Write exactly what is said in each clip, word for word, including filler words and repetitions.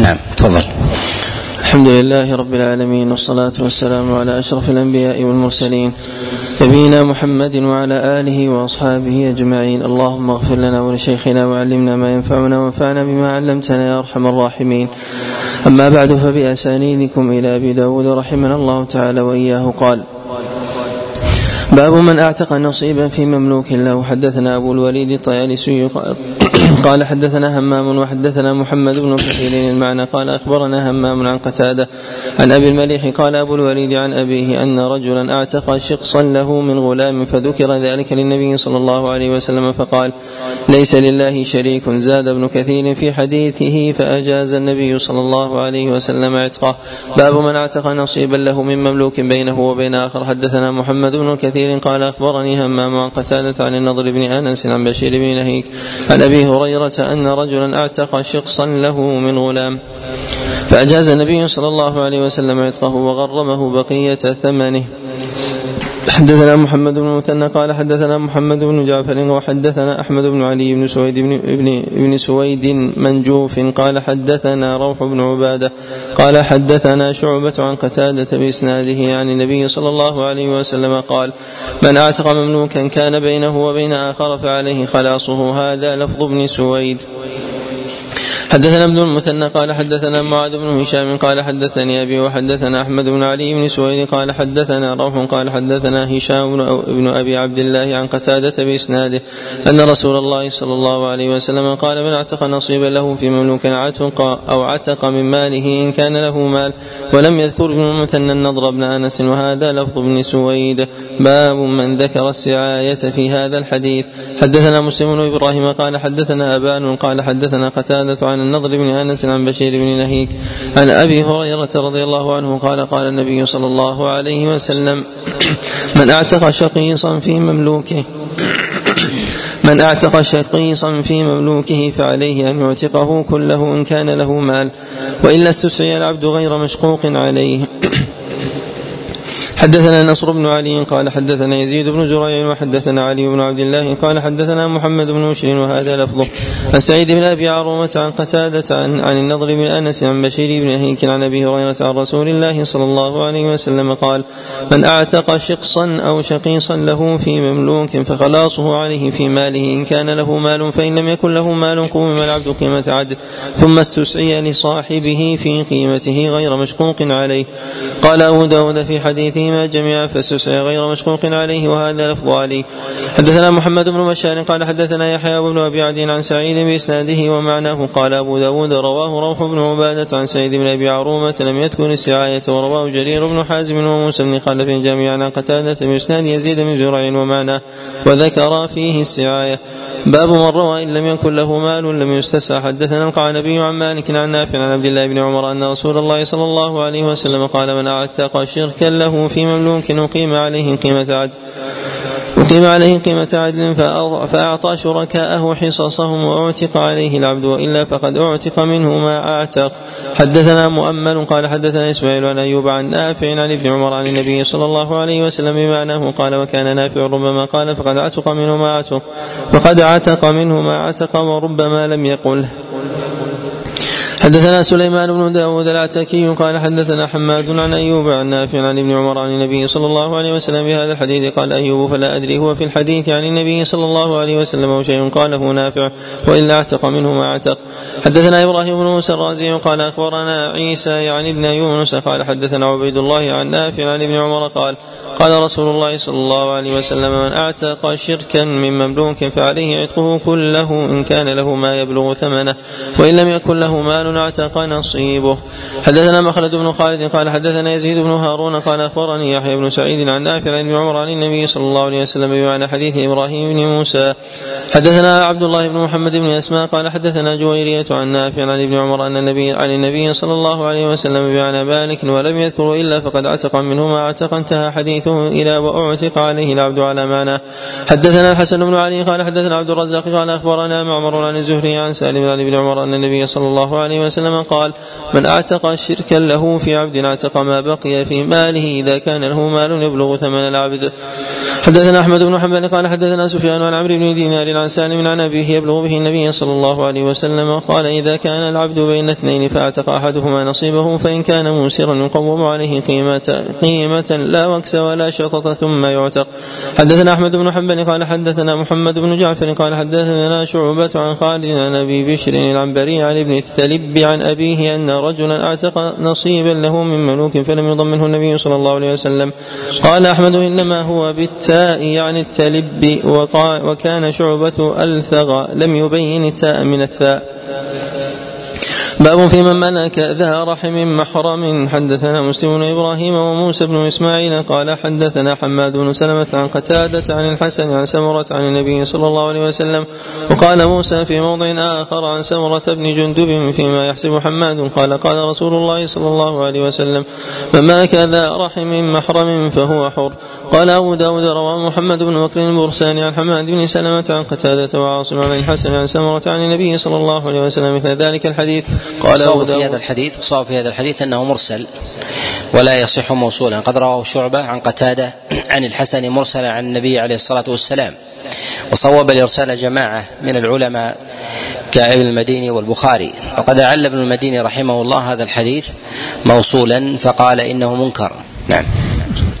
نعم تفضل. الحمد لله رب العالمين، والصلاة والسلام على أشرف الأنبياء والمرسلين، نبينا محمد وعلى آله وأصحابه أجمعين. اللهم اغفر لنا ولشيخنا وعلمنا ما ينفعنا وانفعنا بما علمتنا يا أرحم الراحمين. أما بعد، فبأسانيدكم إلى أبي داود رحمنا الله تعالى وإياه قال: باب من أعتق نصيبا في مملوك له. حدثنا أبو الوليد الطيالسي قال حدثنا همام وحدثنا محمد بن كثير المعنى قال أخبرنا همام عن قتادة عن أبي المليح قال أبو الوليد عن أبيه أن رجلا أعتق شقصا له من غلام، فذكر ذلك للنبي صلى الله عليه وسلم فقال: ليس لله شريك. زاد ابن كثير في حديثه فأجاز النبي صلى الله عليه وسلم اعتقه. باب من أعتق نصيبا له من مملوك بينه وبين آخر. حدثنا محمد بن كثير قال أخبرني همام عن قتادة عن النضر بن أنس عن بشير بن نهيك عن أبي هريرة أن رجلا اعتق شقصا له من غلام، فأجاز النبي صلى الله عليه وسلم عتقه وغرمه بقية ثمنه. حدثنا محمد بن مثنى قال حدثنا محمد بن جعفر وحدثنا أحمد بن علي بن سويد بن بن سويد منجوف قال حدثنا روح بن عبادة قال حدثنا شعبة عن قتادة بإسناده عن النبي صلى الله عليه وسلم قال: من أعتق مملوكا كان بينه وبين آخر فعليه خلاصه. هذا لفظ ابن سويد. حدثنا ابن المثنى قال حدثنا معاذ بن هشام قال حدثني أبي وحدثنا أحمد بن علي بن سويد قال حدثنا روح قال حدثنا هشام بن أبي عبد الله عن قتادة بإسناده أن رسول الله صلى الله عليه وسلم قال: من اعتق نصيبا له في مملوك عتق أو عتق من ماله إن كان له مال. ولم يذكر ابن المثنى النضر بن أنس، وهذا لفظ ابن سويد. باب من ذكر السعاية في هذا الحديث. حدثنا مسلم بن إبراهيم قال حدثنا أبان قال حدثنا قتادة عن النضر بن أنس عن بشير بن نهيك عن أبي هريرة رضي الله عنه قال: قال النبي صلى الله عليه وسلم: من أعتق شقيصا في مملوكه من أعتق شقيصا في مملوكه فعليه أن يعتقه كله إن كان له مال، وإلا استسعي العبد غير مشقوق عليه. حدثنا نصر بن علي قال حدثنا يزيد بن زريع وحدثنا علي بن عبد الله قال حدثنا محمد بن بشير، وهذا لفظه. عن سعيد بن أبي عرومة عن قتادة عن, عن النضر بن أنس عن بشير بن نهيك عن أبي هريرة عن رسول الله صلى الله عليه وسلم قال: من أعتق شقصا أو شقيصا له في مملوك فخلاصه عليه في ماله إن كان له مال، فإن لم يكن له مال قوم العبد قيمة عدل، ثم استسعي لصاحبه في قيمته غير مشقوق عليه. قال أبو داود في حديثه: ما جميع فاستسعي غير مشقوق عليه، وهذا لفظ علي. حدثنا محمد بن بشار قال حدثنا يحيى بن أبي عدي عن سعيد بإسناده ومعناه. قال أبو داود: رواه روح بن عبادة عن سعيد بن أبي عرومة لم يذكر السعاية. ورواه جرير بن حازم وموسى بن خلف جميعا عن قتادة بإسناد يزيد بن زريع ومعناه، وذكر فيه السعاية. باب من روى إن لم يكن له مال لم يستسع. حدثنا القعنبي عن مالك عن نافع عن عبد الله بن عمر أن رسول الله صلى الله عليه وسلم قال: من أعتق شركا له في مملوك أقيم عليه قيمة عدل أقيم عليه قيمة عدل فأعطى شركاءه حصصهم وأعتق عليه العبد، وإلا فقد أعتق منه ما أعتق. حدثنا مؤمل قال حدثنا إسماعيل عن أيوب عن نافع عن ابن عمر عن النبي صلى الله عليه وسلم بمعناه قال: وكان نافع ربما قال فقد أعتق منه ما أعتق فقد عتق منه ما عتق، وربما لم يقله. حدثنا سليمان بن داود العتكي قال حدثنا حماد عن أيوب عن نافع عن ابن عمر عن النبي صلى الله عليه وسلم بهذا الحديث. قال أيوب: فلا أدري هو في الحديث عن النبي صلى الله عليه وسلم وشيء قاله نافع، وإلا اعتق منه ما اعتق. حدثنا إبراهيم بن موسى الرازي قال أخبرنا عيسى يعني ابن يونس قال حدثنا عبيد الله عن نافع عن ابن عمر قال: قال رسول الله صلى الله عليه وسلم: من اعتق شركا من مملوك فعليه عتقه كله إن كان له ما يبلغ ثمنه، وإن لم يكن له مال اعتق نصيبه. حدثنا مخلد بن خالد قال حدثنا يزيد بن هارون قال أخبرني يحيى بن سعيد عن نافع عن ابن عمر عن النبي صلى الله عليه وسلم بمعنى حديث إبراهيم بن موسى. حدثنا عبد الله بن محمد بن أسماء قال حدثنا جويرية عن نافع عن ابن عمر عن النبي عن النبي صلى الله عليه وسلم بمعنى مالك، ولم يذكر إلا فقد اعتق منه ما اعتق. انتهى حديثه إلى وأعتق عليه العبد على معناه. حدثنا الحسن بن علي قال حدثنا عبد الرزاق قال أخبرنا معمر عن الزهري عن سالم عن ابن عمر أن النبي صلى الله عليه وسلم قال: من أعتق شركا له في عبد اعتق ما بقي في ماله إذا كان له مال يبلغ ثمن العبد. حدثنا احمد بن حنبل قال حدثنا سفيان عن عمرو بن دينار عن سالم عن ابيه يبلغ به النبي صلى الله عليه وسلم قال اذا كان العبد بين اثنين فاعتق احدهما نصيبه فان كان موسرا يقوم عليه قيمه قيمه لا وكس ولا شطط ثم يعتق. حدثنا احمد بن حنبل قال حدثنا محمد بن جعفر قال حدثنا شعبة عن خالد عن ابي بشر العنبري عن ابن الثلب عن ابيه ان رجلا اعتق نصيبا له من ملوك فلم يضمنه النبي صلى الله عليه وسلم. قال احمد انما هو بالتاء يعني التلب، وكان شعبة الثغى لم يبين التاء من الثاء. باب في من ملك ذا رحم محرم. حدثنا مسلم بن إبراهيم وموسى بن إسماعيل قال حدثنا حماد بن سلمة عن قتادة عن الحسن عن سمرة عن النبي صلى الله عليه وسلم. وقال موسى في موضع آخر عن سمرة بن جندب فيما يحسب حماد قال قال رسول الله صلى الله عليه وسلم من ملك ذا رحم محرم فهو حر. قال أبو داود رواه محمد بن بكر البرساني عن حماد بن سلمة عن قتادة وعاصم عن الحسن عن سمرة عن النبي صلى الله عليه وسلم مثل ذلك الحديث. صار في هذا الحديث صار في هذا الحديث أنه مرسل ولا يصح موصولا، قد رواه شعبة عن قتادة عن الحسن مرسلا عن النبي عليه الصلاة والسلام، وصوب الإرسال جماعة من العلماء كابن المديني والبخاري، وقد أعل ابن المديني رحمه الله هذا الحديث موصولا فقال إنه منكر. نعم.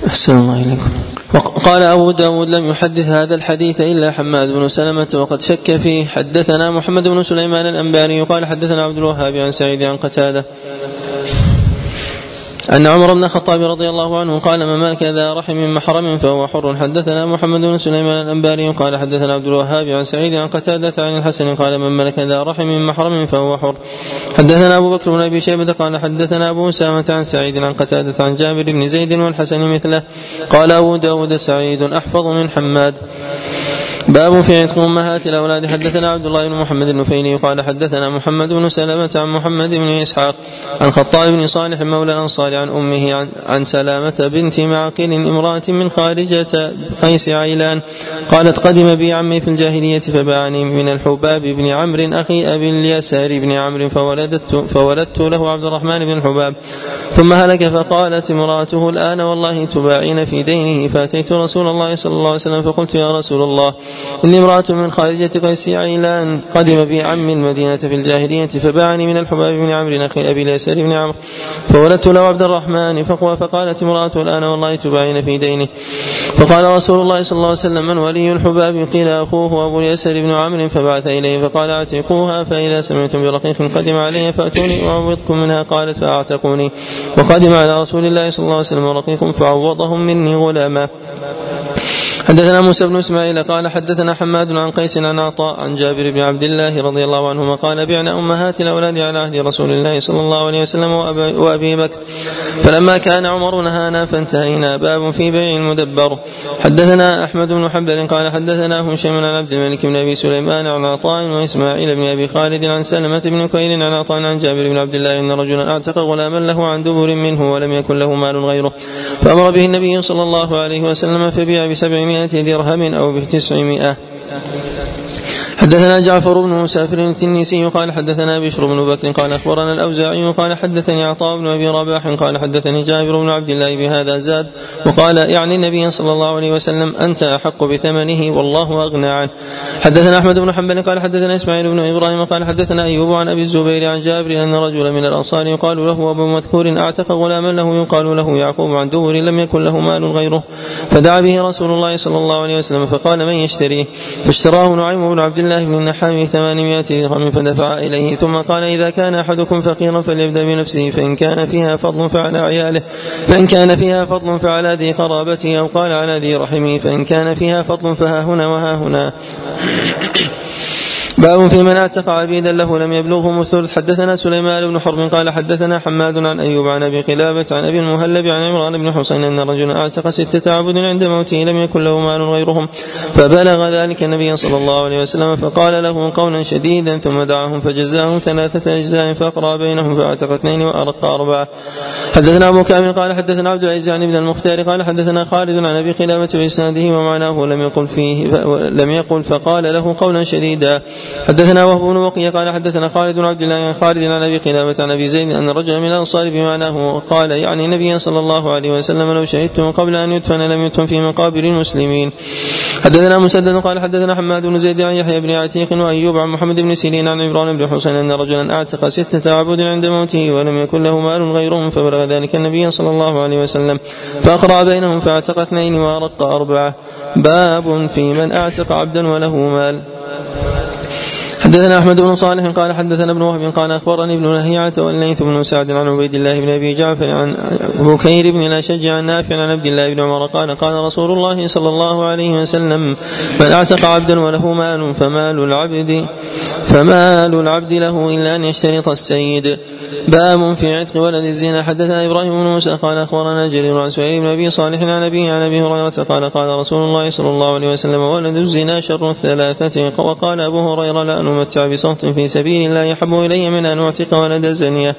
أحسن الله إليكم. وقال أبو داود لم يحدث هذا الحديث إلا حماد بن سلمة وقد شك فيه. حدثنا محمد بن سليمان الأنباري قال حدثنا عبد الوهاب عن سعيد عن قتادة أن عمر بن الخطاب رضي الله عنه قال من ملك ذا رحم محرم فهو حر. حدثنا محمد بن سليمان الأنباري قال حدثنا عبد الوهاب عن سعيد عن قتادة عن الحسن قال من ملك ذا رحم محرم فهو حر. حدثنا أبو بكر بن أبي شيبة قال حدثنا أبو أسامة عن سعيد عن قتادة عن جابر بن زيد والحسن مثله. قال أبو داود سعيد أحفظ من حماد. باب في عتق أمهات الأولاد. حدثنا عبد الله بن محمد النفيلي قال حدثنا محمد بن سلمة عن محمد بن إسحاق عن خطاب بن صالح مولى الأنصار عن أمه عن, عن سلامة بنت معقل امرأة من خارجة قيس عيلان قالت قدم بي عمي في الجاهلية فباعني من الحباب بن عمرو أخي أبي اليسار بن عمرو فولدت, فولدت له عبد الرحمن بن الحباب ثم هلك. فقالت امرأته الآن والله تباعين في دينه. فأتيت رسول الله صلى الله عليه وسلم فقلت يا رسول الله إني امرأة من خارجة قيس عيلان قدم بي عمي المدينة في الجاهلية فباعني من الحباب بن عمرو أخي أبي اليسار بن عمرو فولدت له عبد الرحمن فقوى. فقالت امرأته الآن والله تباعين في دينه. فقال رسول الله صلى الله عليه وسلم من ولي الحباب؟ قيل أخوه أبو اليسار بن عمرو فبعث إليه فقال اعتقوها فإذا سمعتم برقيق قدم عليها فأتوني أعوضكم منها. قالت فأعتقوني. وقدم على رسول الله صلى الله عليه وسلم رقيق فعوضهم مني غلاما. حدثنا موسى بن إسماعيل قال حدثنا حماد عن قيس عن عطاء عن جابر بن عبد الله رضي الله عنهما قال بعنا أمهات الأولاد على عهد رسول الله صلى الله عليه وسلم وأبي بكر فلما كان عمر نهانا فانتهينا. باب في بيع المدبر. حدثنا أحمد بن حنبل قال حدثنا هشام عن عبد الملك بن أبي سليمان عن عطاء وإسماعيل بن أبي خالد عن سلمة بن كيل عن عطاء عن جابر بن عبد الله أن رجلا أعتق غلاما له عن دبر منه ولم يكن له مال غيره فأمر به النبي صلى الله عليه وسلم فبيع بسبعمائة درهم أو بتسعمائة. حدثنا جعفر بن مسافر التنيسي قال حدثنا بشر بن بكر قال أخبرنا الأوزاعي قال حدثني عطاء بن أبي رباح قال حدثني جابر بن عبد الله بهذا زاد وقال يعني النبي صلى الله عليه وسلم أنت أحق بثمنه والله أغنى عنه. حدثنا أحمد بن حنبل قال حدثنا إسماعيل بن إبراهيم قال حدثنا أيوب عن أبي الزبير عن جابر أن رجلا من الأنصار يقال له أبو مذكور أعتق غلاما له يقال له يعقوب عن دور لم يكن له مال غيره فدعا به رسول الله صلى الله عليه وسلم فقال من يشتريه؟ فاشتراه نعيم بن عبد الله الله من نحامي ثمانمائة درهم فدفع إليه ثم قال إذا كان أحدكم فقيرا فليبدأ بنفسه فإن كان فيها فضل فعلى عياله فإن كان فيها فضل فعلى ذي قرابته أو قال على ذي رحمه فإن كان فيها فضل فها هنا وها هنا. باب في من اعتق عبيدا له لم يبلغهم الثلث. حدثنا سليمان بن حرب قال حدثنا حماد عن أيوب عن أبي قلابة عن أبي المهلب عن عمران بن حسين أن رجلا اعتق ستة عبد عند موته لم يكن له مال غيرهم فبلغ ذلك النبي صلى الله عليه وسلم فقال له قولا شديدا ثم دعاهم فجزاهم ثلاثة أجزاء فأقرى بينهم فاعتق اثنين وأرق أربعة. حدثنا أبو كامل قال حدثنا عبد العزيز عن ابن المختار قال حدثنا خالد عن أبي قلابة بإسناده ومعناه لم يقل فيه لم يقل فقال له قولا شديدا حدثنا وهب بن وقيع قال حدثنا خالد بن عبد الله خالد عن أبي قلابة عن أبي زيد أن رجلا من الأنصار بمعناه قال يعني النبي صلى الله عليه وسلم لو شهدته قبل أن يدفن لم يدفن في مقابر المسلمين. حدثنا مسدد قال حدثنا حماد بن زيد عن يحيى بن عتيق وأيوب عن محمد بن سيرين عن عمران بن حسين أن رجلا أعتق ستة عبود عند موته ولم يكن له مال غيرهم فبلغ ذلك النبي صلى الله عليه وسلم فأقرع بينهم فاعتق اثنين وأرق أربعة. باب في من أعتق عبدا وله مال. حدثنا أحمد بن صالح قال حدثنا ابن وهب قال أخبرني ابن لهيعة والليث بن سعد عن عبيد الله بن أبي جعفر عن بكير بن الأشج عن نافع عن عبد الله بن عمر قال قال رسول الله صلى الله عليه وسلم من أعتق عبدا وله مال فمال العبد فمال العبد له إلا أن يشترط السيد. باب في عتق ولد الزنا. حدثنا إبراهيم بن موسى قال أخبرنا جرير عن سهيل بن أبي صالح عن أبيه عن أبي هريرة قال قال رسول الله صلى الله عليه وسلم ولد الزنا شر الثلاثة. وقال أبو هريرة لا نمتع بصوت في سبيل الله يحب إلي من أن أعتق ولد زنية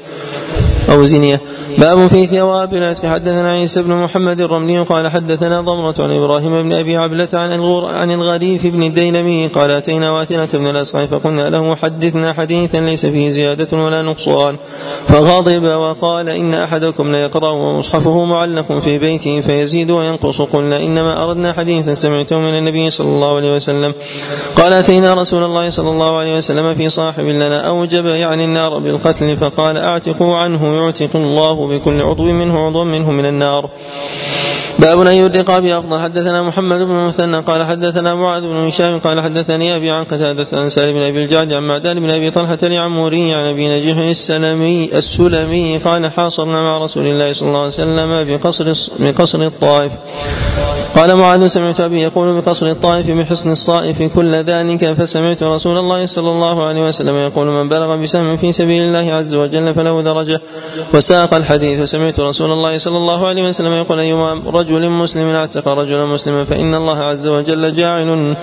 أو زنية. باب في ثواب العتق. حدثنا عيسى بن محمد الرملي قال حدثنا ضمرة عن إبراهيم بن أبي عبلة عن الغر عن الغريف بن الديلمي قال أتينا واثلة بن الأسقع فقلنا له حدثنا حديثا ليس فيه زيادة ولا نقصان فغضب وقال إن أحدكم ليقرأ ومصحفه معلق في بيته فيزيد وينقص. قلنا إنما أردنا حديثا سمعته من النبي صلى الله عليه وسلم قال أتينا رسول الله صلى الله عليه وسلم في صاحب لنا أوجب يعني النار بالقتل فقال أعتقوا عنه يعتق الله بكل عضو منه عضو منه من النار. باب أي الرقاب أفضل. حدثنا محمد بن مثنى قال حدثنا معاذ بن هشام قال حدثني أبي عن قتادة عن سالم بن أبي الجعد عن معدان بن أبي طلحة العموري عن أبي نجيح السلمي السلمي قال حاصرنا مع رسول الله صلى الله عليه وسلم بقصر بقصر الطائف. قال معاذ سمعت أبي يقول بقصر الطائف بحصن الصائف كل ذلك فسمعت رسول الله صلى الله عليه وسلم يقول من بلغ بسهم في سبيل الله عز وجل فله درجة. وساق الحديث وسمعت رسول الله صلى الله عليه وسلم يقول أيما رجل مسلم اعتق رجلا مسلما فإن الله عز وجل جاعل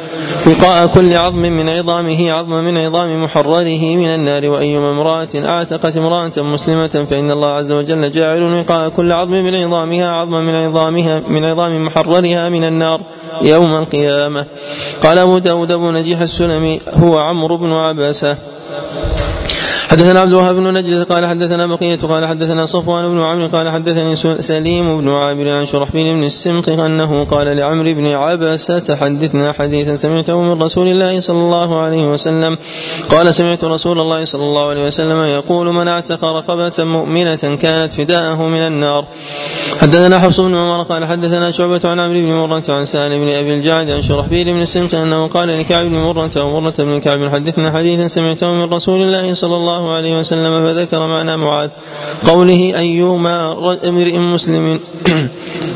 وقاء كل عظم من عظامه عظم من عظام محرره من النار وأيما امرأة اعتقت امرأة مسلمة فإن الله عز وجل جاعل وقاء كل عظم من عظامها عظم من عظامها من عظام محررها من النار يوم القيامة. قال أبو داود بن نجيح السلمي هو عمرو بن عباسة. حدثنا عبد الوهاب بن نجد قال حدثنا بقية قال حدثنا صفوان بن عمرو قال حدثني سليم بن عامر عن شرحبيل بن السمط أنه قال لعمرو بن عباسة تحدثنا حديثا سمعته من رسول الله صلى الله عليه وسلم قال سمعت رسول الله صلى الله عليه وسلم يقول من اعتق رقبة مؤمنة كانت فداءه من النار. حدثنا حفص بن عمر قال حدثنا شعبة عن عمرو بن مرة عن سالم بن أبي الجعد عن شرحبيل بن السمط أنه قال لكعب بن مرة ومرة بن كعب حدثنا حديثا سمعته من رسول الله صلى الله عليه وسلم فذكر معنى معاذ قوله أيما امرئ مسلم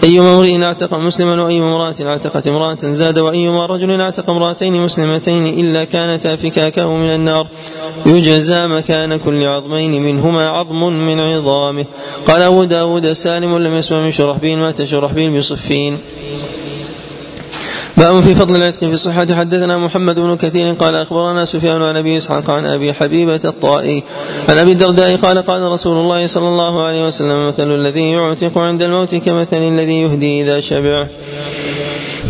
أيما امرئ اعتق مسلما وأيما امرأة اعتقت امرأة زاد وأيما رجل اعتق امرأتين مسلمتين إلا كانتا فكاكه من النار يجزى مكان كل عظمين منهما عظم من عظامه. قال أبو داود سالم لم يسمع من شرحبيل مات شرحبيل بصفين. باب في فضل العتق في الصحة. حدثنا محمد بن كثير قال أخبرنا سفيان عن أبي إسحاق عن أبي حبيبة الطائي عن أبي الدرداء قال قال رسول الله صلى الله عليه وسلم مثل الذي يعتق عند الموت كمثل الذي يهدي إذا شبع.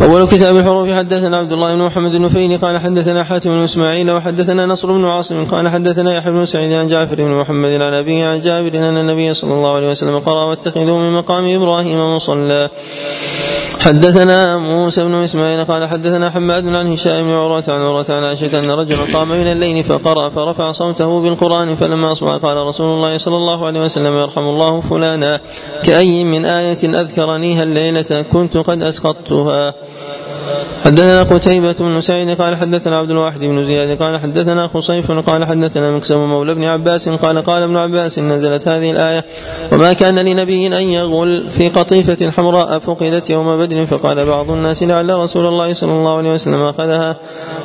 أول كتاب الحروف. حدثنا عبد الله بن محمد بن نفيل قال حدثنا حاتم بن إسماعيل وحدثنا نصر بن عاصم قال حدثنا يحيى بن سعيد عن جعفر بن محمد عن أبيه عن جابر أن النبي صلى الله عليه وسلم قرأ واتخذوا من مقام إبراهيم مصلى. حدثنا موسى بن إسماعيل قال حدثنا حماد عن هشام بن عروة عن عروة عن عائشة أن رجلا قام من الليل فقرأ فرفع صوته بالقرآن فلما أصبح قال رسول الله صلى الله عليه وسلم يرحم الله فلانا كأي من آية أذكرنيها الليلة كنت قد أسقطتها. حدثنا قتيبة بن سعيد قال حدثنا عبد الواحد بن زياد قال حدثنا خصيف قال حدثنا مكسم مولى ابن عباس قال قال ابن عباس نزلت هذه الآية وما كان لنبي أن يغل في قطيفة حمراء فقدت يوم بدر فقال بعض الناس لعل رسول الله صلى الله عليه وسلم أخذها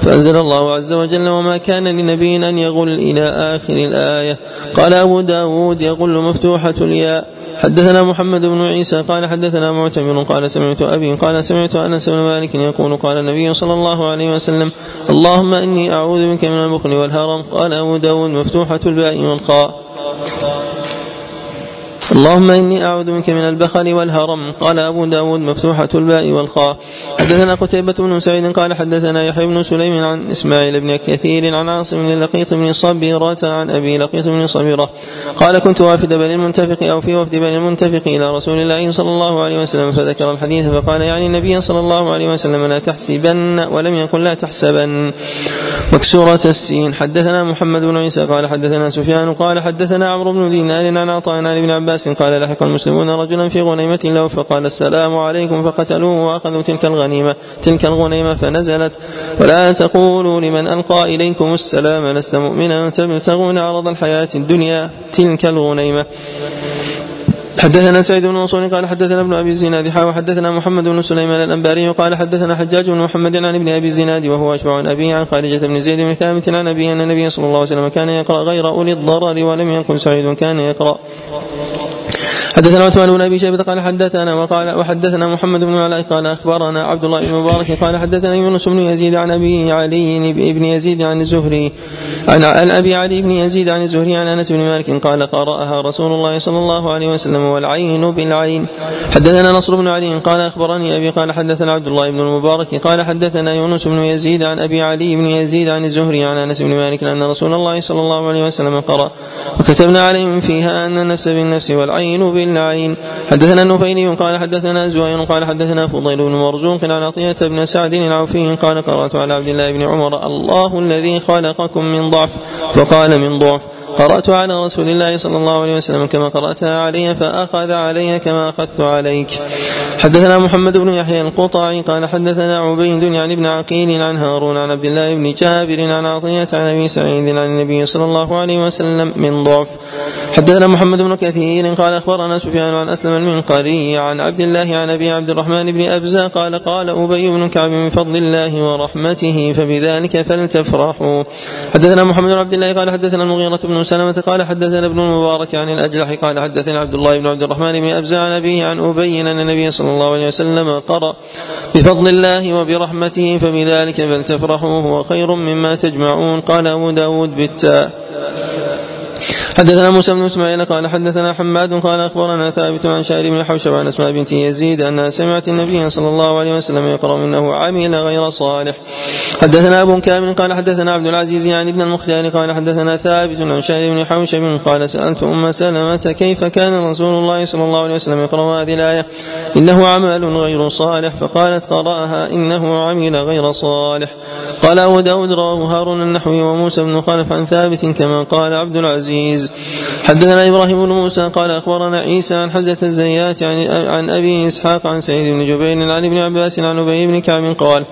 فأنزل الله عز وجل وما كان لنبي أن يغل إلى آخر الآية. قال أبو داود يغل مفتوحة الياء. حدثنا محمد بن عيسى قال حدثنا معتمر قال سمعت أبي قال سمعت أنس بن مالك يقول قال النبي صلى الله عليه وسلم اللهم إني أعوذ بك من البخل والهرم. قال أبو داود مفتوحة الباء والخاء. اللهم إني أعوذ منك من البخل والهرم. قال أبو داود مفتوحة الباء والخاء. حدثنا قتيبة بن سعيد قال حدثنا يحيى بن سليم عن إسماعيل بن كثير عن عاصم بن لقيط بن صبيرة عن أبي لقيط بن صبيرة قال كنت وافد بني المنتفق أو في وفد بني المنتفق إلى رسول الله صلى الله عليه وسلم فذكر الحديث فقال يعني النبي صلى الله عليه وسلم لا تحسبن ولم يقل لا تحسبن مكسورة السين. حدثنا محمد بن عيسى قال حدثنا سفيان قال حدثنا عمرو بن دينار عن عطاء عن ابن عباس قال لحق المسلمون رجلا في غنيمة له فقال السلام عليكم فقتلوه وأخذوا تلك الغنيمة تلك الغنيمة فنزلت ولا تقولوا لمن ألقى إليكم السلام لست مؤمنا تبتغون عرض الحياة الدنيا تلك الغنيمة. حدثنا سعيد بن منصور قال حدثنا ابن أبي الزناد حاوى حدثنا محمد بن سليمان الأنباري قال حدثنا حجاج بن محمد عن ابن أبي الزناد وهو أشبع عن أبيه عن خارجة بن زيد بن ثابت عن أبيه أن النبي صلى الله عليه وسلم كان يقرأ غير أولي الضرر ولم يكن سعيد كان يقرأ. حدثنا عثمان بن أبي شيبة قال حدثنا وقال وحدثنا محمد بن علاء قال أخبرنا عبد الله بن مبارك قال حدثنا يونس بن يزيد عن أبي علي بن يزيد عن الزهري عن أبي علي بن يزيد عن الزهري عن أنس بن مالك قال قرأها رسول الله صلى الله عليه وسلم والعين بالعين. حدثنا نصر بن علي قال أخبرني أبي قال حدثنا عبد الله بن المبارك قال حدثنا يونس بن يزيد عن أبي علي بن يزيد عن الزهري عن أنس بن مالك أن رسول الله صلى الله عليه وسلم قرأ وكتبنا عليهم فيها أن النفس بالنفس والعين بالعين. حدثنا النفيلي قال حدثنا زهير قال حدثنا فضيل بن مرزوق عن عطية بن سعد العوفي قال قرأت على عبد الله بن عمر الله الذي خلقكم من ضعف فقال من ضعف قرأت على رسول الله صلى الله عليه وسلم كما قرأتها علي فأخذ علي كما أخذت عليك. حدثنا محمد بن يحيى القطعي قال حدثنا عبيد عن ابن عقيل عن هارون عن عبد الله بن جابر عن عطية عن أبي سعيد عن النبي صلى الله عليه وسلم من ضعف. حدثنا محمد بن كثير قال أخبرنا سفيان عن أسلم المنقري عن عبد الله عن أبي عبد الرحمن بن أبزة قال قال أبي بن كعب من فضل الله ورحمته فبذلك فلتفرحوا. حدثنا محمد بن عبد الله قال حدثنا المغيرة بن سلمة قال حدثنا ابن المبارك عن الأجلح قال حدثنا عبد الله بن عبد الرحمن بن أبزة عن أبيه عن أبي أن النبي صلى الله عليه وسلم قرأ بفضل الله وبرحمته فبذلك فلتفرحوا هو خير مما تجمعون. قال أبو داود بالتاء. حدثنا موسى بن اسماعيل قال حدثنا حماد قال اخبرنا ثابت عن شاري بن حوشب عن اسماء بنت يزيد انها سمعت النبي صلى الله عليه وسلم يقرأ انه عمل غير صالح. حدثنا ابو كامل قال حدثنا عبد العزيز يعني ابن المختار قال حدثنا ثابت عن شاري بن حوشب قال سألت ام سلمة كيف كان رسول الله صلى الله عليه وسلم يقرأ هذه الآية انه عمل غير صالح فقالت قرأها انه عمل غير صالح. قال ابو داود رواه هارون النحوي وموسى بن خلف عن ثابت كما قال عبد العزيز. حدثنا إبراهيم بن موسى قال أخبرنا عيسى عن حمزة الزيات عن أبي إسحاق عن سعيد بن جبير عن ابن عباس عن أبي بن كعب قال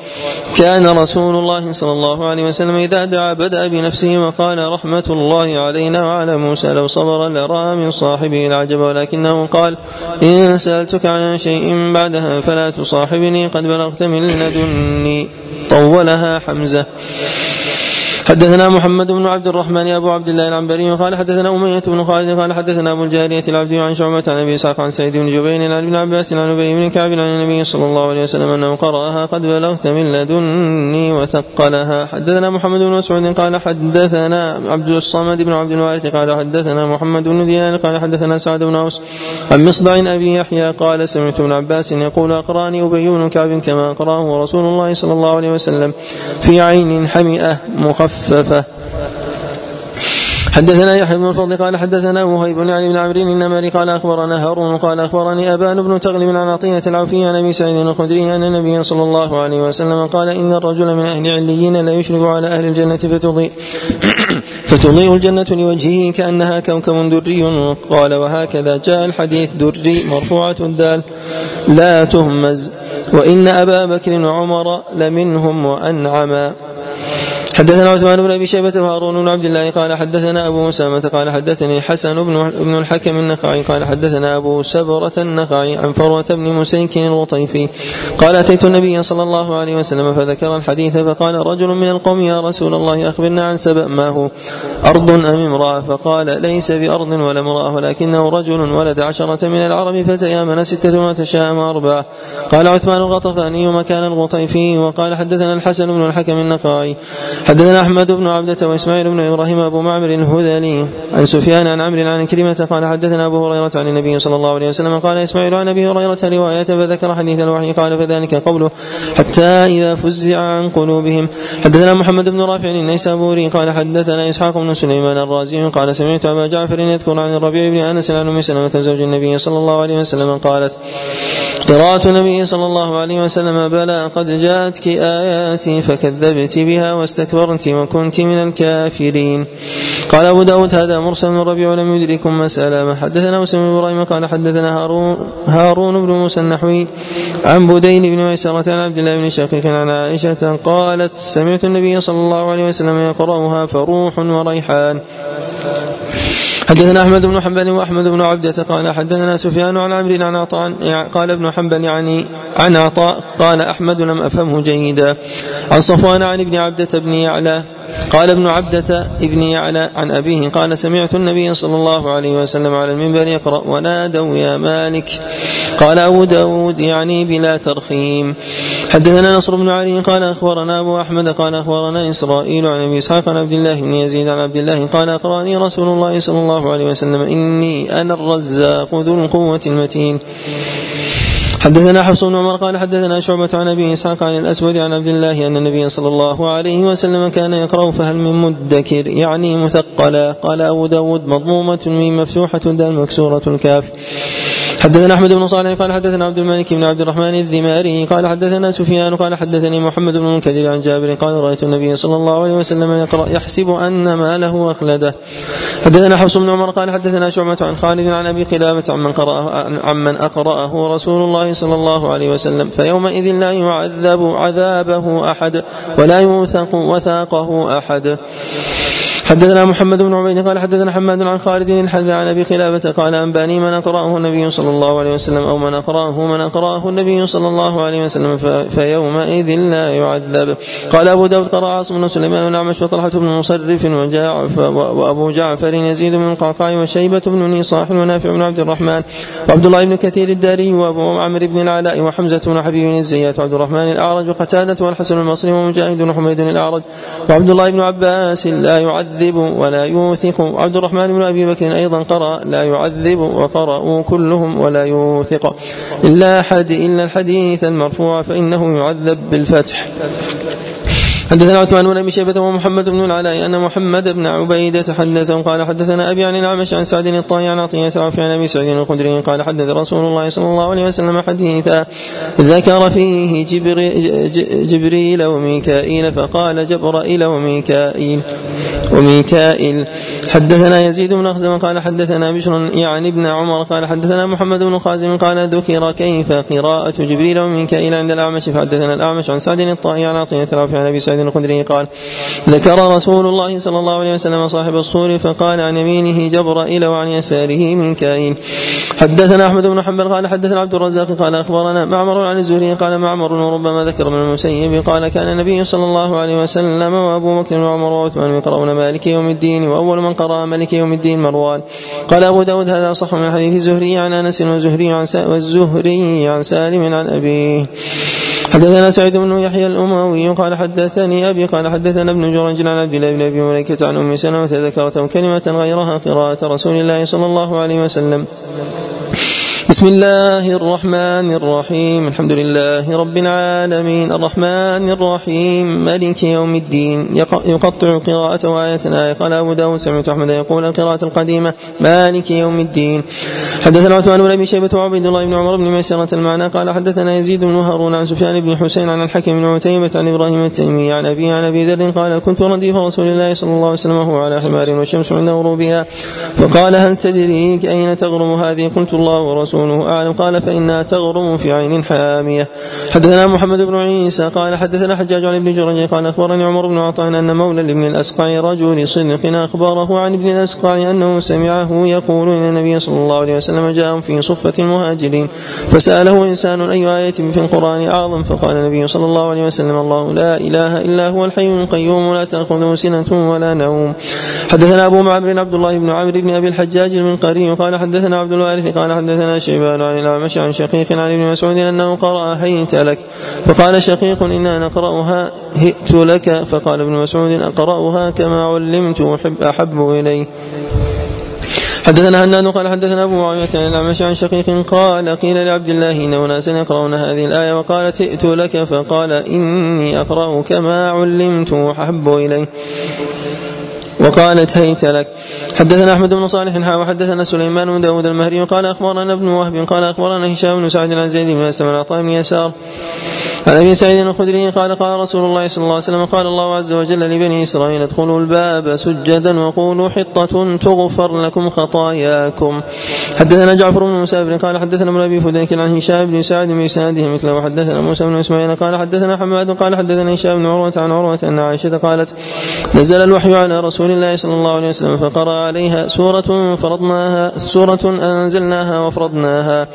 كان رسول الله صلى الله عليه وسلم إذا دعا بدأ بنفسه وقال رحمة الله علينا وعلى موسى لو صبر لرى من صاحبه العجب ولكنه قال إن سألتك عن شيء بعدها فلا تصاحبني قد بلغت من لدني. طولها حمزة. حدثنا محمد بن عبد الرحمن أبو عبد الله العنبري قال حدثنا أمية بن خالد قال حدثنا أبو الجارية العبدي عن شعبة عن أبي إسحاق عن سعيد بن جبير عن ابن عباس عن أبي بن كعب عن النبي صلى الله عليه وسلم أنه قرأها قد بلغت من لدني وثقلها. حدثنا محمد بن مسعود قال حدثنا عبد الصمد بن عبد الوارث قال حدثنا محمد بن ديان قال حدثنا سعد بن أوس عن مصدع أبي يحيى قال سمعت ابن عباس يقول أقرأني أبي بن كعب كما قرأه رسول الله صلى الله عليه وسلم في عين حمئة مخففة. حدثنا يحيى بن الفضل قال حدثنا وهيب يعني بن عمرو النمري قال أخبرنا هارون قال أخبرني أبان بن تغلب عن عطية العوفي عن أبي سعيد الخدري أن النبي صلى الله عليه وسلم قال إن الرجل من أهل عليين لا يشرف على أهل الجنة فتضيء فتضيء الجنة لوجهه كأنها كوكب دري. قال وهكذا جاء الحديث دري مرفوعة الدال لا تهمز وإن أبا بكر وعمر لمنهم وأنعما. حدثنا عثمان بن أبي شيبة وهارون بن عبد الله قال حدثنا أبو أسامة قال حدثني حسن بن الحكم النخعي قال حدثنا أبو سبرة النخعي عن فروة بن مسيكين الغطيفي قال أتيت النبي صلى الله عليه وسلم فذكر الحديث فقال رجل من القوم يا رسول الله أخبرنا عن سبأ ما هو أرض أم امرأة فقال ليس بأرض ولا امرأة ولكنه رجل ولد عشرة من العرب فتيامن ستة وتشاءم أربعة. قال عثمان الغطفاني مكان الغطيفي وقال حدثنا الحسن بن الحكم النخعي حدثنا أحمد بن عبدة وإسماعيل بن إبراهيم أبو معمر الهذلي عن سفيان عن عمرو عن كلمة قال حدثنا أبو هريرة عن النبي صلى الله عليه وسلم قال إسماعيل عن أبي هريرة رواية فذكر حديث الوحي قال فذلك قوله حتى إذا فزع عن قلوبهم. حدثنا محمد بن رافع النيسابوري قال حدثنا إسحاق بن سليمان الرازي قال سمعت أبا جعفر يذكر عن الربيع بن أنس عن أم سلمة زوج النبي صلى الله عليه وسلم قالت قرأت النبي صلى الله عليه وسلم بلى قد جاءتك آياتي فكذبت بها واستكبرت وكنت من الكافرين. قال أبو داود هذا مرسل من الربيع ولم يدركم مسألة. حدثنا مسلم بن إبراهيم قال حدثنا هارون, هارون بن موسى النحوي عن بدين بن ميسرة عن عبد الله بن شقيق عن عائشة قالت سمعت النبي صلى الله عليه وسلم يقرأها فروح وريحان. حدثنا أحمد بن حنبل وأحمد بن عبدة قال حدثنا سفيان عن عمرو عن عطاء قال ابن حنبل يعني عن عطاء قال أحمد لم أفهمه جيدا عن صفوان عن ابن عبدة بن يعلى قال ابن عبدة ابن يعلى عن أبيه قال سمعت النبي صلى الله عليه وسلم على المنبر يقرأ ونادوا يا مالك. قال أبو داود يعني بلا ترخيم. حدثنا نصر بن علي قال أخبرنا أبو أحمد قال أخبرنا إسرائيل عن أبي إسحاق عن عبد الله بن يزيد عن عبد الله قال أقرأني رسول الله صلى الله عليه وسلم إني أنا الرزاق ذو القوة المتين. حدثنا حفص بن عمر قال حدثنا شعبة عن أبي إسحاق عن الأسود عن عبد الله أن النبي صلى الله عليه وسلم كان يقرأ فهل من مدكر يعني مثقلا. قال أبو داود مضمومة من مفتوحة دال مكسورة الكاف. حدثنا أحمد بن صالح قال حدثنا عبد الملك بن عبد الرحمن الذماري قال حدثنا سفيان قال حدثني محمد بن المنكدر عن جابر قال رأيت النبي صلى الله عليه وسلم يقرأ يحسب أن ما له أخلده. حدثنا حفص بن عمر قال حدثنا شعبة عن خالد عن أبي قلابة عمن قرأه عمن أقرأه رسول الله صلى الله عليه وسلم فيومئذ لا يعذب عذابه أحد ولا يوثق وثاقه أحد. حدثنا محمد بن عبيد قال حدثنا حماد عن خالد الحذاء عن أبي خلابة قال أنباني من أقرأه النبي صلى الله عليه وسلم أو من أقرأه من أقرأه النبي صلى الله عليه وسلم فيومئذ لا يعذب. قال أبو داود قرأ عاصم بن سليمان ونعمش وطلحة بن مصرف وأبو جعفر يزيد بن القعقاع وشيبة بن نصاح ونافع بن عبد الرحمن وعبد الله بن كثير الداري وأبو عمرو بن العلاء وحمزة بن حبيب الزيات وعبد الرحمن الأعرج وقتادة والحسن المصري ومجاهد بن حميد الأعرج وعبد الله بن عباس لا يعذب ولا يوثق. عبد الرحمن بن أبي بكر أيضا قرأ لا يعذب وقرأوا كلهم ولا يوثق إلا حد إلا الحديث المرفوع فإنه يعذب بالفتح. حدثنا عثمان بن أبي شيبة ومحمد بن العلاء أن محمد بن عبيدة حدثهم قال حدثنا أبي عن الأعمش عن سعد الطائي عن عطية رافع عن أبي سعيد الخدري قال حدث رسول الله صلى الله عليه وسلم حديثا ذكر فيه جبريل وميكائيل فقال جبرائيل وميكائيل وميكائيل. حدثنا يزيد بن أخزم قال حدثنا بشر يعني ابن عمر قال حدثنا محمد بن خازم قال ذكر كيف قراءة جبريل وميكائيل عند الأعمش. فحدثنا الأعمش عن سعد الطائي عن عطية رافع عن أبي سعيد الخدري قال ذكر رسول الله صلى الله عليه وسلم صاحب الصور فقال عن يمينه جبرائيل وعن يساره ميكائيل. حدثنا أحمد بن حنبل قال حدثنا عبد الرزاق قال أخبرنا معمر عن الزهري قال معمر وربما ذكر من المسيب قال كان النبي صلى الله عليه وسلم وأبو بكر وعمر وعثمان يقرؤون مالك يوم الدين وأول من قرأ مالك يوم الدين مروان. قال أبو داود هذا صح من حديث الزهري عن أنس والزهري عن والزهري عن سالم عن أبيه. حدثنا سعيد بن يحيى الأموي قال حدثني أبي قال حدثنا ابن جريج عن عبد الله بن أبي مليكة عن أم سلمة ذكرته كلمة غيرها قراءة رسول الله صلى الله عليه وسلم بسم الله الرحمن الرحيم الحمد لله رب العالمين الرحمن الرحيم مالك يوم الدين يقطع قراءة آية آية. قال أبو داود سمعت أحمد يقول القراءة القديمة مالك يوم الدين. حدثنا عثمان بن أبي شيبة وعبد الله بن عمر بن ميسرة المعنى قال حدثنا يزيد بن هارون عن سفيان بن حسين عن الحكم بن عتيبة عن إبراهيم التيمي عن أبي عن أبي ذر قال كنت رديف رسول الله صلى الله عليه وسلم وهو على حمار والشمس عند غروبها فقال هل تدري أين تغرب هذه قلت الله ورسوله أعلم قال فإنها تغرم في عين حامية. حدثنا محمد بن عيسى قال حدثنا حجاج عن ابن جريج قال أخبرني عمر بن عطاء أن مولى لابن الأسقع رجل صدق أخبره عن ابن الأسقع أنه سمعه يقول إن النبي صلى الله عليه وسلم جاء في صفة المهاجرين فسأله إنسان أي آية في القرآن أعظم فقال النبي صلى الله عليه وسلم الله لا إله إلا هو الحي القيوم لا تأخذه سنة ولا نوم. حدثنا أبو معمر عبد الله بن عمرو بن أبي الحجاج المنقري قال حدثنا عبد الوارث قال حدثنا شيبان عن الأعمش عن شقيق عن ابن مسعود أنه قرأ هيت لك فقال شقيق إنا نقرأها هئت لك فقال ابن مسعود أقرأها كما علمت أحب إلي. حدثنا هناد قال حدثنا أبو معاوية عن الأعمش عن شقيق قال قيل لعبد الله إن أناسا يقرؤون هذه الآية وقالت ائت لك فقال إني أقرأ كما علمت أحب إلي وقالت هيت لك. حدثنا أحمد بن صالح حاوى حدثنا سليمان بن داود المهري قال أخبرنا ابن وهب قال أخبرنا هشام بن سعد عن زيد بن أسلم عن عطاء بن يسار عن أبي سعيد الخدري قال قال رسول الله صلى الله عليه وسلم قال الله عز وجل لبني إسرائيل ادخلوا الباب سجدا وقولوا حطة تغفر لكم خطاياكم. حدثنا جعفر بن مسافر قال حدثنا ابن أبي فديك عن هشام بن سعد بن ساده مثله وحدثنا موسى بن إسماعيل قال حدثنا حماد قال حدثنا هشام بن عروة عن عروة أن عائشة قالت نزل الوحي على رسول الله صلى الله عليه وسلم فقرأ عليها سورة فرضناها سورة أنزلناها وفرضناها.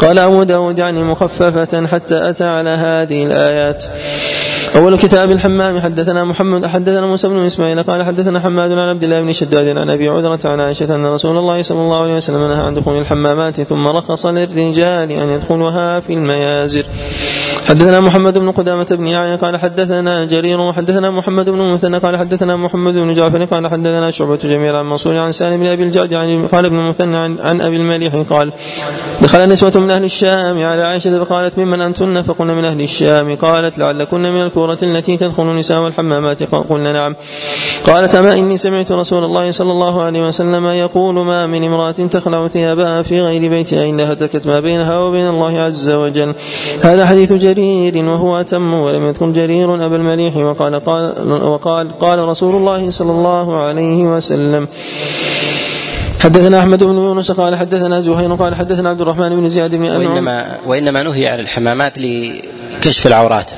قال أبو داود يعني مخففة حتى أتى على هذه الآيات. أول كتاب الحمام. حدثنا محمد حدثنا موسى بن إسماعيل قال حدثنا حماد عن عبد الله بن شداد عن أبي عذرة عن عائشة أن رسول الله صلى الله عليه وسلم نهى عن دخول الحمامات ثم رخص للرجال أن يدخلوها في الميازر. حدثنا محمد بن قدامة بن يعيا قال حدثنا جرير وحدثنا محمد بن مثنى قال حدثنا محمد بن جعفر قال حدثنا شعبة جميعا عن منصور عن سالم بن أبي الجعد عن قال ابن مثنى عن أبي المليح قال دخل نسوة من أهل الشام على عائشة فقالت ممن أنتن فقلنا من أهل الشام. قالت لعلكن من الكورة التي تدخل نساء الحمامات قلنا نعم. قالت أما إني سمعت رسول الله صلى الله عليه وسلم يقول ما من امرأة تخلع ثيابها في غير بيتها إلا هتكت ما بينها وبين الله عز وجل. هذا حديث جرير وهو أتم ولم يذكر جرير أبا المليح وقال قال, وقال قال رسول الله صلى الله عليه وسلم. حدثنا أحمد بن يونس قال حدثنا زهير قال حدثنا عبد الرحمن بن زياد بن أبي وإنما, وإنما نهي عن الحمامات لكشف العورات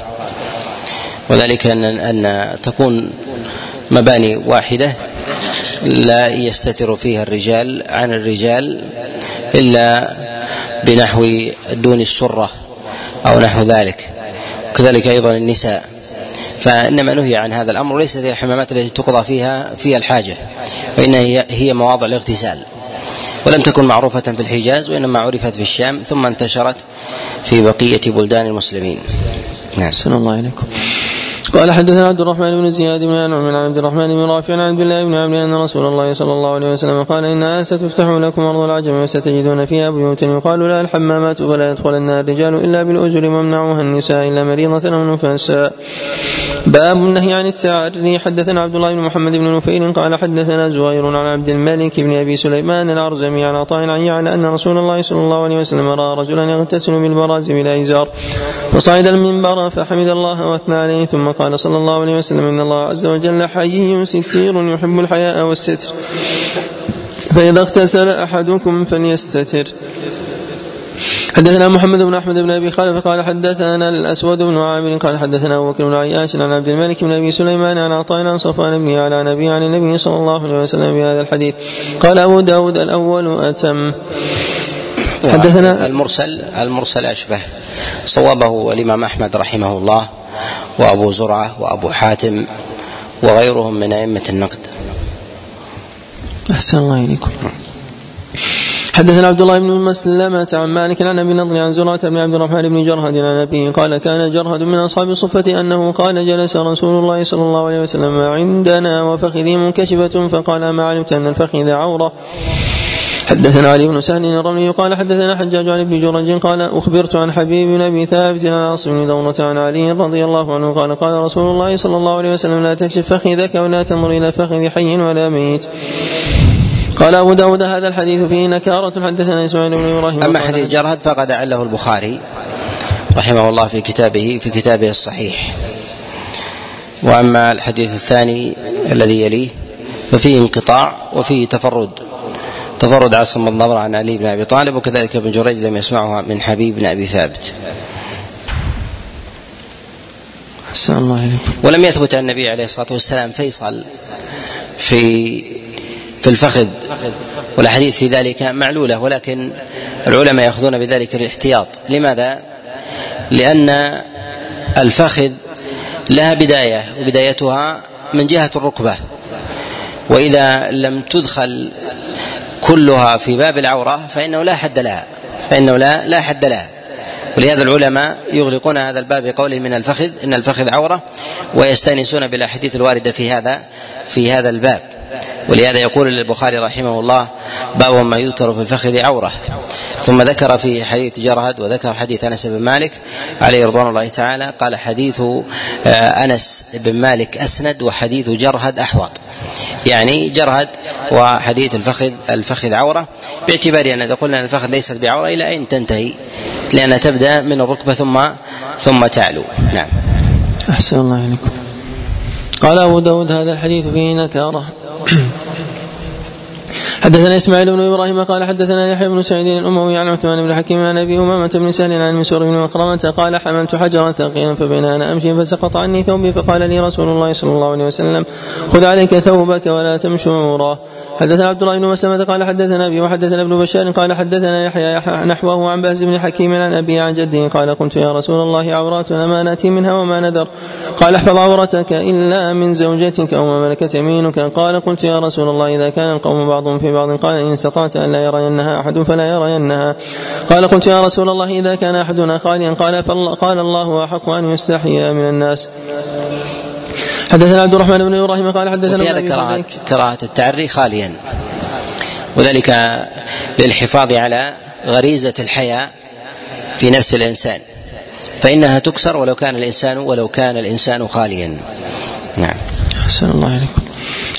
وذلك أن, أن تكون مباني واحدة لا يستتر فيها الرجال عن الرجال إلا بنحو دون السرة أو نحو ذلك كذلك أيضا النساء. فإنما نهي عن هذا الأمر ليست هي الحمامات التي تقضى فيها فيها الحاجة وإن هي مواضع الاغتسال ولم تكن معروفة في الحجاز وإنما عرفت في الشام ثم انتشرت في بقية بلدان المسلمين. نعم سلام الله عليكم. قال حدثنا عبد الرحمن بن زياد بن أنعم عن عبد الرحمن بن رافع عن عبد الله بن عمرو أن رسول الله صلى الله عليه وسلم قال إنها ستفتح لكم أرض العجم وستجدون فيها بيوتا يقال لها الحمامات فلا يدخلنها الرجال إلا بالأجر ومنعوها النساء إلا مريضة أو نفساء. باب النهي عن التعري. حدثنا عبد الله بن محمد بن نفيل قال حدثنا زهير عن عبد الملك بن أبي سليمان العرزمي عن عطاء على أن رسول الله صلى الله عليه وسلم رأى رجلا يغتسل بالبراز بلا إزار فصعد المنبر فحمد الله وأثنى عليه ثم قال صلى الله عليه وسلم إن الله عز وجل حيي ستير يحب الحياء والستر فإذا اغتسل أحدكم فليستتر. حدثنا محمد بن أحمد بن أبي خالد قال حدثنا الأسود بن عامر قال حدثنا أبو بكر بن عياش عن عبد الملك بن أبي سليمان عن عطاء عن صفوان بن يعلى عن أبي عن النبي صلى الله عليه وسلم بهذا الحديث. قال أبو داود الأول أتم. حدثنا المرسل المرسل أشبه صوابه الإمام أحمد رحمه الله وأبو زرعة وأبو حاتم وغيرهم من أئمة النقد. أحسن الله إليكم. حدثنا عبد الله بن مسلمة عن مالك عن أبي نضر عن زرعة بن عبد الرحمن بن جرهد عن أبيه قال كان جرهد من أصحاب صفة أنه قال جلس رسول الله صلى الله عليه وسلم عندنا وفخذي منكشفة فقال ما علمت أن الفخذ عورة. حدثنا علي بن سهل الرملي قال حدثنا حجاج عن ابن جرج قال أخبرت عن حبيب بن أبي ثابت عن عاصم بن دورة عن علي رضي الله عنه قال قال رسول الله صلى الله عليه وسلم لا تكشف فخذك ولا تنظر إلى فخذ حي ولا ميت. قال أبو داود هذا الحديث فيه نكارة. حدثنا إسماعيل بن إبراهيم. أما حديث جرهد فقد عله البخاري رحمه الله في كتابه في كتابه الصحيح. وأما الحديث الثاني الذي يليه ففيه انقطاع وفيه تفرد تفرد عاصم بن ضبر عن علي بن أبي طالب وكذلك ابن جريج لم يسمعها من حبيب بن أبي ثابت. أحسن الله عليكم. ولم يثبت عن النبي عليه الصلاة والسلام فيصل في في الفخذ والحديث في ذلك معلولة ولكن العلماء يأخذون بذلك الاحتياط. لماذا؟ لأن الفخذ لها بداية وبدايتها من جهة الركبة وإذا لم تدخل كلها في باب العورة فإنه لا حد لها فإنه لا لا حد لها. ولهذا العلماء يغلقون هذا الباب بقوله من الفخذ، إن الفخذ عورة، ويستأنسون بالأحاديث الواردة في هذا في هذا الباب. ولهذا يقول البخاري رحمه الله: باب ما يذكر في الفخذ عورة. ثم ذكر في حديث جرهد، وذكر حديث أنس بن مالك عليه رضوان الله تعالى، قال: حديث أنس بن مالك أسند وحديث جرهد أحوط. يعني جرهد وحديث الفخذ الفخذ عورة، باعتبار أن قلنا أن الفخذ ليست بعورة إلى أين تنتهي، لأنها تبدأ من الركبة ثم ثم تعلو. نعم. أحسن الله عليكم. قال أبو داود: هذا الحديث فيه نكارة. حدثنا إسماعيل بن إبراهيم قال حدثنا يحيى بن سعيد الأموي عن عثمان بن حكيم عن أبي أمامة بن سهل عن مسور بن مخرمة قال: حملت حجرا ثقيلا فبين أنا أمشي فسقط عني ثوبي، فقال لي رسول الله صلى الله عليه وسلم: خذ عليك ثوبك ولا تمشي وراه. حدثنا عبد الله بن مسلمة قال حدثنا أبي وحدثنا ابن بشار قال حدثنا يحيى نحوه عن بهز بن حكيم عن أبي عن جده قال: قلت يا رسول الله: عوراتنا ما نأتي منها وما نذر. قال: احفظ عورتك إلا من زوجتك أو ما ملكت يمينك. قال: قلت يا رسول الله: إذا كان القوم بعضهم في بعض، قال: إن استطعت أن لا يرينها أحد فلا يرينها. قال: قلت يا رسول الله: إذا كان أحدنا خاليا، قال: قال الله: أحق أن يستحيى من الناس. حدثنا عبد الرحمن بن إبراهيم قال حدثنا كراهة التعري خاليا، وذلك للحفاظ على غريزة الحياة في نفس الإنسان، فإنها تكسر ولو كان الإنسان ولو كان الإنسان خاليا. نعم. أحسن الله عليكم.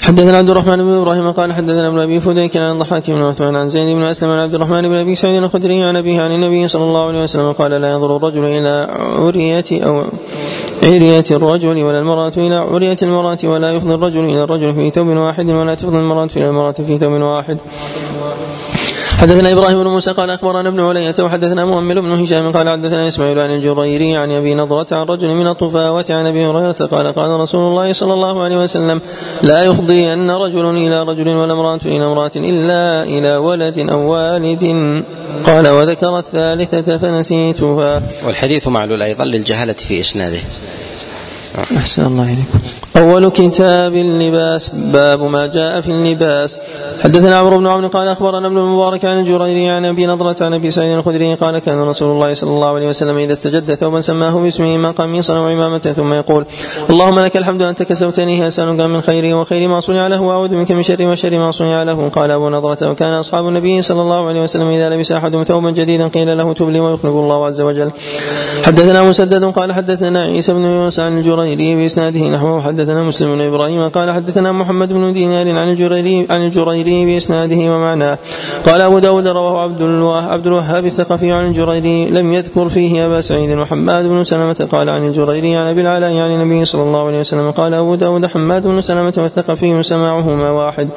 حدثنا عبد الرحمن بن إبراهيم قال حدثنا ابن أبي فديك عن الضحاك بن عثمان عن زيد بن أسلم عن عبد الرحمن بن أبي سعيد الخدري عن أبيه عن النبي صلى الله عليه وسلم قال: لا ينظر الرجل إلى عرية أو عرية الرجل ولا المرأة إلى عرية المرأة، ولا يفضي الرجل إلى الرجل في ثوب واحد، ولا تفضي المرأة إلى المرأة في ثوب واحد. حدثنا إبراهيم بن موسى قال أخبرنا ابن علية وحدثنا مؤمل بن هشام قال حدثنا إسماعيل عن الجريري عن أبي نضرة عن رجل من الطفاوة عن أبي هريرة قال: قال رسول الله صلى الله عليه وسلم: لا يفضي أن رجل إلى رجل ولا امرأة إلى امرأة إلا إلى ولد أو والد. قال: وذكر الثالثة فنسيتها. والحديث معلول أيضا للجهلة في إسناده. أحسن الله إليكم. أول كتاب اللباس. باب ما جاء في اللباس. حدثنا عمرو بن عون قال أخبرنا ابن المبارك عن الجريري عن أبي نضرة عن أبي سعيد الخدري قال: كان رسول الله صلى الله عليه وسلم إذا استجد ثوبا سماه باسمه، ما قميصا وعمامة، ثم يقول: اللهم لك الحمد أنت كسوتني، أسألك من خيري وخير ما صنع له، وأعوذ منك من شر وشر ما صنع له. قال أبو نضرة: وكان أصحاب النبي صلى الله عليه وسلم إذا لبس أحدهم ثوبا جديدا قيل له: تبلي ويخلف الله عز وجل. حدثنا مسدد قال حدثنا عيسى بن يونس عن الجريري بإسناده نحوه. حدثنا مسلم بن إبراهيم قال حدثنا محمد بن دينار عن الجريري عن الجريري بإسناده ومعناه. قال أبو داود: رواه عبد الله عبد الوهاب الثقفي عن الجريري لم يذكر فيه أبا سعيد وحماد بن سلمة قال عن الجريري عن أبي العلاء عن النبي صلى الله عليه وسلم. قال أبو داود: حماد بن سلمة والثقفي سماعهما واحد.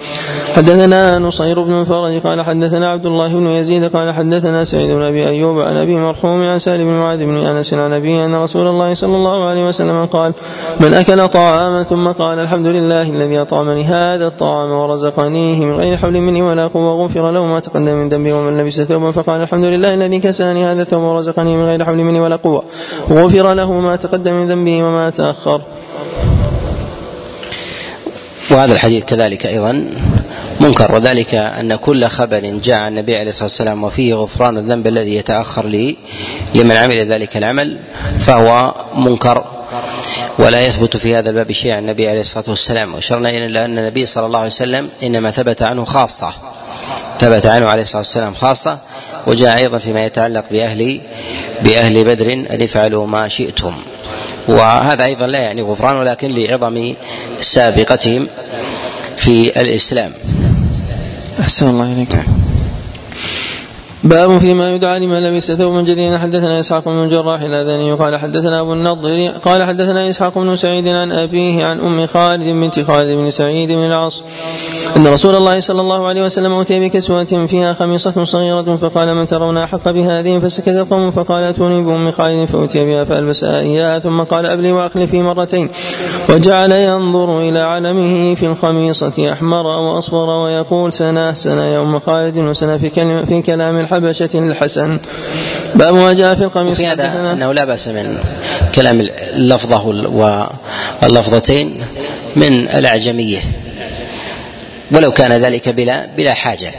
حدثنا نصير بن فرج قال حدثنا عبد الله بن يزيد قال حدثنا سعيد بن أبي أيوب عن أبي مرحوم عن سالم بن معاذ بن أنس عن أبيه أن رسول الله صلى الله عليه وسلم قال: من أكل طعاما ثم قال: الحمد لله الذي أطعمني هذا الطعام ورزقنيه من غير حول مني ولا قوة، غفر له ما تقدم من ذنبه. ومن لبس ثوبا فقال: الحمد لله الذي كساني هذا الثوب ورزقني من غير حول مني ولا قوة، غفر له ما تقدم من ذنبه وما تأخر. وهذا الحديث كذلك أيضا منكر، وذلك أن كل خبر جاء عن النبي عليه الصلاة والسلام وفيه غفران الذنب الذي يتأخر لي لمن عمل ذلك العمل فهو منكر، ولا يثبت في هذا الباب شيء عن النبي عليه الصلاة والسلام. وأشرنا إلى أن النبي صلى الله عليه وسلم إنما ثبت عنه خاصة، ثبت عنه عليه الصلاة والسلام خاصة، وجاء أيضا فيما يتعلق بأهل بأهل بدر: أن افعلوا ما شئتم. وهذا أيضا لا يعني غفران، ولكن لعظم سابقتهم في الإسلام. أحسن الله إليكم. باب فيما يدعى لمن لبس ثوبا جديدا. حدثنا إسحاق بن جراح الأذني قال حدثنا أبو النضر قال حدثنا إسحاق بن سعيد عن أبيه عن أم خالد بنت خالد بن سعيد بن العاص أن رسول الله صلى الله عليه وسلم أتي بكسوة فيها خميصة صغيرة فقال: من ترون أحق بهذه؟ فسكت القوم، فقال: أتوني بأم خالد، فأتي بها فألبسها إياها، ثم قال: أبلي وأخلفي مرتين، وجعل ينظر إلى علمه في الخميصة أحمر وأصفر ويقول: سنة سنة يا أم خالد، وسنة في, في كلام الحق حبشة الحسن. باب ما جاء في القميص. في هذا أنه لا بأس من كلام اللفظة واللفظتين من الأعجمية، ولو كان ذلك بلا بلا حاجة،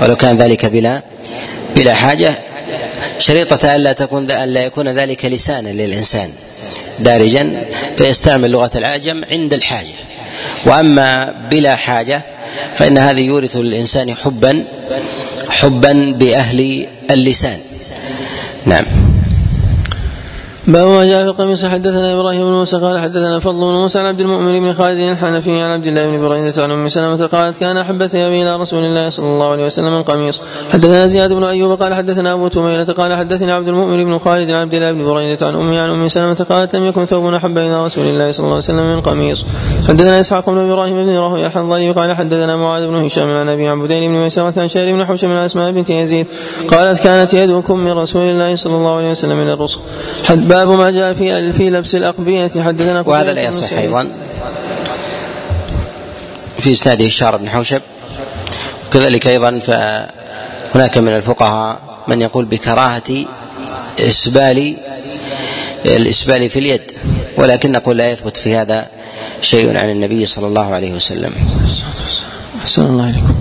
ولو كان ذلك بلا بلا حاجة شريطة ألا تكون ألا يكون ذلك لسانا للإنسان دارجا فيستعمل لغة العجم عند الحاجة. وأما بلا حاجة فإن هذا يورث للإنسان حبا حبا بأهل اللسان. نعم. باب ما جاء في القميص. حدثنا ابراهيم بن موسى قال حدثنا فضل بن موسى عن عبد المؤمن بن خالد الحنفي عن عبد الله بن بريدة عن ام سلمة قالت كان احب ثيابي الى رسول الله صلى الله عليه وسلم القميص. حدثنا زياد بن ايوب قال حدثنا ابو تميمة قال حدثنا عبد المؤمن بن خالد عن عبد الله بن بريدة عن امي عن ام سلمة قالت لم يكن ثوب احب الى رسول الله صلى الله عليه وسلم من قميص. حدثنا اسحاق بن ابراهيم بن راهويه الحنظلي قال حدثنا معاذ بن هشام عن ابي عن بدين بن ميسرة عن شاري بن حوشم عن اسماء بنت يزيد قالت كانت يدكم من رسول الله صلى الله عليه وسلم من الرسل. باب ما جاء في في لبس الأقبية. حدثنا وهذا لا يصح أيضا في إسناده الشعر بن حوشب. وكذلك أيضا فهناك من الفقهاء من يقول بكراهة إسبال الإسبال في اليد، ولكن نقول لا يثبت في هذا شيء عن النبي صلى الله عليه وسلم. أحسن الله عليكم.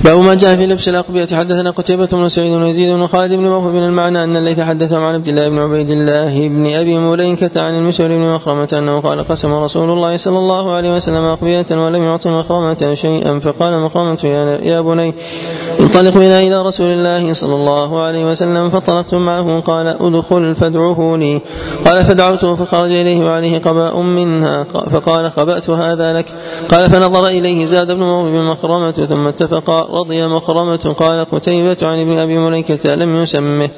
باب ما جاء في لبس الأقبية. حدثنا قتيبة بن سعيد بن يزيد بن خالد بن موهب بن المعنى أن الليث حدثهم عن عبد الله بن عبيد الله بن أبي مليكة عن المسور بن مخرمة أنه قال قسم رسول الله صلى الله عليه وسلم أقبية ولم يعطي مخرمة شيئا، فقال مخرمة يا بني انطلق بنا إلى رسول الله صلى الله عليه وسلم، فانطلقت معه قال أدخل فادعوه لي، قال فدعوته فخرج إليه وعليه قباء منها، فقال خبأت هذا لك، قال فنظر إليه زاد بن موهب بن مخرمة ثم اتفقا، رضي مخرمة. قال قتيبة عن ابن أبي مليكة لم يسمه.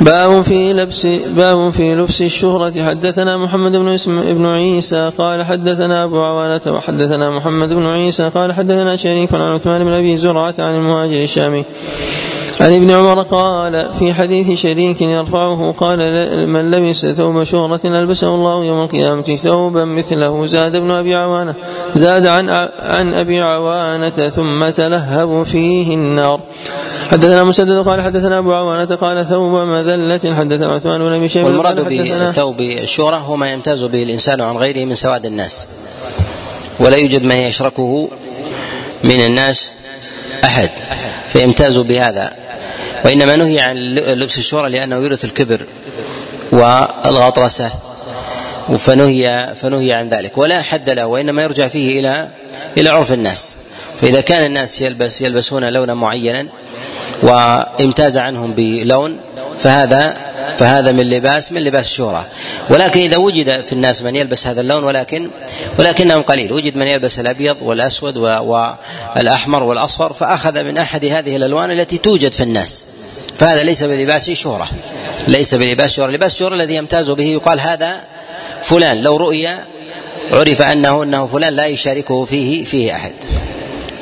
باب في لبس باب في لبس الشهرة. حدثنا محمد بن اسم ابن عيسى قال حدثنا أبو عوانة وحدثنا محمد بن عيسى قال حدثنا شريك عن عثمان بن أبي زرعة عن المهاجر الشامي عن ابن عمر قال في حديث شريك يرفعه قال من لبس ثوب شهرة ألبسه الله يوم القيامة ثوبا مثله. زاد ابن أبي عوانة زاد عن عن أبي عوانة ثم تلهب فيه النار. حدثنا مسدد قال حدثنا أبو عوانة قال ثوب مذلة. حدثنا عثمان بن أبي شيبة. والمراد بثوب الشهرة هو ما يمتاز به الإنسان عن غيره من سواد الناس، ولا يوجد ما يشركه من الناس أحد فيمتاز بهذا، وإنما نهي عن لبس الشهرة لأنه يورث الكبر والغطرسة فنهي, فنهي عن ذلك، ولا حد له، وإنما يرجع فيه إلى إلى عرف الناس. فإذا كان الناس يلبس يلبسون لونا معينا وامتاز عنهم بلون فهذا فهذا من لباس من لباس الشهرة. ولكن إذا وجد في الناس من يلبس هذا اللون ولكن ولكنهم قليل، وجد من يلبس الأبيض والأسود والأحمر والأصفر فأخذ من أحد هذه الألوان التي توجد في الناس، فهذا ليس بلباس شهرة، ليس بلباس شهرة. لباس الشهرة الذي يمتاز به يقال هذا فلان، لو رؤيا عرف أنه أنه فلان لا يشاركه فيه فيه أحد.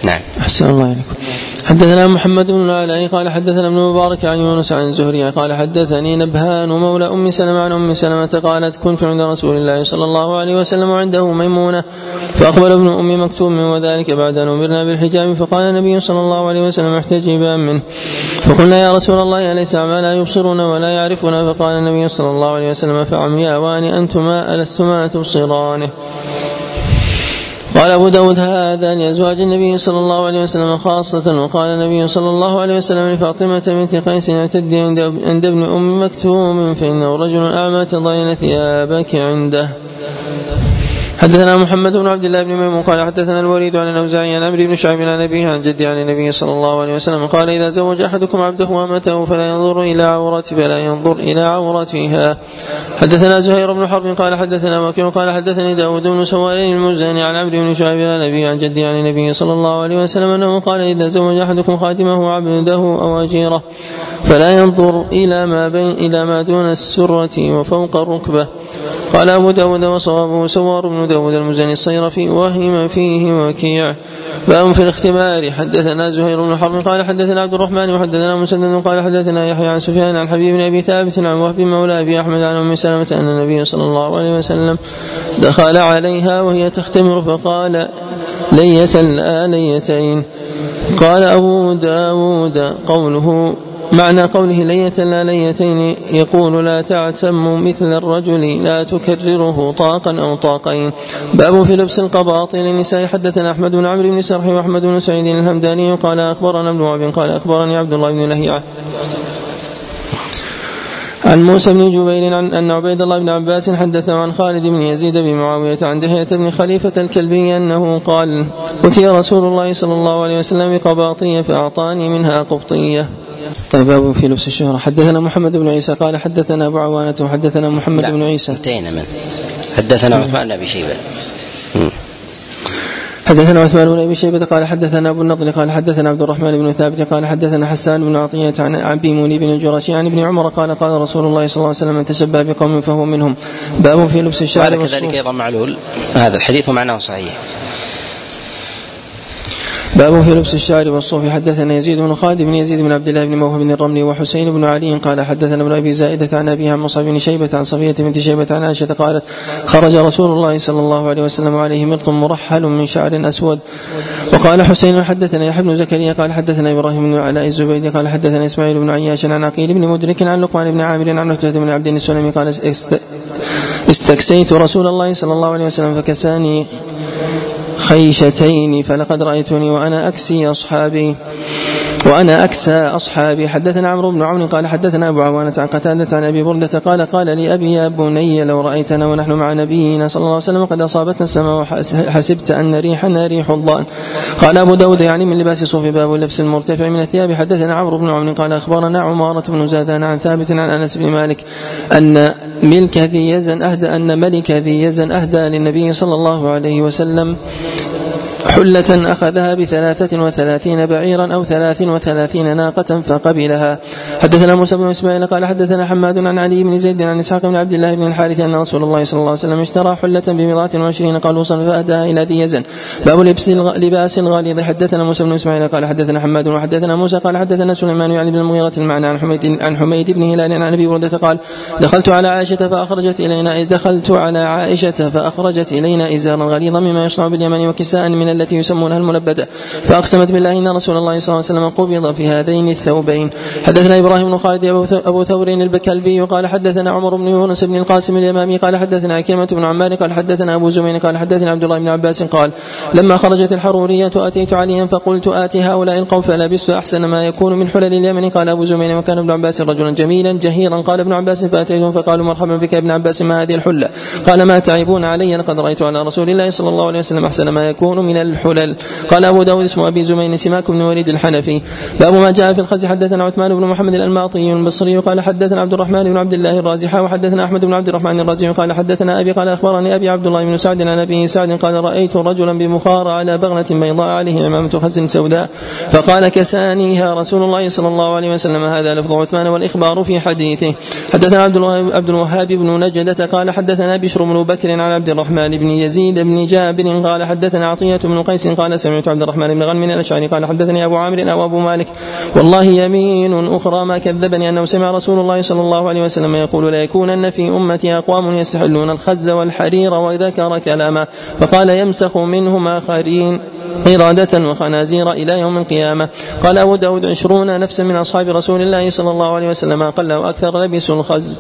نعم. أحسن الله عليكم. حدثنا محمد بن العلاء قال حدثنا ابن مبارك عن يونس عن زهري قال حدثني نبهان مولى أم سلمة عن أم سلمة قالت كنت عند رسول الله صلى الله عليه وسلم وعنده ميمونة فأقبل ابن أم مكتوم وذلك بعد أن أمرنا بالحجاب، فقال النبي صلى الله عليه وسلم احتجبا منه، فقلنا يا رسول الله أليس أعمى لا يبصرون ولا يعرفون، فقال النبي صلى الله عليه وسلم فعمياوان أنتما ألستما تبصرانه. قال أبو داود هذا لأزواج النبي صلى الله عليه وسلم خاصة، وقال النبي صلى الله عليه وسلم لفاطمة بنت قيس اعتدي عند ابن أم مكتوم فإنه رجل أعمى تضين ثيابك عنده. حدثنا محمد بن عبد الله بن ميمون قال حدثنا الوليد عن الأوزاعي عن عمرو بن شعيب عن أبيه عن جدي عن النبي صلى الله عليه وسلم قال إذا زوج أحدكم عبده وامته فلا ينظر إلى عورته فلا ينظر إلى عورتها. حدثنا زهير بن حرب قال حدثنا وكيع قال حدثني داود بن سوارين المزني عن عمرو بن شعيب عن أبيه عن جدي عن النبي صلى الله عليه وسلم أنه قال إذا زوج أحدكم خادمه عبده أو أجيره فلا ينظر إلى ما بين إلى ما دون السرة وفوق الركبة. قال أبو داود وصوابه سوار بن داود المزني الصيرفي وهم فيه وكيع. باب في الاختبار. حدثنا زهير بن حرب قال حدثنا عبد الرحمن وحدثنا مسدد قال حدثنا يحيى عن سفيان عن حبيب بن أبي ثابت عن وهب مولى أبي أحمد عن أم سلمة أن النبي صلى الله عليه وسلم دخل عليها وهي تختمر فقال لية الآليتين. قال أبو داود قوله معنى قوله ليتنا ليتين يقول لا تعتم مثل الرجل لا تكرره طاقا أو طاقين. باب في لبس القباطي للنساء. حدثنا أحمد بن عمرو بن سرح وأحمد بن سعيد الهمداني قال أخبرنا ابن وهب قال أخبرني عبد الله بن لهيعة عن موسى بن جبير عن أن عبيد الله بن عباس حدث عن خالد بن يزيد بن معاوية عن دحية بن خليفة الكلبي أنه قال أتي رسول الله صلى الله عليه وسلم قباطية فأعطاني منها قبطية. طيب باب في لبس الشهرة. حدثنا محمد بن عيسى قال حدثنا أبو عوانة وحدثنا محمد بن عيسى انتهينا من حدثنا عثمان بن أبي شيبة حدثنا عثمان بن أبي شيبة قال حدثنا أبو النضر قال حدثنا عبد الرحمن بن ثابت قال حدثنا حسان بن عطية عن أبي مولى بن الجرشي عن ابن عمر قال قال رسول الله صلى الله عليه وسلم من تشبه بقوم فهو منهم. باب في لبس الشعر. وعلى كذلك أيضا معلول هذا الحديث معناه صحيح. باب في لبس الشعر والصوف. حدثنا يزيد بن خالد بن يزيد بن عبد الله بن موهب بن الرملي وحسين بن علي قال حدثنا ابن أبي زائدة عن أبيها مصعب بن شيبة عن صفية بنت شيبة عن عائشة قالت خرج رسول الله صلى الله عليه وسلم عليه مرط مرحل من شعر أسود. وقال حسين حدثنا يحيى بن زكريا قال حدثنا إبراهيم بن علاء الزبيدي قال حدثنا إسماعيل بن عياش عن عقيل بن مدرك عن لقمان بن عامر عن عتبة بن عبد السلمي قال است... استكسيت رسول الله صلى الله عليه وسلم فكساني خيشتين فلقد رأيتني وأنا أكسي أصحابي وأنا أكسى أصحابي. حدثنا عمرو بن عون قال حدثنا أبو عوانة عن قتادة عن أبي بردة قال قال لي أبي يا بني لو رأيتنا ونحن مع نبينا صلى الله عليه وسلم قد أصابتنا السماء وحسبت أن ريحنا ريح الضأن. قال أبو داود يعني من لباس الصوف. باب اللبس المرتفع من الثياب. حدثنا عمرو بن عون قال أخبرنا عمارة بن زادان عن ثابت عن أنس بن مالك أن ملك ذي يزن أهدى أن ملك ذي يزن أهدى للنبي صلى الله عليه وسلم حلة أخذها بثلاثة وثلاثين بعيرا أو ثلاث وثلاثين ناقة فقبلها. حدثنا موسى بن إسماعيل قال حدثنا حماد عن علي بن زيد عن إسحاق بن عبد الله بن الحارث أن رسول الله صلى الله عليه وسلم اشترى حلة بمئة وعشرين قالوصا فأهداها إلى ذي يزن. باب لباس الغليظ. حدثنا موسى بن إسماعيل قال حدثنا حماد وحدثنا موسى قال حدثنا سليمان يعني بن المغيرة المعنى عن حميد عن حميد بن هلال عن أبي بردة قال دخلت على عائشة فأخرجت إلينا دخلت على عائشة فأخرجت إلينا إزارا غليظا مما يصنع باليمن وكساء من التي يسمونها الملبدة فأقسمت بالله إن رسول الله صلى الله عليه وسلم قبض في هذين الثوبين. حدثنا إبراهيم بن خالد أبو ثور البكلبي قال حدثنا عمر بن يونس بن القاسم اليمامي قال حدثنا كلمة بن عمار قال حدثنا أبو زمين قال حدثنا عبد الله بن عباس قال لما خرجت الحرورية أتيت عليا فقلت آتي هؤلاء القوم فلبست أحسن ما يكون من حلل اليمن. قال أبو زمين وكان ابن عباس رجلا جميلا جهيرا. قال ابن عباس فأتيتهم فقالوا مرحبا بك ابن عباس ما هذه الحلة؟ قال ما تعيبون علي لقد رأيت على رسول الله صلى الله عليه وسلم أحسن ما يكون من الحلل. قال أبو داود اسمه أبي زمين سماك بن وليد الحنفي. باب ما جاء في الخز. حدثنا عثمان بن محمد الألماطي البصري قال حدثنا عبد الرحمن بن عبد الله الرازحي وحدثنا أحمد بن عبد الرحمن الرازي قال حدثنا أبي قال أخبرني أبي عبد الله بن سعد عن أبي سعد قال رأيت رجلا بمخار على بغلة بيضاء عليه عمامة خز سوداء فقال كسانيها رسول الله صلى الله عليه وسلم. هذا لفظ عثمان والإخبار في حديثه. حدثنا عبد الله عبد الوهاب بن نجدة قال حدثنا بشر بن بكر عن عبد الرحمن بن يزيد بن جابر قال حدثنا عطية بن قيس قال سمعت عبد الرحمن بن غنم الأشعري قال حدثني أبو عامر أو أبو مالك والله يمين أخرى ما كذبني أنه سمع رسول الله صلى الله عليه وسلم يقول لا يكونن في أمتي أقوام يستحلون الخز والحرير وذكر كلاما فقال يمسخ منهما خرين إرادة وخنازير إلى يوم القيامة. قال أبو داود عشرون نفسا من أصحاب رسول الله صلى الله عليه وسلم أقل وأكثر لبسوا الخز.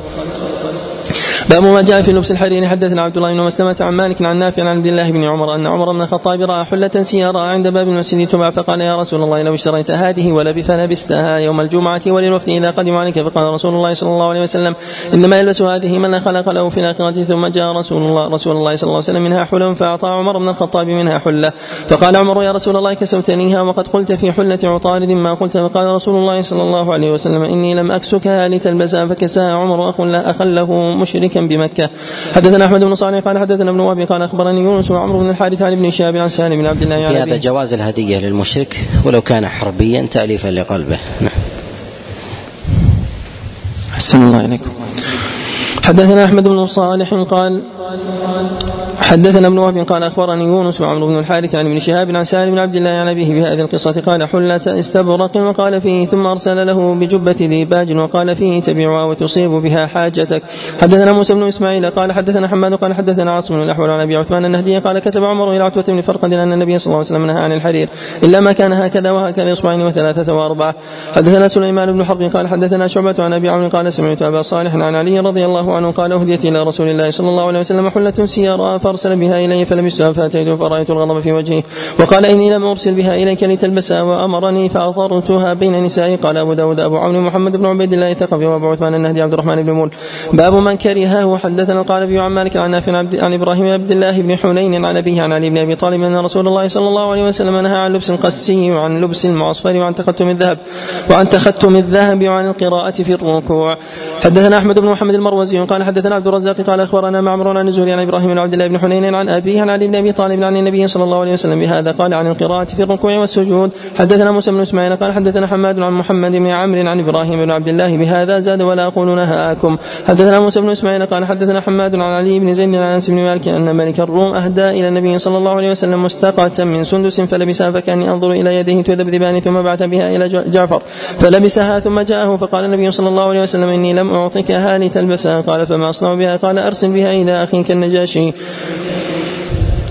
باب ما جاء في لبس الحرير. حدثنا عبد الله بن مسلمة عن مالك عن نافع عن عبد الله بن عمر أن عمر بن الخطاب رأى حلة سيارة عند باب المسجد تباع فقال يا رسول الله لو اشتريت هذه ولبستها يوم الجمعة وللوفد إذا قدم عليك. فقال رسول الله صلى الله عليه وسلم إنما يلبس هذه من لا خلق له في الآخرة. ثم جاء رسول الله رسول الله صلى الله عليه وسلم منها حلة فأعطى عمر بن الخطاب منها حلة فقال عمر يا رسول الله كسوتنيها وقد قلت في حلة عطارد ما قلت. فقال رسول الله صلى الله عليه وسلم إني لم أكسكها لتلبسها فكساها عمر أخ له مشرك بمكة. حدثنا أحمد بن صالح قال حدثنا ابن وهب قال أخبرني يونس وعمر بن الحارث عن ابن شهاب عن سالم بن عبد الله في هذا جواز الهدية للمشرك ولو كان حربيا تأليفا لقلبه. أحسن الله إليكم. حدثنا أحمد بن صالح قال حدثنا ابن وهب قال أخبرني يونس وعمرو بن الحارث عن ابن شهاب عن سالم بن عبد الله عن أبيه بهذه القصة قال حلت استبرق وقال فيه ثم أرسل له بجبة ذي باج وقال فيه تبعها وتصيب بها حاجتك. حدثنا موسى بن إسماعيل قال حدثنا حماد قال حدثنا عاصم بن الأحول عن أبي عثمان النهدي قال كتب عمر إلى عتبة بن فرقد أن النبي صلى الله عليه وسلم نهى عن الحرير إلا ما كان هكذا وهكذا إصبعين وثلاثة وأربعة. حدثنا سليمان بن حرب قال حدثنا شعبة عن أبي عون قال سمعت أبا صالح عن علي رضي الله عنه قال أهديت إلى رسول الله صلى الله عليه وسلم حلة سيارة فأرسل بها إلي فلبستها فأتيته فرأيت الغضب في وجهه وقال إني لم أرسل بها إليك لتلبسها وأمرني فأثرتها بين نسائي. قال أبو داود أبو عون محمد بن عبيد الله الثقفي وأبو عثمان النهدي عبد الرحمن بن مول. باب من كرهه. وحدثنا القالبي عن مالك عن نافع عن إبراهيم عبد الله بن حنين عن أبيه عن علي بن أبي طالب أن رسول الله صلى الله عليه وسلم نهى عن لبس القسي وعن لبس المعصفر وعن تختم الذهب وعن تختم الذهب وعن القراءة في الركوع. حدثنا أحمد بن محمد المروزي قال حدثنا عبد الرزاق قال أخبرنا معمر عن زهري عن إبراهيم بن عبد الله بن حنين عن أبيه عن علي بن أبي طالب عن النبي صلى الله عليه وسلم بهذا قال عن القراءة في الركوع والسجود. حدثنا موسى بن إسماعيل قال حدثنا حماد عن محمد بن عمرو عن إبراهيم بن عبد الله بهذا زاد ولا أقول نهاكم. حدثنا موسى بن إسماعيل قال حدثنا حماد عن علي بن زيد عن أنس بن مالك أن ملك الروم أهدى إلى النبي صلى الله عليه وسلم مستقعة من سندس فلبسها فكأني أنظر إلى يديه تذبذبان ثم بعث بها إلى جعفر فلبسها ثم جاءه فقال النبي صلى الله عليه وسلم إني لم أعطكها لتلبسها قال فما أصنع بها قال أرسل بها إلى أخيك النجاشي.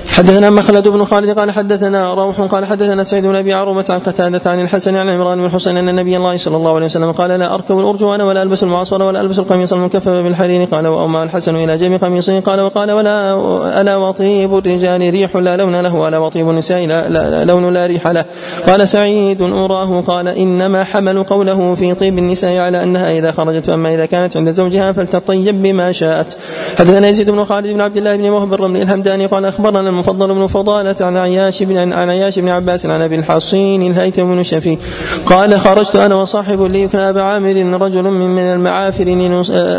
حدثنا مخلد بن خالد قال حدثنا روح قال حدثنا سعيد بن أبي عروبة عن قتادة عن الحسن عن عمران بن حسين أن النبي الله صلى الله عليه وسلم قال لا أركب الأرجوان ولا ألبس المعصفر ولا ألبس القميص المكفف بالحرير. قال وأومى الحسن إلى جيب قميصه قال وقال ولا ألا وطيب الرجال ريح لا لون له ولا وطيب النساء لا, لا لون لا ريح له. قال سعيد أراه قال إنما حمل قوله في طيب النساء على أنها إذا خرجت أما إذا كانت عند زوجها فلتطيب بما شاءت. حدثنا يزيد بن خالد بن عبد الله بن وهب الرملي الهمداني قال أخبرنا فضل بن فضالة عن عياش بن عن عياش بن عباس عن أبي الحصين الهيثم بن شفي قال خرجت أنا وصاحب لي يكنى أبا عامر رجل من المعافر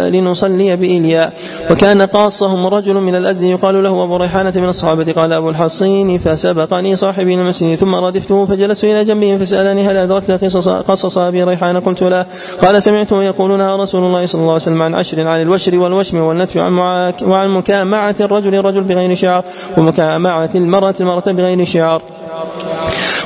لنصلي بإلياء وكان قاصهم رجل من الأزد يقال له أبو ريحانة من الصحابة. قال أبو الحصين فسبقني صاحبي المسجد ثم ردفته فجلست إلى جنبه فسألني هل أدركت قصص, قصص أبي ريحانة قلت لا. قال سمعته يقولونها رسول الله صلى الله عليه وسلم عن عشر عن الوشر والوشم والنتف وعن مكامعة الرجل الرجل بغير شعر ومكامعة المرأة المرأة بغير شعر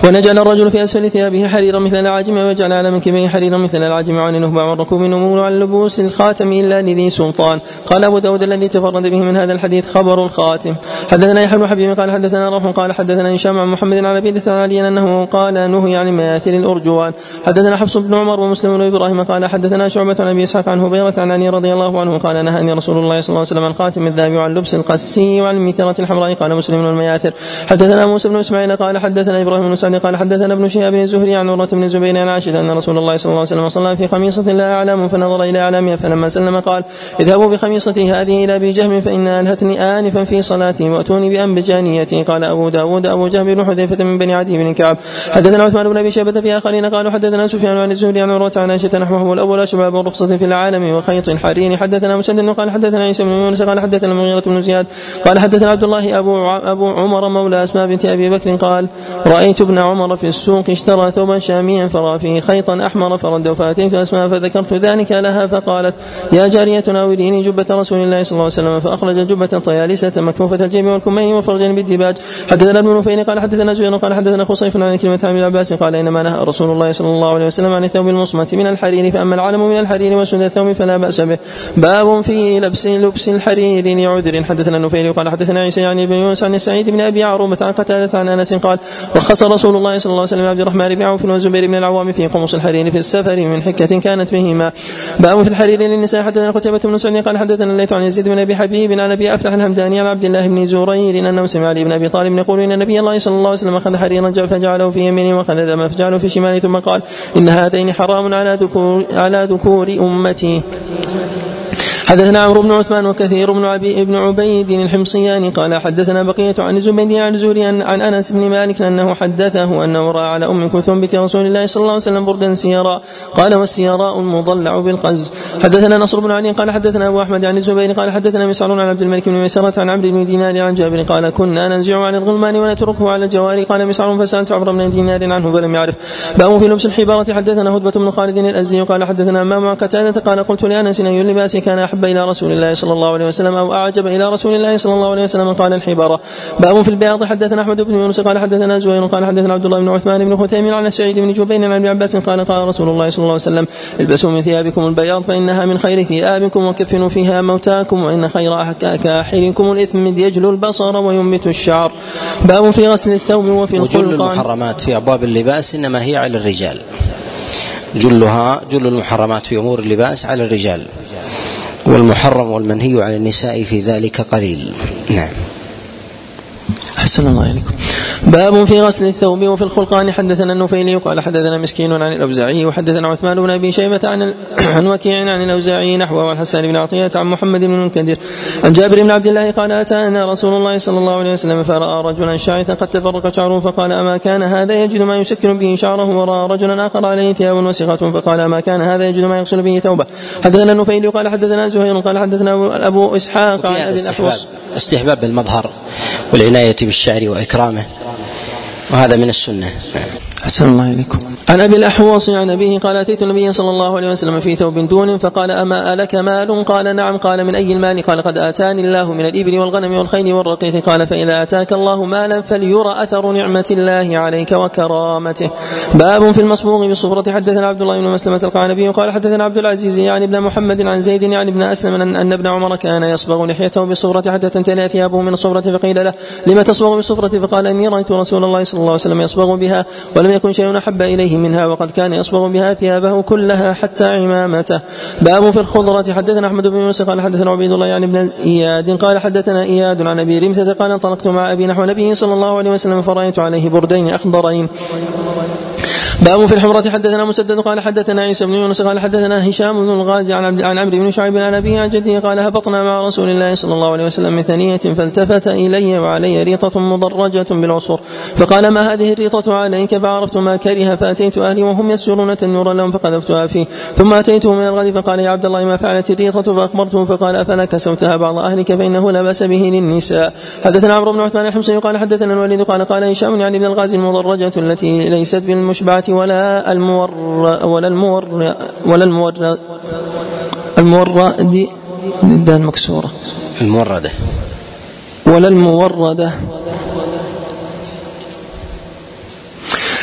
ونجعل الرجل في أسفل ثيابه حريرا مثل العاجم وجعل على منكبيه حريرا مثل العاجم عن النهبة عن ركوب النمور عن لبوس الخاتم إلا لذي سلطان. قال أبو داود الذي تفرد به من هذا الحديث خبر الخاتم. حدثنا يحيى بن حبيب قال حدثنا روح قال حدثنا هشام عن محمد عن عبيدة عن علي أنه قال نهي عن مياثر الأرجوان. حدثنا حفص بن عمر ومسلم بن إبراهيم قال حدثنا شعبة عن أبي إسحاق عن هبيرة عن علي رضي الله عنه قال نهاني رسول الله صلى الله عليه وسلم عن خاتم الذهب وعن لبس القسي وعن الميثرة الحمراء قال مسلم المياثر. حدثنا موسى بن إسماعيل قال حدثنا إبراهيم قال حدثنا ابن شهاب بن زهري عن عروة بن الزبير عن عائشة أن رسول الله صلى الله عليه وسلم صلى في قميصة لا أعلم فنظر إلى أعلامها فلما سلم قال اذهبوا بقميصتي هذه إلى أبي جهم فإنها ألهتني آنفا في صلاتي وأتوني بأم بجانيتي. قال أبو داود أبو جهم بن حذيفة من بني عدي بن كعب. حدثنا عثمان بن أبي شيبة في آخرين قالوا حدثنا سفيان عن الزهري عن عروة عن عائشة نحوه الأول شباب رخصة في العالم وخيط حرير. حدثنا مسدد قال حدثنا عيسى بن يونس قال حدثنا المغيرة بن زياد قال حدثنا عبد الله أبو أبو عمر مولى أسماء بنت أبي بكر قال رأيت ابن عمر في السوق اشترى ثوبا شاميا فرأى فيه خيطا أحمر فرده فأتيت أسماء فذكرت ذلك لها فقالت يا جارية ناوليني جبة رسول الله صلى الله عليه وسلم فأخرج جبة طيالسة مكفوفة الجيب والكمين وفرجا بالديباج. حدثنا ابن نفيل قال حدثنا زهير قال حدثنا خصيف عن كلمة عن العباس قال إنما نهى رسول الله صلى الله عليه وسلم عن الثوب المصمة من الحرير فأما العلم من الحرير وسند الثوب فلا بأس به. باب في لبس لبس الحرير لعذر. حدثنا نفيل قال حدثنا عيسى عن ابن يونس عن سعيد بن أبي عروبة عن قتادة عن أنس قال رخص رسول الله صلى الله عليه وسلم عبد الرحمن بن عوف وزبير بن العوام في قمص الحرير في السفر من حكة كانت بهما. باب في الحرير للنساء. حدثنا قتيبة بن سعيد قال حدثنا الليث عن يزيد بن أبي حبيب عن أبي أفلح الهمداني عن عبد الله بن زرير أنه سمع علي بن أبي طالب يقول إن النبي الله صلى الله عليه وسلم أخذ حريرا فجعله في يمينه وأخذ ذما فجعله في شماله ثم قال إن هاتين حرام على ذكور على ذكور أمتي. حدثنا عمرو بن عثمان وكثير بن عبي بن عبيد الحمصياني قال حدثنا بقية عن الزبيدي عن الزهري عن أنس بن مالك أنه حدثه أنه رأى على أم كلثوم بنت رسول الله صلى الله عليه وسلم بردا سيراء قال والسيراء المضلع بالقز. حدثنا نصر بن علي قال حدثنا أبو أحمد عن الزبير قال حدثنا مسعر عن عبد الملك بن مسارة عن عمرو بن دينار عن جابر قال كنا ننزع عن الغلمان ونتركه على الجواري قال مسعر فسألت عمرو بن دينار عنه فلم يعرف. باب في لبس الحبارة. حدثنا هدبة بن خالد الأزدي قال حدثنا أمام عن قتادة قال قلت لأنس أي اللباس كان أحب أحب إلى رسول الله صلى الله عليه وسلم أو أعجب إلى رسول الله صلى الله عليه وسلم قال الحبارة. باب في البياض. حدثنا أحمد بن يونس قال حدثنا زهير قال حدثنا عبد الله بن عثمان بن خثيم عن سعيد بن جبين عن ابن عباس قال قال رسول الله صلى الله عليه وسلم البسوا من ثيابكم البياض فإنها من خير ثيابكم وكفنوا فيها موتاكم وإن خير أكاحلكم الإثمد يجل البصر وينبت الشعر. باب في غسل الثوب وفي الخلقان. وجل المحرمات في أبواب اللباس إنما هي على الرجال، جلها جل المحرمات في أمور اللباس على الرجال، والمحرم والمنهي على النساء في ذلك قليل. نعم. أحسن الله إليكم. باب في غسل الثوب وفي الخلقان. حدثنا النفيلي قال حدثنا مسكين عن الأوزاعي وحدثنا عثمان بن أبي شيبة عن ال... عن وكيع عن الأوزاعي نحوه عن الحسن بن عطية عن محمد بن المنكدر عن جابر بن عبد الله قال أتانا رسول الله صلى الله عليه وسلم فرأى رجلا شعثا قد تفرق شعره فقال أما كان هذا يجد ما يسكن به شعره، ورأى رجلا آخر عليه ثياب وسخة فقال أما كان هذا يجد ما يغسل به ثوبه. حدثنا النفيلي قال حدثنا زهير قال حدثنا أبو إسحاق عن أبي الأحوص. استحباب المظهر والعناية بالشعر وإكرامه، وهذا من السنة. أحسن الله إليكم. عن أبي الأحوص عن أبيه قال أتيت النبي صلى الله عليه وسلم في ثوب دون فقال أما ألك مال؟ قال نعم. قال من أي المال؟ قال قد آتاني الله من الإبل والغنم والخيل والرقيق. قال فإذا آتاك الله مالا فليرى أثر نعمة الله عليك وكرامته. باب في المصبوغ بالصفرة. حدثنا عبد الله بن مسلمة القعنبي قال حدثنا عبد العزيز يعني ابن محمد عن زيد يعني ابن أسلم أن ابن عمر كان يصبغ لحيته بالصفرة حتى تمتلئ ثيابه من الصفرة، فقيل له لما تصبغ بالصفرة؟ فقال إني رأيت رسول الله صلى الله عليه وسلم يصبغ بها ولم يكن شيء أحب إليه منها، وقد كان يصبغ بها ثيابه كلها حتى عمامته. باب في الخضرة. حدثنا أحمد بن يونس قال حدثنا عبيد الله يعني ابن إياد قال حدثنا إياد عن أبي رمثة قال انطلقت مع أبي نحو نبيه صلى الله عليه وسلم فرأيت عليه بردين أخضرين. باب في الحمرة. حدثنا مسدد قال حدثنا عيسى بن يونس قال حدثنا هشام بن الغازي عن عن عمرو بن شعيب عن أبيه عن جده قال هبطنا مع رسول الله صلى الله عليه وسلم من ثنية فالتفت إلي وعلي ريطة مضرجة بالعصر فقال ما هذه الريطة عليك؟ فعرفت ما كره فأتيت أهلي وهم يسجرون تنورا لهم فقذفتها فيه، ثم أتيته من الغد فقال يا عبد الله ما فعلت الريطة؟ فأخبرته فقال أفلا كسوتها بعض أهلك؟ فإنه لا بأس به للنساء. حدثنا عمرو بن عثمان الحمصي قال حدثنا الوليد قال قال هشام يعني ابن الغازي المضرجة التي ليست بالمشبعة ولا المور ولا المور ولا المور المورد الدال مكسورة الموردة ولا الموردة.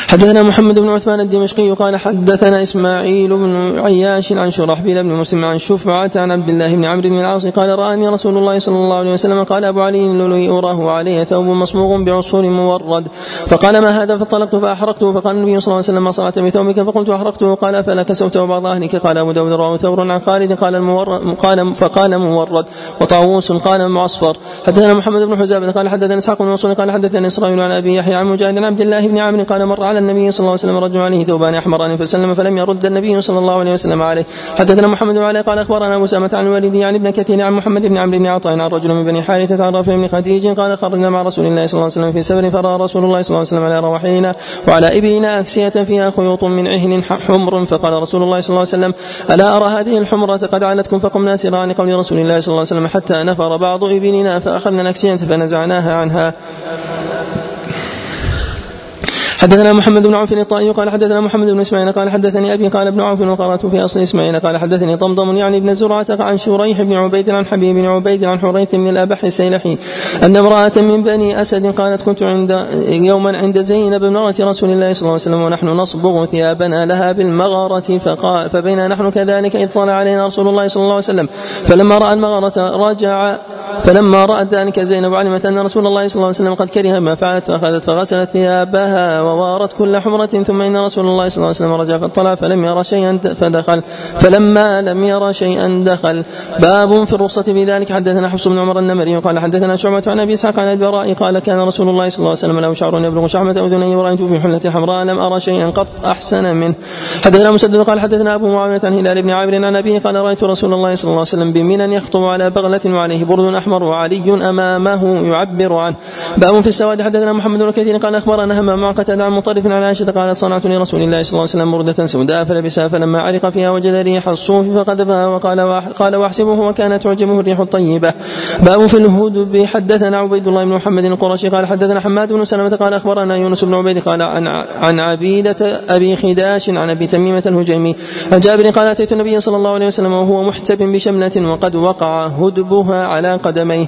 حدثنا محمد بن عثمان الدمشقي قال حدثنا إسماعيل بن عياش عن شرحبيل بن مسلم عن شفعة عن عبد الله بن عمرو بن العاص قال رآني رسول الله صلى الله عليه وسلم قال أبو علي اللؤلؤي أراه عليه ثوب مصبوغ بعصفور مورد، فقال ما هذا؟ فطلقت فأحرقته، فقال النبي صلى الله عليه وسلم ما صنعت بثوبك؟ فقلت أحرقته. قال فلا كسوته بعض أهلك؟ قال أبو داود رواه ثور عن خالد قال المورد فقال مورد، وطاووس قال معصفر. حدثنا محمد بن حزابة قال حدثنا إسحاق بن منصور قال حدثنا إسرائيل عن أبي يحيى عن مجاهد عن عبد الله بن عمرو قال مر على النبي صلى الله عليه وسلم رجل عليه ثوبان أحمران فسلم فلم يرد النبي صلى الله عليه وسلم عليه. حدثنا محمد بن علي قال أخبرنا أبو سامة عن الوالد عن ابن كثير عن محمد بن عمرو بن عطاء عن رجل من بني حارثة عن رافع بن خديج قال خرجنا مع رسول الله صلى الله عليه وسلم في سفر فرأى رسول الله صلى الله عليه وسلم على رواحلنا وعلى إبلنا أكسية فيها خيوط من عهن حمر، فقال رسول الله صلى الله عليه وسلم ألا أرى هذه الحمرة قد علتكم؟ فقمنا سراعا لقول رسول الله صلى الله عليه وسلم حتى نفر بعض إبلنا فأخذنا الأكسية فنزعناها عنها. حدثنا محمد بن عوف الطائي قال حدثنا محمد بن اسماعيل قال حدثني أبي قال ابن عوف وقرأت في أصل اسماعيل قال حدثني طمطم يعني بن زرعة عن شريح بن عبيد عن حبيب بن عبيد عن حريث بن الأبح السيلحي أن امرأة من بني أسد قالت كنت عند يوما عند زينب امرأة رسول الله صلى الله عليه وسلم ونحن نصبغ ثيابنا لها بالمغارة، فقال فبينا نحن كذلك إذ طلع علينا رسول الله صلى الله عليه وسلم فلما رأى المغارة رجع، فلما رأت ذلك زينب علمت أن رسول الله صلى الله عليه وسلم قد كره ما فعلت فأخذت فغسلت ثيابها ووارت كل حمرة، ثم إن رسول الله صلى الله عليه وسلم رجع فاطلع فلم يرى شيئا فدخل فلما لم يرى شيئا دخل. باب في الرخصة في ذلك. حدثنا حفص بن عمر النمري قال حدثنا شعبة عن أبي إسحاق عن البراء قال كان رسول الله صلى الله عليه وسلم له شعر يبلغ شحمته وأذنيه ورأيت في حلة حمراء لم أرى شيئا قط أحسن منه. حدثنا مسدد قال حدثنا أبو معاوية عن هلال بن عامر عن أبيه قال رأيت رسول الله صلى الله عليه وسلم بمنى يخطب على بغلة وعليه برد أحمر وعلي أمامه يعبر عنه. باب في السواد. حدثنا محمد بن كثير قال أخبرنا همام عن قتادة عن مطرف عن عائشة قال صنعت لرسول الله صلى الله عليه وسلم مردة سوداء فلبسها فلما علق فيها وجد ريح الصوف فقذفها وقال قال واحسبه وكانت تعجبه الريح الطيبة. باب في الهدب. حدثنا عبيد الله بن محمد القرشي قال حدثنا حماد بن سلمة قال أخبرنا يونس بن عبيد قال عن عبيدة أبي خداش عن أبي تميمة الهجيمي جابر قال أتيت النبي صلى الله عليه وسلم وهو محتب بشملة وقد وقع هدبها على قدميه.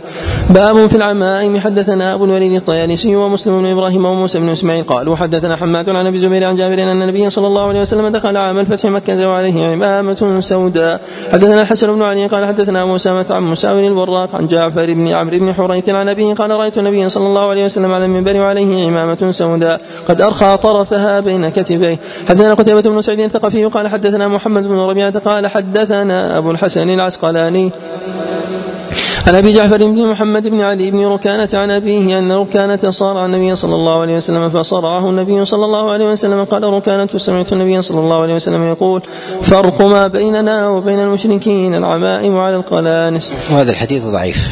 باب في العمائم. حدثنا أبو الوليد الطيالسي ومسلم بن إبراهيم وموسى بن إسماعيل قالوا حدثنا حماد عن أبي زبير عن جابر أن النبي صلى الله عليه وسلم دخل عام الفتح مكة وعليه عمامة سوداء. حدثنا الحسن بن علي قال حدثنا موسى عن مساوي الوراق عن جعفر بن عمرو بن حريث عن أبيه قال رأيت النبي صلى الله عليه وسلم على المنبر وعليه عمامة سوداء قد أرخى طرفها بين كتفيه. حدثنا قتيبة بن سعيد الثقفي قال حدثنا محمد بن ربيعة قال حدثنا أبو الحسن العسقلاني عن أبي جعفر بن محمد بن علي بن ركانة عن أبيه أن ركانة صارع النبي صلى الله عليه وسلم فصرعه النبي صلى الله عليه وسلم قال ركانة سمعت النبي صلى الله عليه وسلم يقول فرق ما بيننا وبين المشركين العمائم على القلانس. وهذا الحديث ضعيف.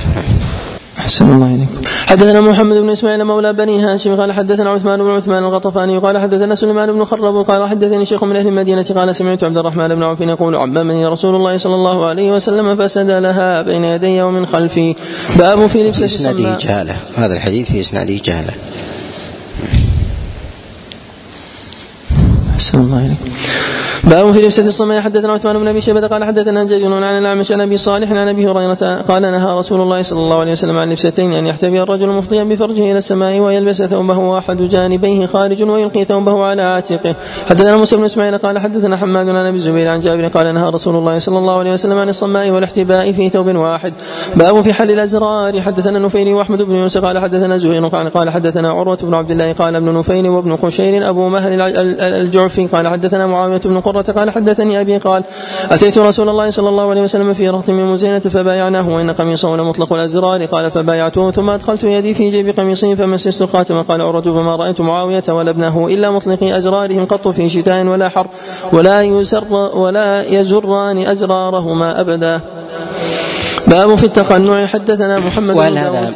أحسن الله إليكم. حدثنا محمد بن إسماعيل مولى بني هاشم قال حدثنا عثمان بن عثمان الغطفاني قال حدثنا سليمان بن خرب قال حدثني شيخ من أهل المدينة قال سمعت عبد الرحمن بن عوف يقول عممني رسول الله صلى الله عليه وسلم فسد لها بين يدي ومن خلفي. باب في لبس السماء. جهالة. هذا الحديث في إسناده جهالة. أحسن الله إليكم. باب في لبسة الصماء. حدثنا عثمان بن أبي شيبة قال حدثنا جرير عن الأعمش عن أبي صالح عن أبي هريرة قال نهى رسول الله صلى الله عليه وسلم عن لبستين أن يحتبي الرجل مفضيا بفرجه إلى السماء ويلبس ثوبه أحد جانبيه خارج ويلقي ثوبه على عاتقه. حدثنا موسى بن إسماعيل قال حدثنا حماد عن أبي الزبير عن جابر قال نهى رسول الله صلى الله عليه وسلم عن الصماء والاحتباء في ثوب واحد. باب في حل الأزرار. حدثنا نفيل وأحمد بن يونس قال حدثنا زهير قال حدثنا عروة بن عبد الله قال ابن نفيل وابن قشير أبو مهل الجعفي قال حدثنا معاوية بن قرة قال حدثني أبي قال أتيت رسول الله صلى الله عليه وسلم في رهط من مزينة فبايعناه وإن قميصه لمطلق الأزرار قال فبايعته ثم أدخلت يدي في جيب قميصه فمسست الخاتم قال عروة فما رأيت معاوية ولا ابنه إلا مطلقي أزرارهم قط في شتاء ولا حر ولا يزر ولا يزران أزرارهما أبدا. باب في التقنع. حدثنا محمد وهل هذا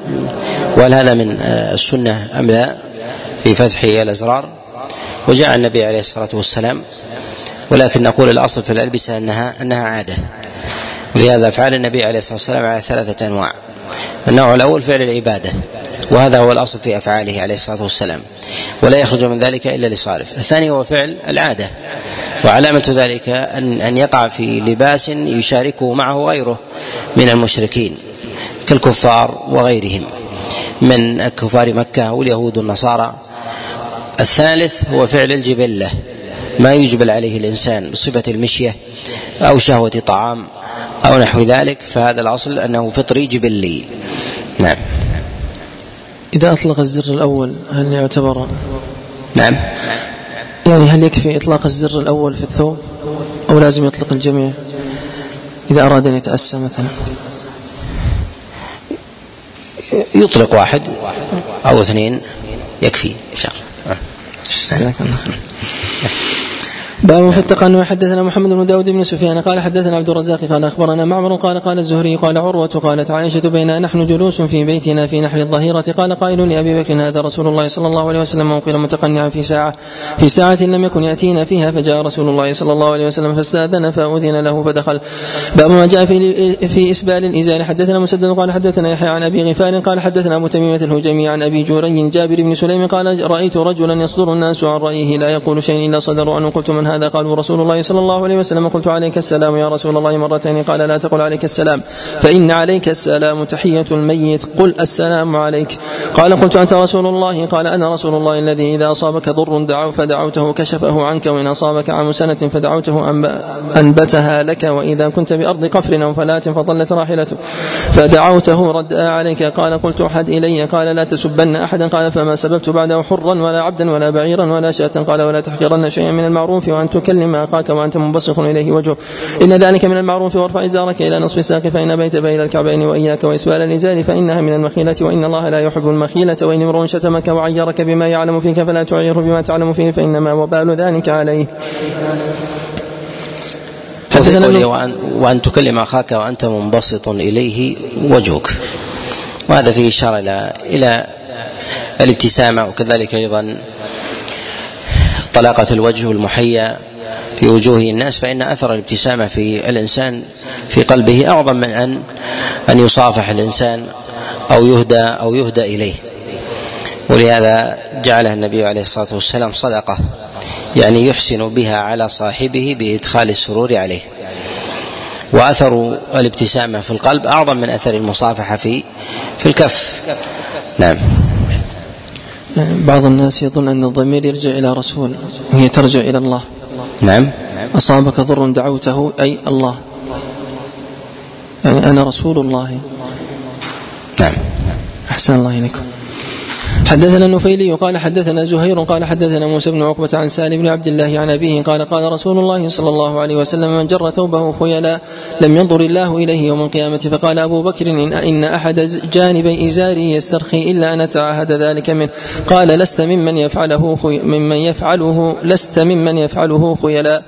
وهل هذا من السنة أم لا في فتح الأزرار؟ وجاء النبي عليه الصلاة والسلام، ولكن نقول الأصل في الألبسة أنها, أنها عادة، ولهذا فعل النبي عليه الصلاة والسلام على ثلاثة أنواع. النوع الأول فعل العبادة، وهذا هو الأصل في أفعاله عليه الصلاة والسلام، ولا يخرج من ذلك إلا لصارف. الثاني هو فعل العادة، وعلامة ذلك أن, أن يقع في لباس يشاركه معه غيره من المشركين كالكفار وغيرهم من كفار مكة واليهود والنصارى. الثالث هو فعل الجبلة، ما يجبل عليه الإنسان بصفة المشية أو شهوة طعام أو نحو ذلك، فهذا الأصل أنه فطري جبلي. نعم. إذا أطلق الزر الأول هل يعتبر؟ نعم، يعني هل يكفي إطلاق الزر الأول في الثوب أو لازم يطلق الجميع إذا أراد أن يتأسى مثلا؟ يطلق واحد أو اثنين يكفي إن شاء الله. باب في التقنع. حدثنا محمد بن داود بن سفيان قال حدثنا عبد الرزاق قال أخبرنا معمر قال قال الزهري قال عروة قالت عائشة بينا نحن جلوس في بيتنا في نحل الظهيرة قال قائل لأبي بكر هذا رسول الله صلى الله عليه وسلم وقيل متقنعا في ساعة في ساعة لم يكن يأتينا فيها فجاء رسول الله صلى الله عليه وسلم فاستأذن فأذن له فدخل. باب ما جاء في في إسبال الإزار. حدثنا مسدد قال حدثنا يحيى عن أبي غفار قال حدثنا أبو تميمة الهجيمي عن أبي جوري جابر بن سليم قال رأيت رجلا يصدر الناس عن رأيه لا يقول شيئا إلا صدر عنه قلت من هذا؟ قالوا رسول الله صلى الله عليه وسلم. قلت عليك السلام يا رسول الله مرتين. قال لا تقل عليك السلام فإن عليك السلام تحية الميت، قل السلام عليك. قال قلت أنت رسول الله؟ قال أنا رسول الله الذي إذا أصابك ضر دعو فدعوته كشفه عنك، وإن أصابك عام سنة فدعوته أنبتها لك، وإذا كنت بأرض قفر أو فلاة فضلت راحلته فدعوته رد عليك. قال قلت أحد إلي؟ قال لا تسبن أحدا. قال فما سببت بعده حرا ولا عبدا ولا بعيرا ولا شاة. قال ولا تحقرن شيئا من المعروف وأن تكلم أخاك وأنت مبصق إليه وجهه، إن ذلك من المعروف. وارفع إزارك إلى نصف الساق فإن أبيت إلى الكعبين، وإياك وإسبال الإزار فإنها من المخيلة، وإن الله لا يحب المخيلة. وإن امرؤ شتمك وعيرك بما يعلم فيك فلا تعيره بما تعلم فيه فإنما وبال ذلك عليه. وأن تكلم أخاك وأنت منبسط إليه وجهك، وهذا فيه إشارة إلى إلى الابتسامة، وكذلك أيضا طلاقة الوجه المحيا في وجوه الناس، فإن أثر الابتسامة في الإنسان في قلبه أعظم من أن أن يصافح الإنسان أو يهدى أو يهدى إليه. ولهذا جعلها النبي عليه الصلاة والسلام صدقة، يعني يحسن بها على صاحبه بإدخال السرور عليه. وأثر الابتسامة في القلب أعظم من أثر المصافحة في في الكف. نعم. بعض الناس يظن أن الضمير يرجع إلى رسول وهي ترجع إلى الله. نعم. أصابك ضر دعوته أي الله، يعني أنا رسول الله. نعم. أحسن الله إليكم. حدثنا النفيلي قال حدثنا زهير قال حدثنا موسى بن عقبة عن سالم بن عبد الله عن أبيه قال قال رسول الله صلى الله عليه وسلم: من جر ثوبه خيلا لم ينظر الله إليه يوم القيامة. فقال أبو بكر: إن, إن أحد جانبي إزاره يسترخي إلا أن أتعهد ذلك منه. قال: لست ممن يفعله ممن يفعله لست ممن يفعله خيلا.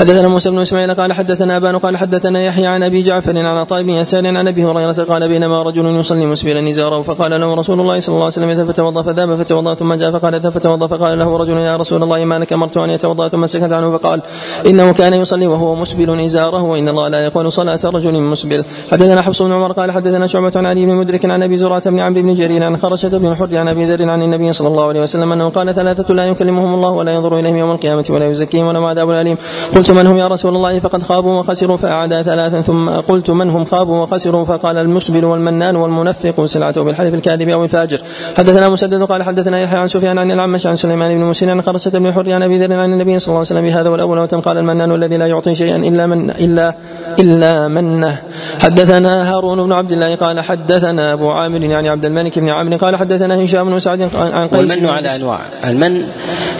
حدثنا موسى بن إسماعيل قال حدثنا أبان قال حدثنا يحيى عن أبي جعفر عن عطاء بن يسار عن أبي هريرة قال: بينما رجل يصلي مسبلا إزاره فقال له رسول الله صلى الله عليه وسلم: فتوضأ. فذهب فتوضأ ثم جاء فقال: اذهب فتوضأ. فقال له رجل: يا رسول الله ما لك؟ أمرت أن يتوضأ ثم سكت عنه. فقال: إنه كان يصلي وهو مسبل إزاره، وإن الله لا يقبل صلاة رجل مسبل. حدثنا حفص بن عمر قال حدثنا شعبة عن علي بن مدرك عن أبي زرعة بن عمرو بن جرير عن خرشة بن الحر عن أبي ذر عن النبي صلى الله عليه وسلم أنه قال: ثلاثة لا يكلمهم الله ولا ينظر إليهم يوم القيامة ولا يزكيهم ولهم عذاب أليم. قلت: من هم يا رسول الله؟ فقد خابوا وخسروا. فأعاد ثلاثا ثم قلت: من هم خابوا وخسروا؟ فقال: المسبل والمنان والمنفق سلعته بالحلف الكاذب أو الفاجر. حدثنا مسدد قال حدثنا يحيى عن سفيان عن الأعمش عن سليمان بن مسلم عن خرشة بن حر عن أبي ذر عن النبي صلى الله عليه وسلم بهذا والأول. وتقال: المنان الذي لا يعطي شيئا إلا من إلا إلا منه. حدثنا هارون بن عبد الله قال حدثنا أبو عامر يعني عبد الملك بن عامر قال حدثنا هشام بن سعد عن قيس. المن على أنواع. المن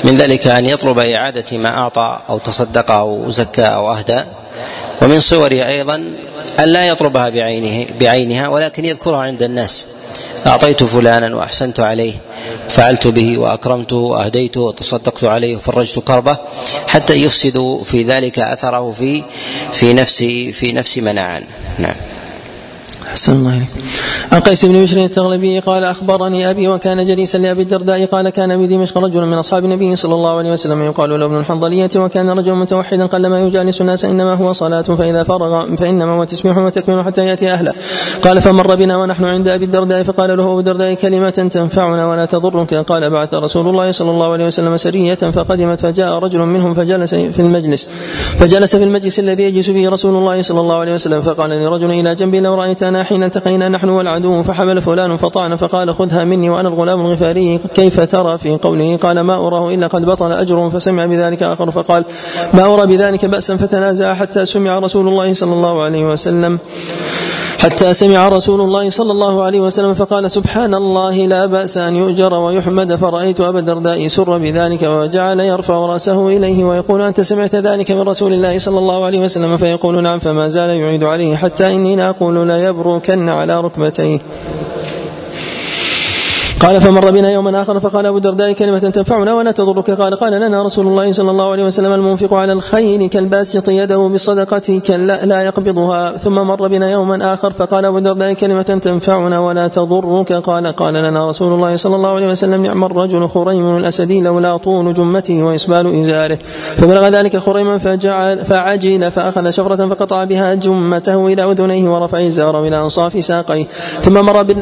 من ذلك أن يطلب إعادة ما أعطى أو تصدق أو زكى أو أهدى. ومن صورها أيضا أن لا يطلبها بعينه بعينها ولكن يذكرها عند الناس: أعطيت فلانا وأحسنت عليه، فعلت به وأكرمته وأهديته وتصدقت عليه وفرجت كربه، حتى يفسد في ذلك أثره في في نفسه في نفس مناعا. نعم. أحسن الله عليك. عن قيس بن بشر التغلبي قال أخبرني أبي وكان جليسا لأبي الدرداء قال: كان بدمشق رجل من أصحاب النبي صلى الله عليه وسلم يقال له ابن الحنظلية، وكان رجل متوحدا قلما يجالس الناس، إنما هو صلاة فإذا فرغ فإنما هو تسبيح وتكبير حتى يأتي أهله. قال: فمر بنا ونحن عند أبي الدرداء فقال له أبو الدرداء: كلمة تنفعنا ولا تضرك. قال: بعث رسول الله صلى الله عليه وسلم سرية فقدمت فجاء رجل منهم فجلس في المجلس فجلس في المجلس الذي يجلس فيه رسول الله صلى الله عليه وسلم. فقال لرجل إلى جنبي: لو رأيتنا حين التقينا نحن والعدو فحمل فلان فطعن فقال: خذها مني وأنا الغلام الغفاري، كيف ترى في قوله؟ قال: ما أراه إلا قد بطل أجره. فسمع بذلك آخر فقال: ما أرى بذلك بأسا. فتنازع حتى سمع رسول الله صلى الله عليه وسلم حتى سمع رسول الله صلى الله عليه وسلم فقال: سبحان الله، لا بأس أن يؤجر ويحمد. فرأيت أبا الدرداء سر بذلك وجعل يرفع رأسه إليه ويقول: أنت سمعت ذلك من رسول الله صلى الله عليه وسلم؟ فيقول: نعم. فما زال يعيد عليه حتى إني لأقول: لا يبركن على ركبتيه. قال: فمر بنا يوما آخر فقال أبو الدرداء: كلمة تنفعنا ولا تضرك. قال: قال لنا رسول الله صلى الله عليه وسلم: المنفق على الخير كالباسط يده بالصدقة لا يقبضها. ثم مر بنا يوما آخر فقال أبو الدرداء: كلمة تنفعنا ولا تضرك. قال: قال لنا رسول الله صلى الله عليه وسلم: نعم الرجل خريم الأسدي، لولا طول جمته وإسبال إزاره. فبلغ ذلك خريما فعجل فأخذ شفرة فقطع بها جمته إلى أذنيه ورفع إزاره إلى أنصاف ساقيه. ثم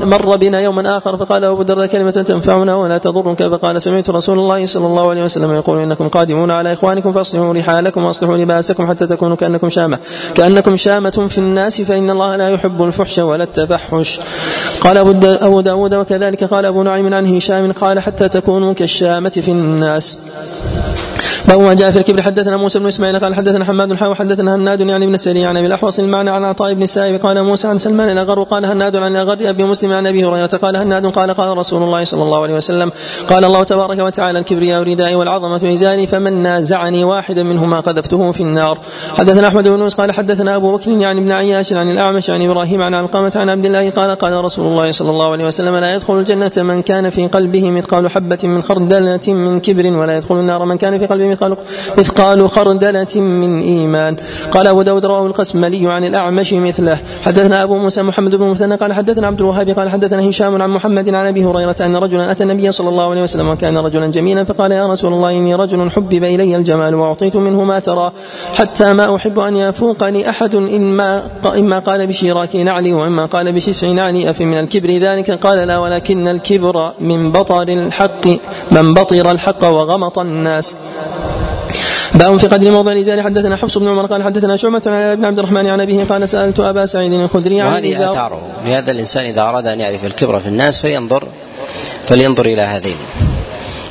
مر بنا يوما آخر فقال أبو الدرداء: كلمة تنفعنا ولا تضرك. فقال: سمعت رسول الله صلى الله عليه وسلم يقول: إنكم قادمون على إخوانكم فأصلحوا رحالكم وأصلحوا لباسكم حتى تكونوا كأنكم شامة كأنكم شامة في الناس، فإن الله لا يحب الفحش ولا التفحش. قال أبو داود: وكذلك قال أبو نعيم عن هشام قال: حتى تكونوا كالشامة في الناس. وما جاء في الكبر. حدثنا موسى بن اسماعيل قال حدثنا حماد حاوى حدثنا هناد يعني بن السريع عن ابي الاحوص المعنى عن عطاء بن السائب قال موسى عن سلمان الاغر وقال هناد عن الاغر ابي مسلم عن ابي هريره قال هناد قال قال رسول الله صلى الله عليه وسلم: قال الله تبارك وتعالى: الكبرياء ردائي والعظمه ازاري، فمن نازعني واحدا منهما قذفته في النار. حدثنا احمد بن يونس قال حدثنا ابو بكر يعني بن عياش عن الاعمش عن ابراهيم عن القمه عن عبد الله قال قال رسول الله صلى الله عليه وسلم: لا يدخل الجنه من كان في قلبه مثقال حبه من خردله من كبر، ولا يدخل النار من كان في قلبه من خلق مثقال خردلة من إيمان. قال أبو داود رواه القسملي عن الأعمش مثله. حدثنا أبو موسى محمد بن مثنى قال حدثنا عبد الوهاب قال حدثنا هشام عن محمد عن أبي هريرة أن رجلا أتى النبي صلى الله عليه وسلم وكان رجلا جميلا فقال يا رسول الله إني رجل حبب إلي الجمال وأعطيت منه ما ترى حتى ما أحب أن يفوقني أحد إما إما قال بشراك نعلي وإما قال بشسع نعلي أفي من الكبر ذلك؟ قال لا ولكن الكبر من بطر الحق من بطر الحق وغمط الناس. باب في قدر موضع الإزار. حدثنا حفص بن عمر قال حدثنا شعبة عن ابن عبد الرحمن عن أبيه قال سألت أبا سعيد الخدري عن الإزار. وهذه آثاره لهذا الإنسان إذا أراد أن يعرف الكبر في الناس فلينظر فلينظر إلى هذين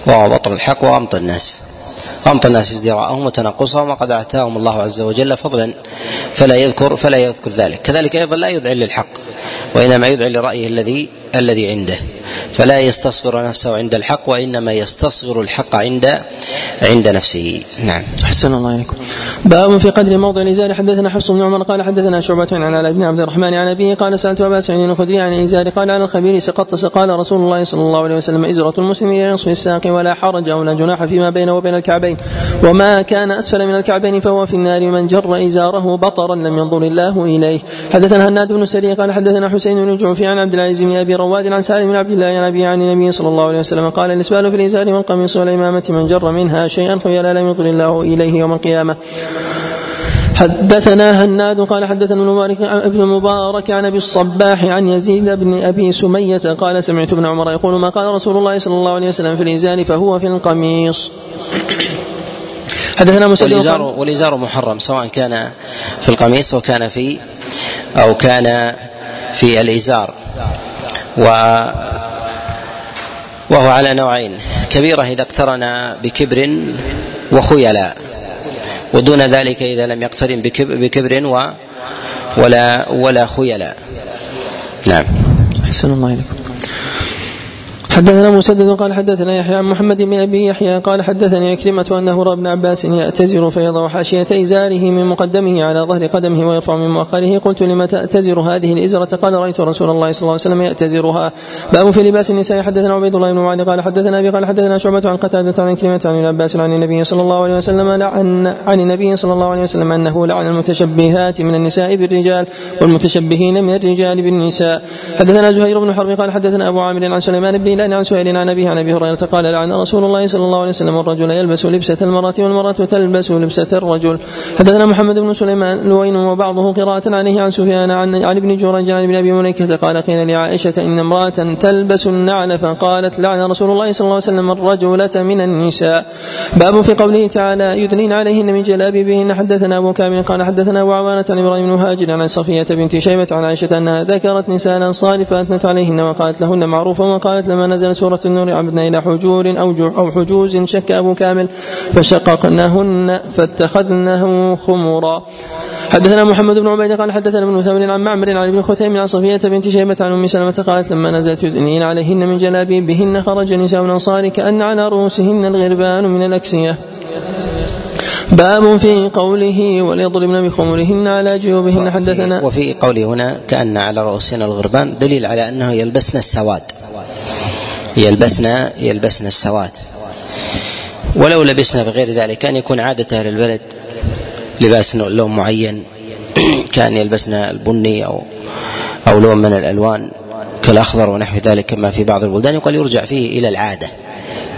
وهو بطر الحق وغمط الناس غمط الناس ازدراءهم وتنقصهم وقد أعتاهم الله عز وجل فضلا فلا يذكر فلا يذكر ذلك. كذلك أيضا لا يذعن للحق وإنما يذعن لرأيه الذي الذي عنده فلا يستصغر نفسه عند الحق وإنما يستصغر الحق عند عند نفسه. نعم. أحسن الله إليكم. باب في قدر موضع الإزار. حدثنا حفص بن عمر قال حدثنا شعبة عن ابن عبد الرحمن عن أبيه قال سألت أبا سعيد الخدري عن الإزار قال عن الخبير سقط سقال رسول الله صلى الله عليه وسلم إزرة المسلم إلى نصف الساق ولا حرج ولا جناح فيما بينه وبين الكعبين وما كان أسفل من الكعبين فهو في النار من جر إزاره بطرا لم ينظر الله إليه. حدثنا هناد بن سري قال حدثنا حسين بن جعفر عن عبد العزيز بن أبي رواد عن سالم بن عبد الله عن أبي عن النبي صلى الله عليه وسلم قال الإسبال في الإزار والقميص والعمامة من جر منها شيئا فلا لم يطل الله إليه يوم القيامة. حدثنا هناد قال حدثنا ابن مبارك عن أبي الصباح عن يزيد بن أبي سمية قال سمعت ابن عمر يقول ما قال رسول الله صلى الله عليه وسلم في الإزار فهو في القميص. حدثنا والإزار, والإزار محرم سواء كان في القميص أو كان في أو كان في الإزار و وهو على نوعين كبيرة إذا اقترن بكبر وخيلاء ودون ذلك إذا لم يقترن بكبر و ولا ولا خيلاء. نعم. أحسن الله إليكم. حدثنا مسدد قال حدثنا يحيى عن محمد بن أبي يحيى قال حدثني عكرمة أنه رأى ابن عباس يأتزر فيضع حاشية إزاره من مقدمه على ظهر قدمه ويرفع من مؤخره. قلت لما تأتزر هذه الإزرة؟ قال رأيت رسول الله صلى الله عليه وسلم يأتزرها. باب في لباس النساء. حدثنا عبيد الله بن معاذ قال حدثنا أبي قال حدثنا شعبة عن قتادة عن عكرمة عن عباس عن النبي صلى الله عليه وسلم لعن عن النبي صلى الله عليه وسلم أنه لعن المتشبهات من النساء بالرجال والمتشبهين من الرجال بالنساء. حدثنا زهير بن حرب قال حدثنا أبو عامر عن سليمان بن أن عن سؤال عن أبيه عن أبي هريرة قال لعن رسول الله صلى الله عليه وسلم الرجل يلبس لبسة المرأة والمرأة تلبس لبسة الرجل. حدثنا محمد بن سليمان لوين وبعضه قراءة عليه عن سفيان عن عن ابن جريج عن ابن أبي مليكة قال قيل لعائشة إن امرأة تلبس النعل فقالت لعن رسول الله صلى الله عليه وسلم الرجلة من النساء. باب في قوله تعالى يدنين عليهن من جلابيبهن. حدثنا أبو كامل قال حدثنا أبو عوانة عن إبراهيم بن هاجر عن صفية بنت شيبة عن عائشة أنها ذكرت نساء صالفة أثنت عليهن وقالت لهن معروفا وقالت لما نزل سورة النور عبدنا إلى حجور أو حجوز شك أبو كامل فشققناهن فاتخذناه خمرا. حدثنا محمد بن عبيد قال حدثنا ابن ثمر عن معمر عن ابن خثيم عن صفية بنت شيبة عن أم سلمة قالت لما نزلت يدنين عليهن من جلابيبهن خرج نساء الأنصار كأن على رؤوسهن الغربان من الأكسية. باب في قوله وليضربن بخمرهن على جيوبهن. حدثنا وفي قوله هنا كأن على رؤوسهن الغربان دليل على أنه يلبسن السواد يلبسنا يلبسنا السواد ولو لبسنا بغير ذلك كان يكون عادة أهل البلد لباس لون معين كان يلبسنا البني أو أو لون من الألوان كالأخضر ونحو ذلك كما في بعض البلدان وقال يرجع فيه إلى العادة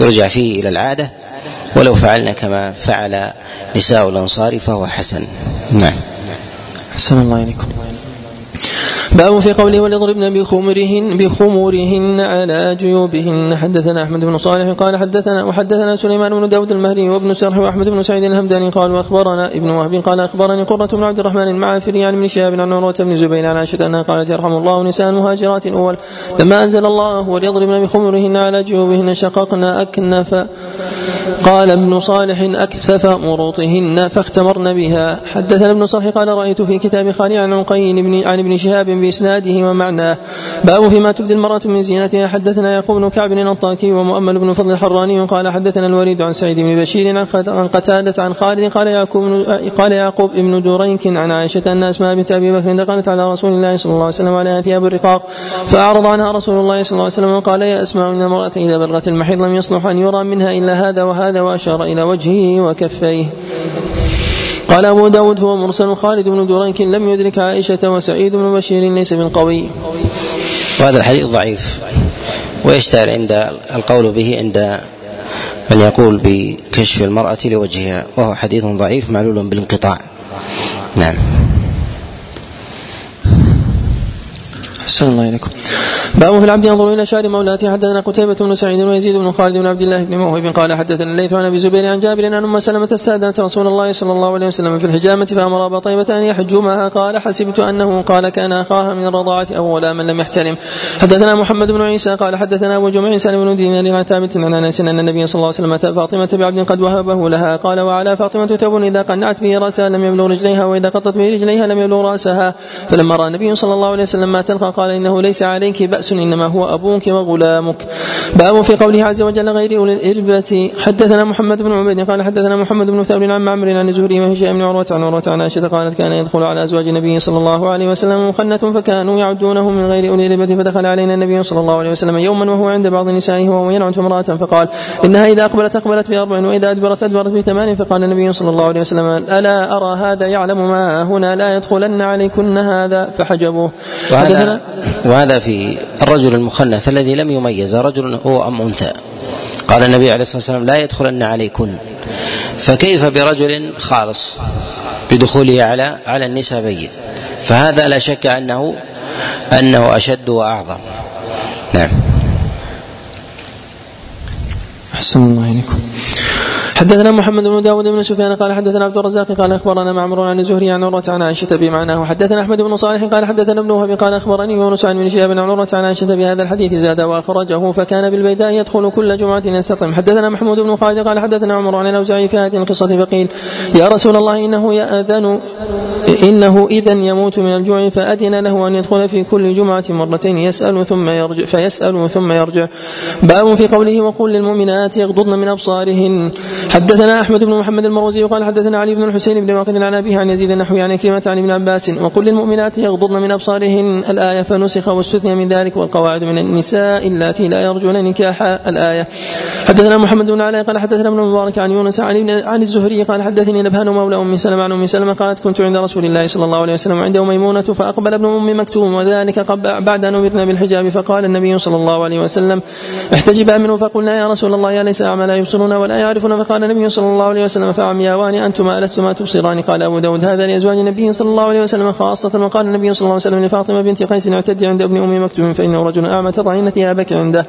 يرجع فيه إلى العادة ولو فعلنا كما فعل نساء الأنصار فهو حسن. نعم. حسن الله عليكم. باب في قوله وليضربن بخمرهن بخمرهن على جيوبهن. حدثنا أحمد بن صالح قال حدثنا وحدثنا سليمان بن داود المهري وابن سرح وأحمد بن سعيد الهمداني قال وأخبرنا ابن وهب قال أخبرني قرة بن عبد الرحمن المعافري عن ابن شهاب عن عروة بن زبير عن عائشة أنها قالت يرحم الله نساء المهاجرات الأول لما أنزل الله وليضربن بخمرهن على جيوبهن شققنا أكنف قال ابن صالح أكثف مروطهن فاختمرن بها. حدثنا ابن صالح قال رأيت في كتاب خالي عن عقين عن ابن شهاب بإسناده ومعناه. باب فيما تبدي المرأة من زينتها. حدثنا يعقوب بن كعب الأنطاكي ومؤمل بن فضل الحراني قال حدثنا الوليد عن سعيد بن بشير عن قتادة عن خالد قال يعقوب قال يعقوب ابن دريك عن عائشة أن أسماء بنت أبي بكر دخلت على رسول الله صلى الله عليه وسلم على ثياب الرقاق فأعرض عنها رسول الله صلى الله عليه وسلم وقال يا أسماء إن المرأة إذا بلغت المحيض لم يصلح أن يرى منها إلا هذا وهذا وأشار إلى وجهه وكفيه. قال أبو داود هو مرسل خالد بن دريك لم يدرك عائشة وسعيد بن بشير ليس من قوي. وهذا الحديث ضعيف ويشتهر عند القول به عند من يقول بكشف المرأة لوجهها, وهو حديث ضعيف معلول بالانقطاع. نعم. أحسن الله إليكم. باب في العبد ينظر إلى شعر مولاته. حدثنا قتيبة بن سعيد ويزيد بن خالد بن عبد الله بن موهب قال حدثنا الليث عن أبي زبير عن جابر أن أم سلمة استأذنت رسول الله صلى الله عليه وسلم في الحجامة فأمر أبا طيبة أن يحج معها قال حسبت أنه قال كان أخاها من الرضاعة أو ولا من لم يحتلم. حدثنا محمد بن عيسى قال حدثنا أبو جمع سالم بن دينار عن ثابت عن أنس أن النبي صلى الله عليه وسلم أتى فاطمة بعبد قد وهبه لها قال وعلى فاطمة ثوب إذا قنعت به رأسها لم يبلغ رجليها وإذا قطت به رجليها لم يبلغ رأسها. فلما رأى النبي صلى الله عليه وسلم ما تلقى قال إنه ليس عليك بأس إنما هو أبوك وغلامك. باب في قوله عز وجل غير أولي الإربة. حدثنا محمد بن عبيد قال حدثنا محمد بن ثابت عن معمر عن الزهري وهشام بن عروة عن عروة عن عائشة قالت كان يدخل على أزواج النبي صلى الله عليه وسلم مخنة فكانوا يعدونهم من غير أولي الإربة فدخل علينا النبي صلى الله عليه وسلم يوما وهو عند بعض نسائه وهو ينعت امرأة فقال إنها إذا أقبلت أقبلت بأربع وإذا أدبرت أدبرت بثمان. فقال النبي صلى الله عليه وسلم ألا أرى هذا يعلم ما هنا لا يدخلن عليكن هذا فحجبوه. وهذا, وهذا في الرجل المخنث الذي لم يميز رجل هو أم أنثى. قال النبي عليه الصلاة والسلام لا يدخلن عليكن, فكيف برجل خالص بدخوله على على النساء بين, فهذا لا شك أنه أنه أشد وأعظم. نعم. أحسن الله إليكم. حدثنا محمد بن داود بن سفيان قال حدثنا عبد الرزاق قال أخبرنا معمر عن الزهري عن عروة عن عائشة بمعناه. حدثنا أحمد بن صالح قال حدثنا ابن وهب قال أخبرني يونس عن من شهاب عن عروة عن عائشة بهذا الحديث زاد وأخرجه فكان بالبيداء يدخل كل جمعة يستطعم. حدثنا محمود بن خالد قال حدثنا عمر عن الأوزاعي في هذه القصة فقيل يا رسول الله إنه يأذن إنه إذا يموت من الجوع, فأذن له أن يدخل في كل جمعة مرتين يسأل ثم يرجع فيسأل ثم يرجع. باب في قوله وقل للمؤمنات يغضضن من أبصارهن. حدثنا أحمد بن محمد المروزي قال حدثنا علي بن الحسين بن واقد عن أبيه عن يزيد النحوي عن كلمة عن ابن عباس وقل للمؤمنات يغضضن من أبصارهن الآية فنسخ واستثنى من ذلك والقواعد من النساء اللاتي لا يرجون نكاحا الآية. حدثنا محمد بن علي قال حدثنا ابن مبارك عن يونس عن, عن الزهري قال حدثني نبهان مولى أم سلمة عن أم سلمة قالت كنت عند رسول الله صلى الله عليه وسلم عنده ميمونة فأقبل ابن أم مكتوم وذلك بعد أن أمرنا بالحجاب فقال النبي صلى الله عليه وسلم احتجب منه فقلنا يا رسول الله ليس أعمى لا يبصرون ولا يعرفون, فقال النبي صلى الله عليه وسلم فعمياوان أنتما ألستما تبصران. قال أبو داود هذا لأزواج النبي صلى الله عليه وسلم خاصة. وقال النبي صلى الله عليه وسلم لفاطمة بنت قيس اعتدي عند ابن أم مكتوم فإنه رجل أعمى تضعين ثيابك عنده.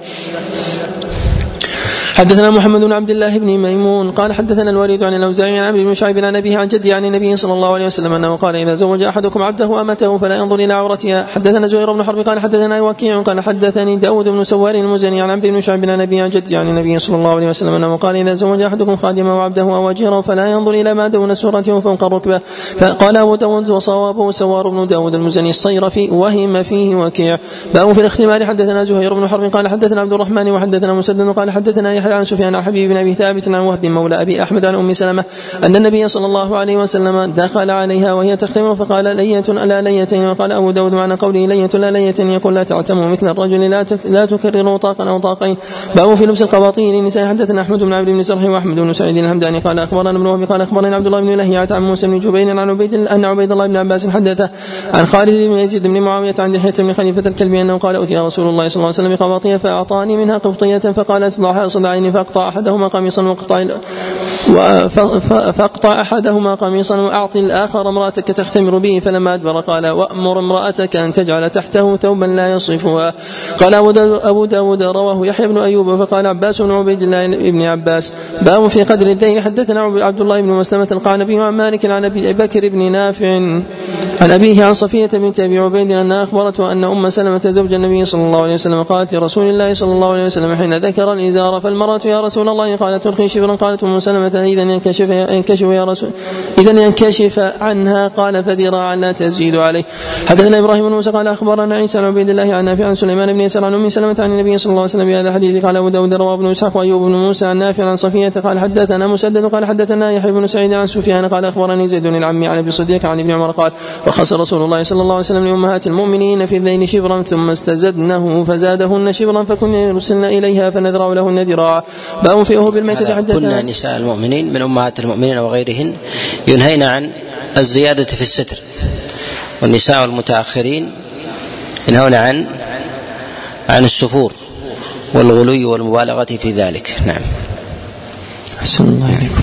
حدثنا محمد بن عبد الله بن ميمون قال حدثنا الوليد عن الأوزاعي عن عمرو بن شعيب عن أبيه عن جدي عن النبي صلى الله عليه وسلم أنه قال إذا زوج أحدكم عبده أمته فلا ينظر إلى عورتها. حدثنا زهير بن حرب قال حدثنا وكيع قال حدثني داود بن سوار المزني عن عمرو بن شعيب عن أبيه عن جدي عن النبي صلى الله عليه وسلم أنه قال إذا زوج أحدكم خادمه وعبده أو وجيره فلا ينظر إلى ما دون سرته فوق الركبة. فقال أبو داود وصوابه سوار بن داود المزني الصيرفي وهم فيه وكيع. باب في الاختمار. حدثنا زهير بن حرب قال حدثنا عبد الرحمن وحدثنا مسدد قال حدثنا عن سفيان عن حبيب بن أبي ثابت عن وهب مولى أبي أحمد عن أم سلمة أن النبي صلى الله عليه وسلم دخل عليها وهي تختمر فقال لية ألا ليتين. وقال أبو داود معنى قوله لية لا ليتين يقول لا تعتم مثل الرجل لا لا تكرر طاقا أو طاقين. باب في لبس القواطين للنساء. حدثنا أحمد بن عبد بن سرح وأحمد بن سعيد الهمداني قال أخبرنا ابن وهب قال أخبرنا عبد الله بن لهيعة عن موسى بن جبين عن عبيد أن عبيد الله بن عباس حدثه عن خالد بن يزيد بن معاوية عن دحية بن خليفة الكلبي أنه قال أتي رسول الله صلى الله عليه وسلم قواطية فأعطاني منها قبطية فقال اصلحها عيني فاقطع أحدهما قميصا وقطع فاقطع أحدهما قميصا وأعطي الآخر امرأتك تختمر به. فلما أدبر قال وأمر امرأتك أن تجعل تحته ثوبا لا يصفها. قال أبو داود رواه يحيى بن أيوب فقال عباس بن عبيد الله بن عباس. باب في قدر الدين. حدثنا عبد الله بن مسلمة القعنبي عن مالك عن أبي بكر بن نافع عن أبيه عن صفية بنت أبي عبيد أنها أخبرته أن أم سلمة زوج النبي صلى الله عليه وسلم قالت لرسول الله صلى الله عليه وسلم حين ذكر الإزار فالمرأة يا رسول الله قالت تلقي شبرا. قالت أم سلمة إذا ينكشف, ينكشف يا رسول إذا ينكشف عنها. قال فذراعا لا تزيد عليه. حدثنا إبراهيم بن موسى قال أخبرنا عيسى بن عبيد الله عن نافع عن سليمان بن يسار عن أم سلمة عن النبي صلى الله عليه وسلم بهذا الحديث. قال أبو داود رواه بن إسحاق وأيوب بن موسى عن نافع عن صفية قال حدثنا مسدد قال حدثنا يحيى بن سعيد عن سفيان قال أخبرني زيد العمي عن أبي صديق عن ابن عمر قال رخص رسول الله صلى الله عليه وسلم لأمهات المؤمنين في الذين شبرا ثم استزدنه فزادهن شبرا فكنا يرسلن إليها فنذرع لهن ذراعا فأوفئه بالميتة حتى كنا نساء المؤمنين من أمهات المؤمنين وغيرهن ينهين عن الزيادة في الستر، والنساء المتأخرين ينهون عن عن السفور والغلو والمبالغة في ذلك. نعم. أحسن الله عليكم.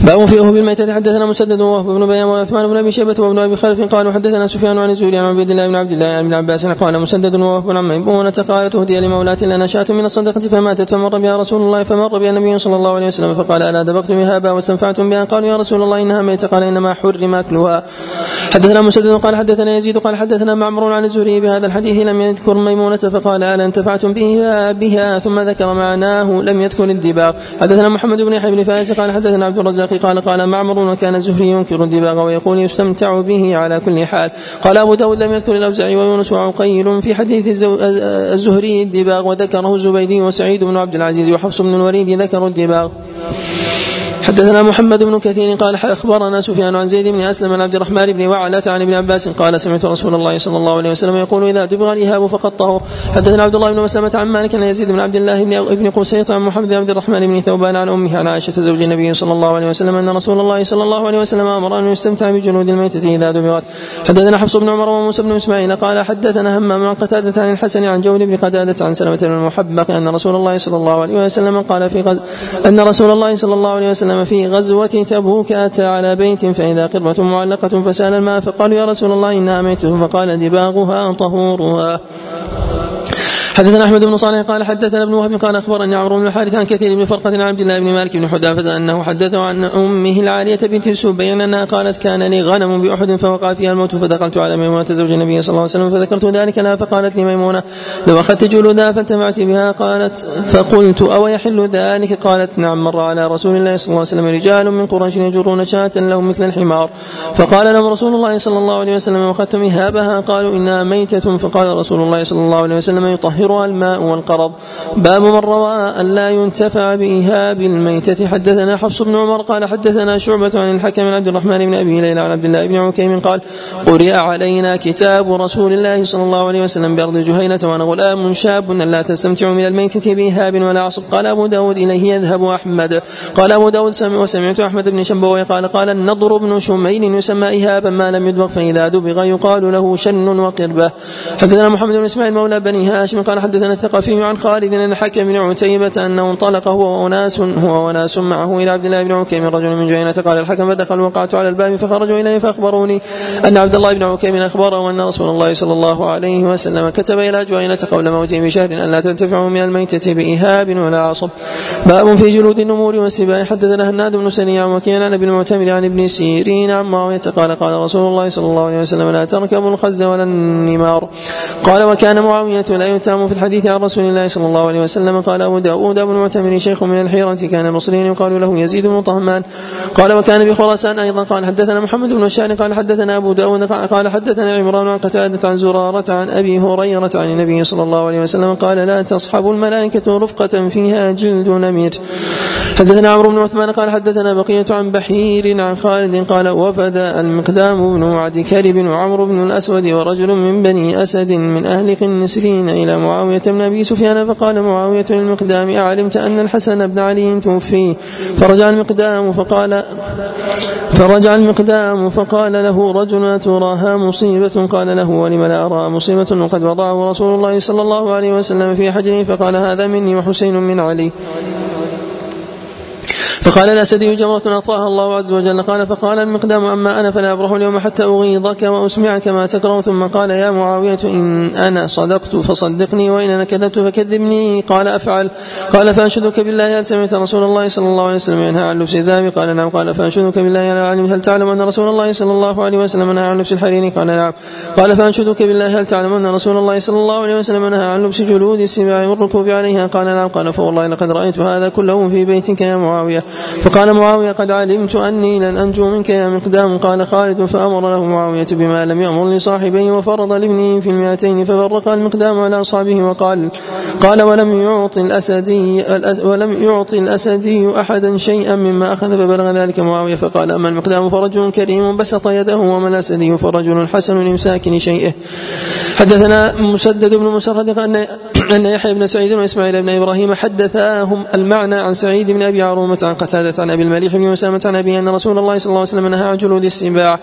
باب فيه بالميتة. حدثنا مسدد ووهب بن بيان وعثمان بن أبي شيبة وابن أبي خلف قالوا حدثنا سفيان عن الزهري عن عبيد الله بن عبد الله بن عباس قال مسدد ووهب بن ميمونة قالت أهدي لمولاة لنا شاة من الصدقة فماتت فمر بها رسول الله فمر بها النبي صلى الله عليه وسلم فقال ألا دبقتم هابا واستنفعتم بها؟ قالوا يا رسول الله إنها ميتة، قال إنما حرم أكلها. حدثنا مسدد قال حدثنا يزيد قال حدثنا معمر عن الزهري بهذا الحديث لم يذكر ميمونة فقال ألا انتفعتم بها بها ثم ذكر معناه لم يذكر الدباغ. حدثنا محمد بن يحيى بن فارس قال حدثنا عبد الرزاق قال قال معمر وكان الزهري ينكر الدباغ ويقول يستمتع به على كل حال. قال أبو داود لم يذكر الأوزاعي ويونس وعقيل في حديث الزهري الدباغ وذكره الزبيدي وسعيد بن عبد العزيز وحفص بن الوليد ذكروا الدباغ. حدثنا محمد بن كثير قال أخبرنا سفيان عن زيد بن أسلم عن عبد الرحمن بن وعلة عن ابن عباس قال سمعت رسول الله صلى الله عليه وسلم يقول إذا دبغ الإهاب فقد طهر. حدثنا عبد الله بن مسلمة عن مالك عن يزيد بن عبد الله بن قسيط عن محمد بن عبد الرحمن بن ثوبان عن أمه عن عائشة زوج النبي صلى الله عليه وسلم أن رسول الله صلى الله عليه وسلم أمر أن يستمتع بجنود الميتة إذا دبغت. حدثنا حفص بن عمر وموسى بن إسماعيل قال حدثنا همام عن قتادة عن الحسن عن جون بن قتادة عن سلمة بن المحبق أن رسول الله صلى الله عليه وسلم قال في غزوة أن رسول الله صلى الله عليه وسلم في غزوة تبوك أتى على بيت فإذا قربة معلقة فسال الماء فقالوا يا رسول الله إنها ميتة فقال دباغها طهورها. حدثنا أحمد بن صالح قال حدثنا ابن وهب قال أخبرني عمرو بن الحارث عن كثير بن فرقة عن عبد الله بن مالك بن حذافة أنه حدثه عن أمه العالية بنت سبي أنها قالت كان لي غنم بأحد فوقع فيها الموت فدخلت على ميمونة زوج النبي صلى الله عليه وسلم فذكرت ذلك لها فقالت لي ميمونة لو أخذت جلودها فانتفعت بها؟ قالت فقلت أو يحل ذلك؟ قالت نعم. مر على رسول الله صلى الله عليه وسلم رجال من قريش يجرون شاة لهم مثل الحمار فقال لهم رسول الله صلى الله عليه وسلم أخذتم إهابها؟ قالوا إنها ميتة. فقال رسول الله صلى الله عليه وسلم يطهر الماء والقرض. باب من روى أن لا ينتفع بإهاب الميتة. حدثنا حفص بن عمر قال حدثنا شعبة عن الحكم بن عبد الرحمن بن أبي ليلى عن عبد الله بن عكيم قال قرئ علينا كتاب رسول الله صلى الله عليه وسلم بأرض جهينة وأنا غلام شاب لا تستمتع من الميتة بإهاب ولا عصب. قال أبو داود إليه يذهب أحمد. قال أبو داود سمع وسمعت أحمد بن شنبوي قال قال النضر بن شميل يسمى إهابا ما لم يدبغ فإذا دبغ يقال له شن وقربة. حدثنا محمد بن إسماعيل مولى بني هاشم قال حدثنا الثقفي عن خالد عن الحكم بن عتيبة أنه انطلق هو وناس هو وناس معه إلى عبد الله بن عكيم رجل من جهينة قال الحكم فدخل وقعت على الباب فخرجوا إليه فأخبروني أن عبد الله بن عكيم أخبره أن رسول الله صلى الله عليه وسلم كتب إلى جهينة قبل موته بشهر أن لا تنتفع من الميتة بإهاب ولا عصب. باب في جلود النمور والسباع. حدثنا هناد بن سنيع وكيع عن أبي المعتمر عن ابن سيرين عن معاوية قال قال رسول الله صلى الله عليه وسلم لا تركبوا الخز ولا النمار. قال وكان معاوية لا يتهم في الحديث عن رسول الله صلى الله عليه وسلم. قال أبو داود أبو المعتمر شيخ من الحيرة كان مصريا يقال له يزيد بن طهمان قال وكان بخراسان أيضا. قال حدثنا محمد بن هشام قال حدثنا أبو داود قال حدثنا عمران عن قتادة عن زرارة عن أبي هريرة عن النبي صلى الله عليه وسلم قال لا تصحب الملائكة رفقة فيها جلد نمير. حدثنا عمرو بن عثمان قال حدثنا بقية عن بحير عن خالد قال وفد المقدام بن وعد كرب وعمرو بن الأسود ورجل من بني أسد من أهل قنسرين إلى معاوية بن أبي سفيان فقال معاوية للمقدام أعلمت أن الحسن بن علي توفي؟ فرجع المقدام فقال فرجع المقدام فقال له رجل تراها مصيبة؟ قال له ولم لا أراها مصيبة وقد وضعه رسول الله صلى الله عليه وسلم في حجره. فقال هذا مني وحسين من علي. فقال الأسدي جمرة أطفاها الله عز وجل. قال فقال المقدام أما أنا فلا أبرح اليوم حتى أغيظك وأسمعك ما تكره. ثم قال يا معاوية إن أنا صدقت فصدقني وإن أنا كذبت فكذبني. قال أفعل. قال فأنشدك بالله هل سمعت رسول الله صلى الله عليه وسلم ينهى عن لبس الذهب؟ قال نعم. قال فأنشدك بالله هل تعلم أن رسول الله صلى الله عليه وسلم نهى عن لبس الحرير؟ قال نعم. قال فأنشدك بالله هل تعلم أن رسول الله صلى الله عليه وسلم نهى عن لبس جلود السباع والركوب عليها؟ قال نعم. قال فوالله لقد رأيت هذا كله في بيتك يا معاوية. فقال معاوية قد علمت أني لن أنجو منك يا مقدام. قال خالد فأمر له معاوية بما لم يأمر لصاحبيه وفرض لابنه في المئتين. ففرق المقدام على أصحابه وقال قال ولم يعطي الأسدي, ولم يعطي الأسدي أحدا شيئا مما أخذ. فبلغ ذلك معاوية فقال أما المقدام فرجل كريم بسط يده وما الأسدي فرجل حسن لمساك شيئه. حدثنا مسدد بن مسرد أن يحيى بن سعيد وإسماعيل بن إبراهيم حدثاهم المعنى عن سعيد بن أبي عرومة عن قتادة عن أبي المليح بن أسامة عن أبي أن رسول الله صلى الله عليه وسلم نهى عن جلود السباع.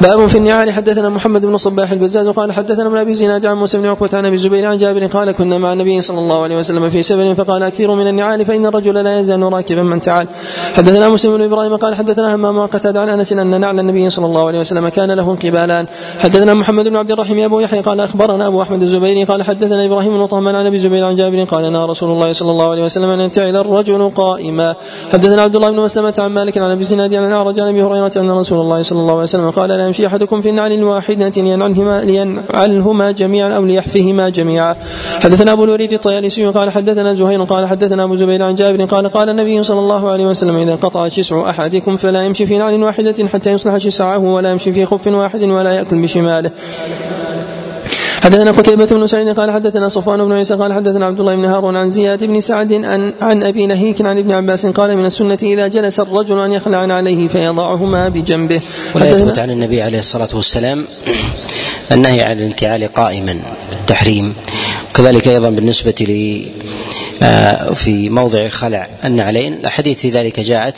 باب في النعال. حدثنا محمد بن صباح البزاز قال حدثنا ابن أبي زناد عن موسى بن عقبة عن أبي زبير عن جابر قال كنا مع النبي صلى الله عليه وسلم في سبل فقال أكثر من النعال فإن الرجل لا يزال راكبا من تعال. حدثنا مسلم بن إبراهيم قال حدثنا همام عن قتادة عن أنس أن نعل النبي صلى الله عليه وسلم كان له انقبالان. حدثنا محمد بن عبد الرحيم أبو يحيى قال أخبرنا أبو أحمد الزبيري قال حدثنا إبراهيم بن طهمان عن أبي زبير عن جابر قال أنا رسول الله صلى الله عليه وسلم أن ينتعل الرجل قائما. حدثنا عبد الله بن مسلمة عن مالك عن أبي زناد عن الأعرج عن أبي هريرة أن رسول الله صلى الله عليه وسلم قال لا يمشي أحدكم في النعل الواحدة لينعلهما جميعا أو ليحفهما جميعا. حدثنا أبو الوليد الطيالسي قال حدثنا زهير قال حدثنا أبو زبير عن جابر قال قال النبي صلى الله عليه وسلم إذا قطع شسع أحدكم فلا يمشي في نعل واحدة حتى يصلح شسعه ولا يمشي في خف واحد ولا يأكل بشماله. حدثنا قتيبة بن سعيد قال حدثنا صفوان بن عيسى قال حدثنا عبد الله بن هارون عن زياد بن سعد عن, عن أبي نهيك عن ابن عباس قال من السنة إذا جلس الرجل أن يخلع عليه فيضعهما بجنبه. ولا يثبت عن النبي عليه الصلاة والسلام النهي عن الانتعال قائما التحريم. كذلك أيضا بالنسبة لي في موضع خلع النعلين الحديث في ذلك جاءت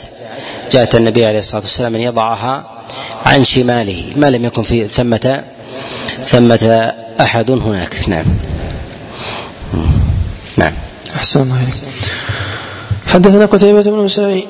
جاءت النبي عليه الصلاة والسلام أن يضعها عن شماله ما لم يكن في ثمة ثمة أحد هناك. نعم نعم أحسن الله عليك. حدثنا قتيبة بن سعيد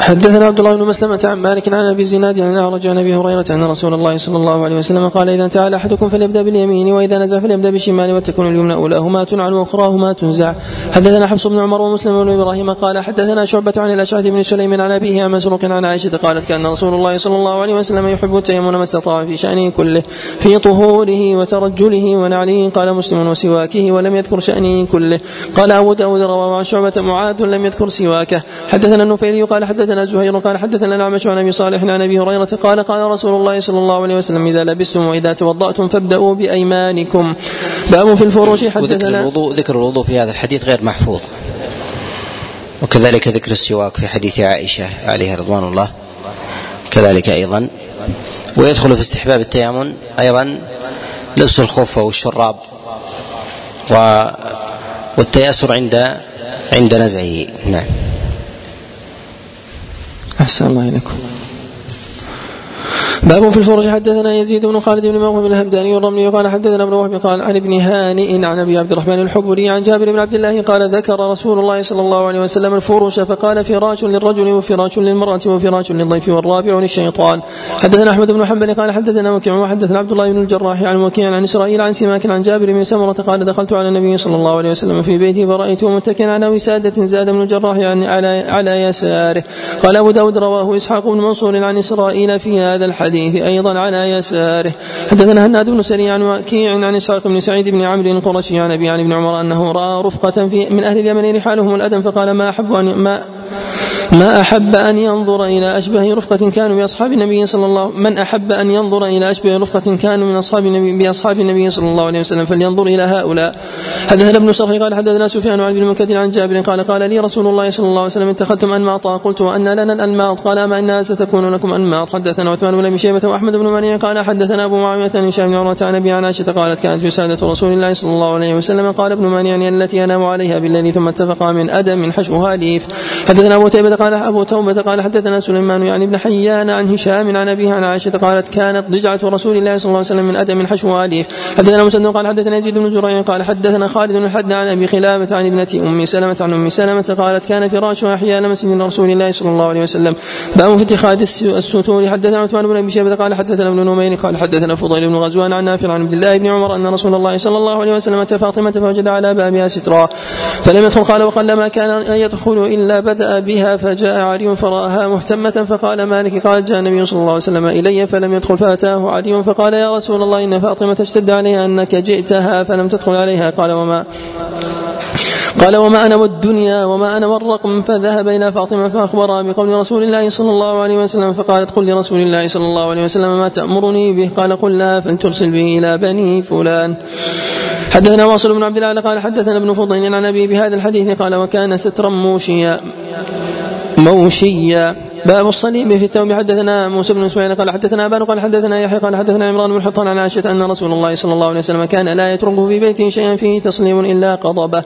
حدثنا عبد الله بن مسلمة عن مالك عن أبي الزناد عن الأعرج عن أبي هريرة أن رسول الله صلى الله عليه وسلم قال إذا انتعل أحدكم فليبدأ باليمين وإذا نزع فليبدأ بالشمال وتكون اليمنى أولاهما تنعل وأخراهما تنزع. حدثنا حفص بن عمر ومسلم بن إبراهيم قال حدثنا شعبة عن الأشعث بن سليم عن أبيه عن مسروق عن عائشة قالت كان رسول الله صلى الله عليه وسلم يحب التيمم ما استطاع في شأنه كله في طهوره وترجله ونعله. قال مسلم وسواكه ولم يذكر شأنه كله. قال أبو داود رواه عن شعبة معاذ لم يذكر سواكه. حدثنا النفيلي قال حدثنا زهير قال حدثنا الأعمش عن أبي صالح عن أبي هريرة قال قال رسول الله صلى الله عليه وسلم إذا لبستم وإذا توضأتم فابدأوا بأيمانكم. باب في الفروش. حدثنا الوضوء ذكر الوضوء في هذا الحديث غير محفوظ وكذلك ذكر السواك في حديث عائشة عليها رضوان الله كذلك أيضا. ويدخل في استحباب التيمم أيضا لبس الخفة والشراب و... والتياسر عند عند نزعه. نعم أحسن الله إليكم. باب في الفرج. حدثنا يزيد بن خالد بن موهب الهمداني الرملي قال حدثنا ابن وهب قال عن ابن هانئ عن أبي عبد الرحمن الحبري عن جابر بن عبد الله قال ذكر رسول الله صلى الله عليه وسلم الفروش فقال فراش للرجل وفراش للمرأة وفراش للضيف والرابع للشيطان. حدثنا أحمد بن حنبل قال حدثنا وكيع وحدثنا عبد الله بن الجراح عن وكيع عن إسرائيل عن سماك عن جابر بن سمرة قال دخلت على النبي صلى الله عليه وسلم في بيته فرأيته متكئا على وسادة زاد بن الجراح يعني على على يساره. قال أبو داود رواه إسحاق بن منصور عن إسرائيل في هذا الحديث أيضا على يساره. حدثنا هناد بن سريع عن وكيع عن إسحاق بن سعيد بن عمرو القرشي عن أبي عن ابن عمر أنه رأى رفقة في من أهل اليمن رحالهم الأدم فقال ما أحب أن ما ما أحب أن ينظر إلى أشبه رفقة كانوا بأصحاب النبي صلى الله من أحب أن ينظر إلى أشبه رفقة كانوا من أصحاب النبي بأصحاب النبي صلى الله عليه وسلم فلينظر إلى هؤلاء. حدثنا ابن صرح قال حدثنا سفيان عن ابن المكثر عن جابر قال قال لي رسول الله صلى الله عليه وسلم اتخذتم أنماطا قلت وأن لنا الأنماط قال أما إنها ستكون لكم أنماط. حدثنا عثمان بن أبي شيبة وأحمد بن منيع قال حدثنا أبو معاوية عن هشام بن عروة عن أبي عائشة قالت كانت وسادة رسول الله صلى الله عليه وسلم قال ابن منيع التي أنام عليها بالليل ثم اتفقا من أدم حشوها ليف. حدثنا أبو تيبة قال أبو توبة قال حدثنا سليمان يعني ابن حيان عن هشام عن أبيه عن عائشة قالت كانت ضجعة رسول الله صلى الله عليه وسلم من أدم حشوها ليف. حدثنا مسدد قال حدثنا يزيد بن زريع قال حدثنا خالد بن الحداد عن أبي خلابة عن ابنة أم سلمة عن أم سلمة قالت كان فراشها أحيانا مسجد رسول الله صلى الله عليه وسلم. باب في اتخاذ الستور. حدثنا عثمان بن أبي شيبة قال حدثنا ابن نمير قال حدثنا فضيل بن غزوان عن نافع عن عبد الله بن عمر أن رسول الله صلى الله عليه وسلم أتى فاطمة فوجد على بابها سترا فلم يدخل قال وقلما كان يدخل إلا بدأ بها فجاء علي فرأها مهتمة فقال مالك قال جاء النبي صلى الله عليه وسلم إلي فلم يدخل فأتاه علي فقال يا رسول الله إن فاطمة اشتد عليها أنك جئتها فلم تدخل عليها. قال وما قال وما أنا والدنيا وما أنا والرقم. فذهب إلى فاطمة فأخبرها بقول رسول الله صلى الله عليه وسلم فقالت قل لرسول الله صلى الله عليه وسلم ما تأمرني به؟ قال قل لا فانترسل به إلى بني فلان. حدثنا واصل بن عبد الله قال حدثنا ابن فضيل عن أبي بهذا الحديث قال وكان سترا موشيا موشيا. باب الصليب في الثوب. حدثنا موسى بن اسماعيل قال حدثنا أبان قال حدثنا يحيى قال حدثنا عمران بن حطان عن عائشة أن رسول الله صلى الله عليه وسلم كان لا يتركه في بيته شيئا فيه تصليب إلا قضبه.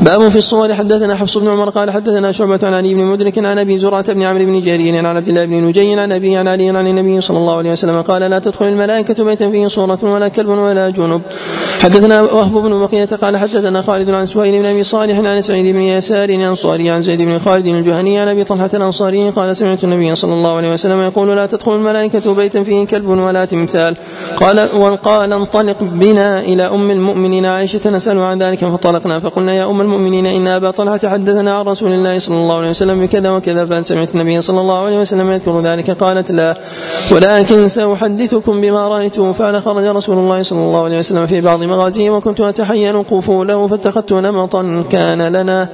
باب في الصور. حدثنا حفص بن عمر قال حدثنا شعبة عن علي بن مدرك عن أبي زرعة بن عمرو بن جرير عن عبد الله بن نجي عن أبي عن علي عن النبي صلى الله عليه وسلم قال لا تدخل الملائكة بيتا فيه صورة ولا كلب ولا جنب. حدثنا وهب بن بقية قال حدثنا خالد عن سهيل بن أبي صالح عن سعيد بن يسار الأنصاري عن زيد بن خالد الجهني عن أبي طلحة الأنصاري قال سمعت النبي صلى الله عليه وسلم يقول لا تدخل الملائكة بيتا فيه كلب ولا تمثال. قال وقال انطلق بنا إلى أم المؤمنين عائشة نسأل عن ذلك فانطلقنا فقلنا يا أم المؤمنين إن أبا طلحة حدثنا عن رسول الله صلى الله عليه وسلم بكذا وكذا فسمعت النبي صلى الله عليه وسلم يذكر ذلك. قالت لا ولكن سأحدثكم بما رأيته. فأنا خرج رسول الله صلى الله عليه وسلم في بعض مغازيه وكنت أتحين قفوله فاتخذت نمطا كان لنا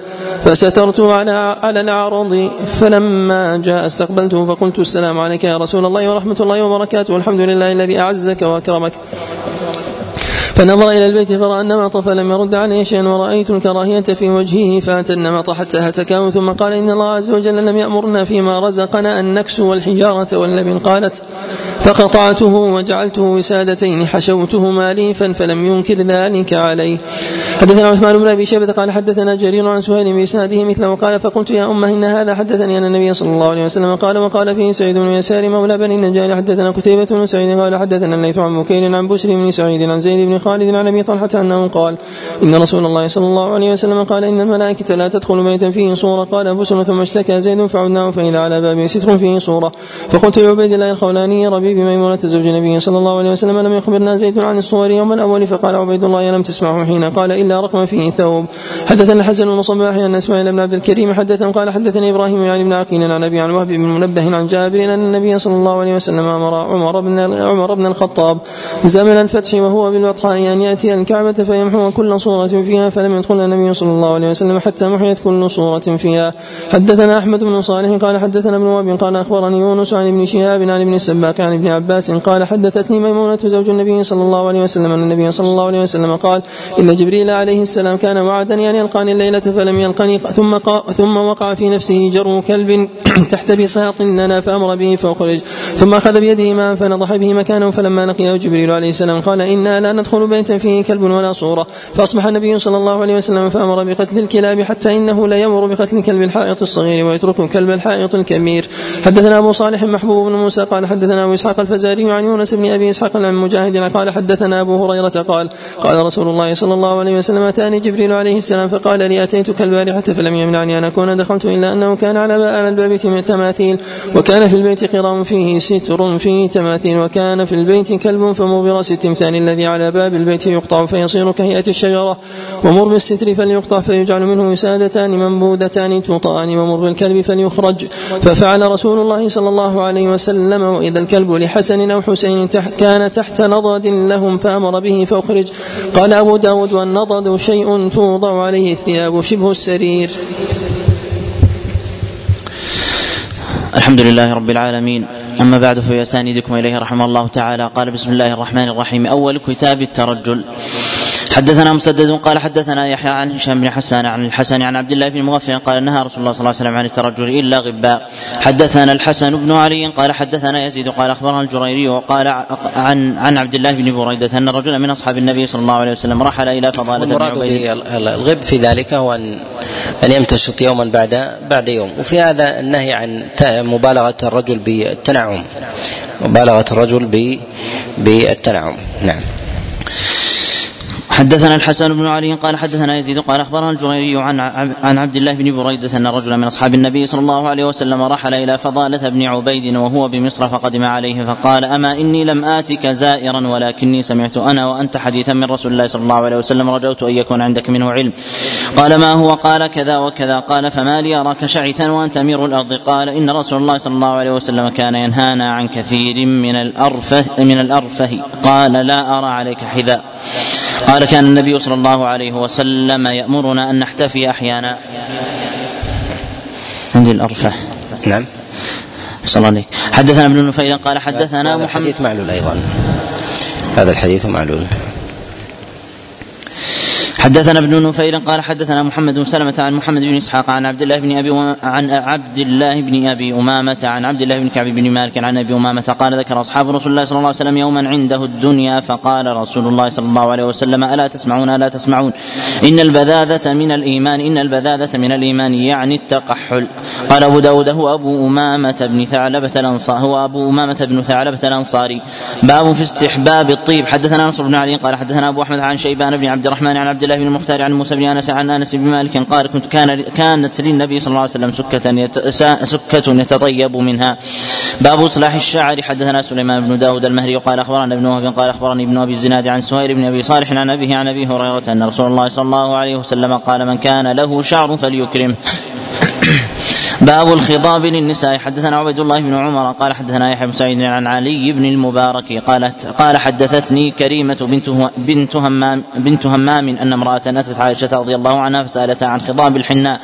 فسترته على على العرض فلما جاء استقبلته فقلت السلام عليك يا رسول الله ورحمة الله وبركاته والحمد لله الذي أعزك وأكرمك. فنظر إلى البيت فرأى النمط فلم يرد عليه شيئا ورأيت الكراهية في وجهه فأتى النمط حتى هتكاه ثم قال إن الله عز وجل لم يأمرنا فيما رزقنا أن نكسو والحجارة واللبن. قالت فقطعته وجعلته وسادتين حشوتهما ليفا فلم ينكر ذلك عليه. حدثنا عثمان بن أبي شيبة قال حدثنا جرير عن سهيل بإسناده مثله وقال فقلت يا أمه إن هذا حدثني أن النبي صلى الله عليه وسلم قال وقال فيه سعيد بن يسار مولى بني النجار حدثنا كتيبة بن سعيد قال حدثنا الليث عن بكير عن بشر بن سعيد عن زيد بن خالد عن أبي طلحة أنه قال إن رسول الله صلى الله عليه وسلم قال إن الملائكة لا تدخل بيتا فيه صورة. قال بشر ثم اشتكى زيد فعدناه فإذا على بابه ستر فيه صورة. فقلت لعبيد الله الخولاني ربيب ميمونة زوج النبي صلى الله عليه وسلم لم يخبرنا زيد عن الصور يوم الأول. فقال عبيد الله لم تسمعه حين قال إلا رقم فيه ثوب. حدثنا الحسن بن صباح عن إسماعيل بن عبد الكريم حدثهم قال حدثني إبراهيم يعني بن عقيل عن أبي عن وهب بن منبه عن جابر أن النبي صلى الله عليه وسلم أمر عمر بن عمر بن الخطاب زمن الفتح وهو بالوطحاء أن يأتي الكعبة فيمحو كل صورة فيها فلم يدخل النبي صلى الله عليه وسلم حتى محيت كل صورة فيها. حدثنا أحمد بن صالح قال حدثنا ابن وهب قال أخبرني يونس عن ابن شهاب عن ابن السباق عن ابن عباس قال حدثتني ميمونة زوج النبي صلى الله عليه وسلم أن النبي صلى الله عليه وسلم قال إن جبريل عليه السلام كان وعدني أن يلقاني الليلة فلم يلقني ثم ثم وقع في نفسه جر كلب تحت بساط لنا فأمر به فأخرج ثم أخذ بيده ماء فنضح به مكانه. فلما لقيه جبريل عليه السلام قال إنا لا ندخل بيتا فيه كلب ولا صورة. فأصبح النبي صلى الله عليه وسلم فأمر بقتل الكلاب حتى إنه لا يمر بقتل كلب الحائط الصغير ويترك كلب الحائط الكبير. حدثنا أبو صالح محبوب بن موسى قال حدثنا أبو إسحاق الفزاري عن يونس بن أبي إسحاق عن مجاهد قال حدثنا أبو هريرة قال قال رسول الله صلى الله عليه وسلم أتاني جبريل عليه السلام فقال لي أتيتك البارحة فلم يمنعني أن أكون دخلت إلا أنه كان على الباب تماثيل وكان في البيت قرام فيه ستر فيه تماثيل وكان في البيت كلب فمبرس التمثال الذي على باب البيت يقطع فيصير كهيئة الشجرة ومر بالستر فليقطع فيجعل منه وسادتان منبوذتان توطأان ومر بالكلب فليخرج. ففعل رسول الله صلى الله عليه وسلم. وإذا الكلب لحسن أو حسين كان تحت نضد لهم فأمر به فأخرج. قال أبو داود والنضد شيء توضع عليه الثياب شبه السرير. الحمد لله رب العالمين. أما بعد فيساندكم إليه رحمه الله تعالى. قال بسم الله الرحمن الرحيم. أول كتاب الترجل. حدثنا مسدد قال حدثنا يحيى عن هشام بن حسان عن الحسن عن عبد الله بن مغفل قال نهى رسول الله صلى الله عليه وسلم عن الترجل إلا غباء. حدثنا الحسن بن علي قال حدثنا يزيد قال أخبرنا الجريري وقال عن عن عبد الله بن بريدة أن رجلا من أصحاب النبي صلى الله عليه وسلم رحل إلى فضالة بن عبيد. الغب في ذلك هو أن أن يمتشط يوما بعد بعد يوم. وفي هذا النهي عن مبالغة الرجل بالتنعم مبالغة الرجل بالتنعم. نعم. حدثنا الحسن بن علي قال حدثنا يزيد قال أخبرنا الجريري عن عن عبد الله بن بريدة أن رجلا من أصحاب النبي صلى الله عليه وسلم رحل إلى فضالة بن عبيد وهو بمصر فقدم عليه فقال أما إني لم آتك زائرا ولكني سمعت أنا وأنت حديثا من رسول الله صلى الله عليه وسلم رجوت أن يكون عندك منه علم. قال ما هو؟ قال كذا وكذا. قال فما لي أراك شعثا وأنت أمير الأرض؟ قال إن رسول الله صلى الله عليه وسلم كان ينهانا عن كثير من الأرفه من الأرفه. قال لا أرى عليك حذاء. قال: كان النبي صلى الله عليه وسلم يأمرنا أن نحتفي أحيانا. عندي الأرفع. نعم. صلى الله. حدثنا ابن نفيل قال حدثنا محمد. حديث معلول أيضا. هذا الحديث معلول. حدثنا ابن نفيل قال حدثنا محمد بن سلمة عن محمد بن إسحاق عن عبد الله بن أبي عن عبد الله بن أبي أمامة عن عبد الله بن كعب بن مالك عن أبي أمامة قال: ذكر أصحاب رسول الله صلى الله عليه وسلم يوما عنده الدنيا فقال رسول الله صلى الله عليه وسلم: ألا تسمعون ألا تسمعون إن البذاذة من الإيمان إن البذاذة من الإيمان يعني التقحل. قال أبو داود: هو أبو أمامة بن ثعلبة الأنصاري هو أبو أمامة بن ثعلبة الأنصاري. باب في استحباب الطيب. حدثنا نصر بن علي قال حدثنا أبو أحمد عن شيبان بن عبد الرحمن عن عبد الله بن المختار عن موسى بن أنس عن أنس بن مالك قال: كنت كان كانت للنبي صلى الله عليه وسلم سكة سكة يتطيب منها. باب إصلاح الشعر. حدثنا سليمان بن داود المهري قال أخبرنا ابن وهب قال أخبرني ابن أبي الزناد عن سهير بن أبي صالح عن أبيه عن أبي هريرة أن رسول الله صلى الله عليه وسلم قال: من كان له شعر فليكرم. باب الخضاب للنساء. حدثنا عبيد الله بن عمر قال حدثنا يحيى بن سعيد عن علي بن المبارك قالت قال: حدثتني كريمة بنت بنت همام بنت همام ان امرأة اتت عائشة رضي الله عنها فسألتها عن خضاب الحناء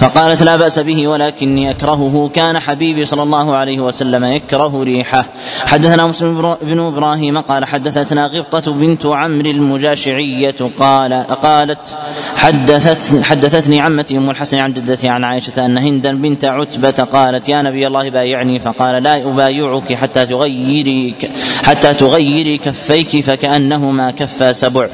فقالت: لا بأس به ولكني اكرهه، كان حبيبي صلى الله عليه وسلم يكره ريحه. حدثنا مسلم بن ابراهيم قال حدثتنا غبطة بنت عمرو المجاشعية قال قالت حدثت حدثتني عمتي ام الحسن عن جدتي عن عائشة ان هندا بنت عتبة قالت: يا نبي الله بايعني، فقال: لا أبايعك حتى تغيري حتى تغيري كفيك فكأنهما كفا سبع.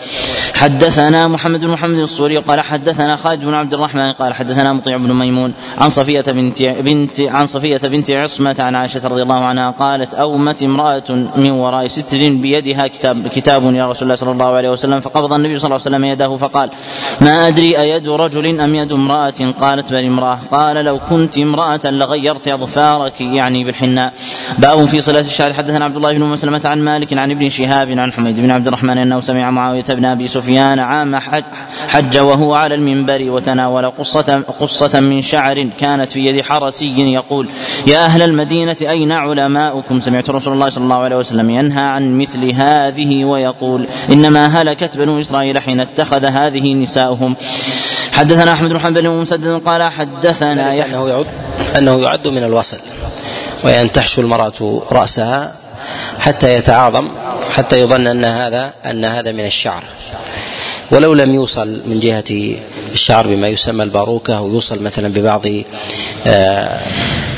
حدثنا محمد بن محمد الصوري قال حدثنا خالد بن عبد الرحمن قال حدثنا مطيع بن ميمون عن صفية بنت بنت عن صفية بنت عصمة عن عائشة رضي الله عنها قالت: أومت امرأة من وراء ستر بيدها كتاب كتاب يا رسول الله صلى الله عليه وسلم، فقبض النبي صلى الله عليه وسلم يده فقال: ما أدري أيد رجل أم يد امرأة؟ قالت: بل امرأة. قال: لو كنت امرأة لغيرت أظفارك يعني بالحناء. باب في صلاة الشعر. حدثنا عبد الله بن مسلمة عن مالك عن ابن شهاب عن حميد بن عبد الرحمن أنه سمع معاوية بن أبي سفيان عام حج وهو على المنبر وتناول قصة, قصة من شعر كانت في يد حرسي يقول: يا أهل المدينة أين علماؤكم؟ سمعت رسول الله صلى الله عليه وسلم ينهى عن مثل هذه ويقول: إنما هلكت بنو إسرائيل حين اتخذ هذه نساؤهم. حدثنا أحمد بن حنبل ومسدد قال حدثنا يحيى أنه يعد أنه يعد من الوصل، وأن تحشو المرأة رأسها حتى يتعاظم حتى يظن أن هذا أن هذا من الشعر، ولو لم يوصل من جهة الشعر بما يسمى الباروكة ويوصل مثلا ببعض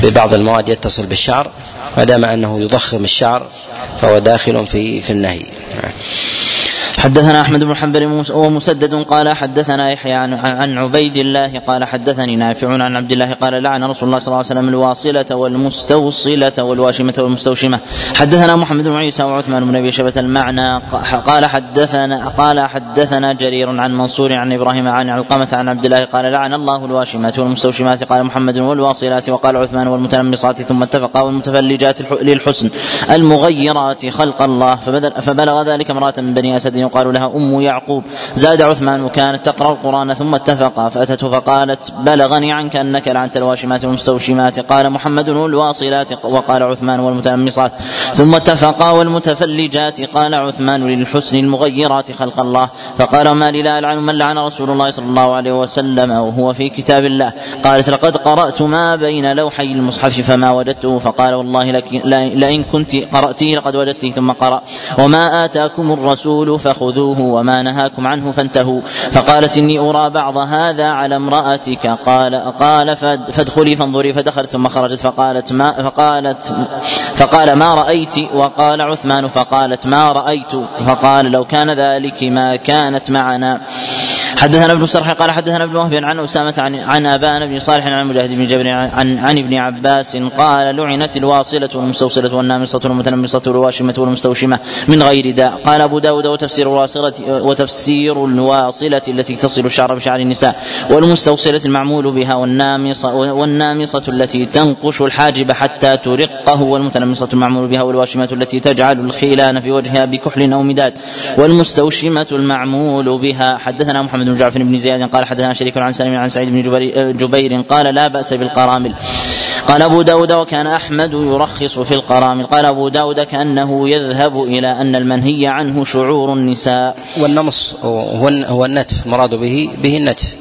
ببعض المواد يتصل بالشعر، ما دام أنه يضخم الشعر فهو داخل في في النهي. حدثنا أحمد بن حنبل ومسدد قال حدثنا يحيى عن عبيد الله قال حدثني نافع عن عبد الله قال: لعن رسول الله صلى الله عليه وسلم الواصلة والمستوصلة والواشمة والمستوشمة. حدثنا محمد بن عيسى وعثمان بن أبي شبة المعنى قال حدثنا قال حدثنا جرير عن منصور عن إبراهيم عن علقمة عن عبد الله قال: لعن الله الواشمات والمستوشمات. قال محمد: والواصلات، وقال عثمان: والمتنمصات، ثم اتفقا: والمتفلجات للحسن المغيرات خلق الله. فبلغ ذلك امرأة من بني أسد قالوا لها أم يعقوب. زاد عثمان: وكانت تقرأ القرآن ثم اتفقا فأتته فقالت: بلغني عنك أنك لعنت الواشمات والمستوشمات. قال محمد: والواصلات، وقال عثمان: والمتنمصات، ثم اتفقا: والمتفلجات، قال عثمان: للحسن المغيرات خلق الله. فقال: ما لي لا ألعن من لعن رسول الله صلى الله عليه وسلم وهو في كتاب الله؟ قالت: لقد قرأت ما بين لوحي المصحف فما وجدته. فقال: والله لئن كنت قرأته لقد وجدته. ثم قرأ: وما آتاكم الرسول فخذوه وما نهاكم عنه فانتهوا. فقالت: إني أرى بعض هذا على امرأتك. قال قال فادخلي فانظري. فدخلت ثم خرجت فقالت ما فقالت فقال: ما رأيت؟ وقال عثمان: فقالت: ما رأيت. فقال: لو كان ذلك ما كانت معنا. حدثنا ابن سرح قال حدثنا ابن وهب عن أسامة عن عن أبان بن صالح عن مجاهد بن جبر عن عن ابن عباس قال: لعنت الواصلة والمستوصلة والنامصة والمتنمصة والواشمة والمستوشمة من غير داء. قال أبو داود: وتفسير الواصلة وتفسير الواصلة التي تصل الشعر بشعر النساء، والمستوصلة المعمول بها، والنامصة والنامصة التي تنقش الحاجب حتى ترقه، والمتنمصة المعمول بها، والواشمة التي تجعل الخيلان في وجهها بكحل أو مداد، والمستوشمة المعمول بها. حدثنا محمد بن جعفر بن زياد قال حدثنا شريك عن سالم عن سعيد بن جبير قال: لا بأس بالقرامل. قال أبو داود وكان أحمد يرخص في القرامل. قال أبو داود كأنه يذهب إلى أن المنهي عنه شعور النساء. والنمص هو النتف المراد به به النتف.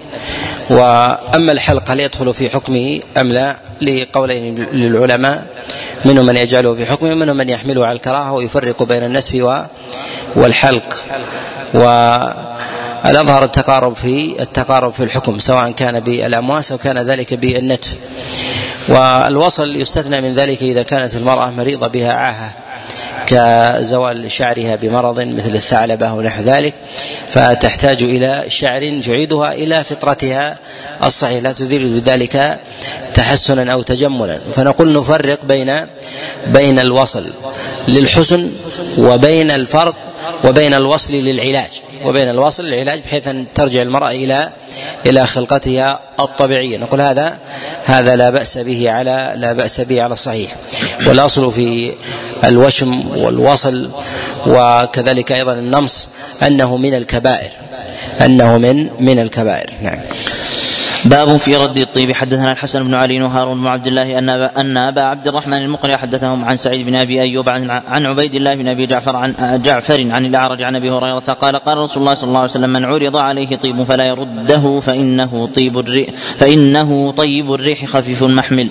وأما الحلق هل يدخل في حكمه أم لا؟ لقولين للعلماء, منهم من يجعله في حكمه ومنهم من يحمله على الكراهة ويفرق بين النتف والحلق. والأظهر التقارب في التقارب في الحكم سواء كان بالأمواس أو كان ذلك بالنتف. والوصل يستثنى من ذلك إذا كانت المرأة مريضة بها عاهة كزوال شعرها بمرض مثل الثعلبة ونحو ذلك, فتحتاج إلى شعر تعيدها إلى فطرتها الصحيح لا تذيل بذلك تحسنا أو تجملا. فنقول نفرق بين بين الوصل للحسن وبين الفرق وبين الوصل للعلاج وبين الوصل للعلاج بحيث أن ترجع المرأة إلى إلى خلقتها الطبيعية. نقول هذا هذا لا بأس به على لا بأس به على الصحيح. والأصل في الوشم والوصل وكذلك أيضا النمص أنه من الكبائر أنه من من الكبائر. نعم. باب في رد الطيب. حدثنا الحسن بن علي وهارون بن عبد الله أن أبا عبد الرحمن المقري حدثهم عن سعيد بن أبي أيوب عن عبيد الله بن أبي جعفر عن جعفر عن الأعرج عن أبي هريرة قال قال رسول الله صلى الله عليه وسلم من عرض عليه طيب فلا يرده فإنه طيب الريح فإنه طيب الريح خفيف المحمل.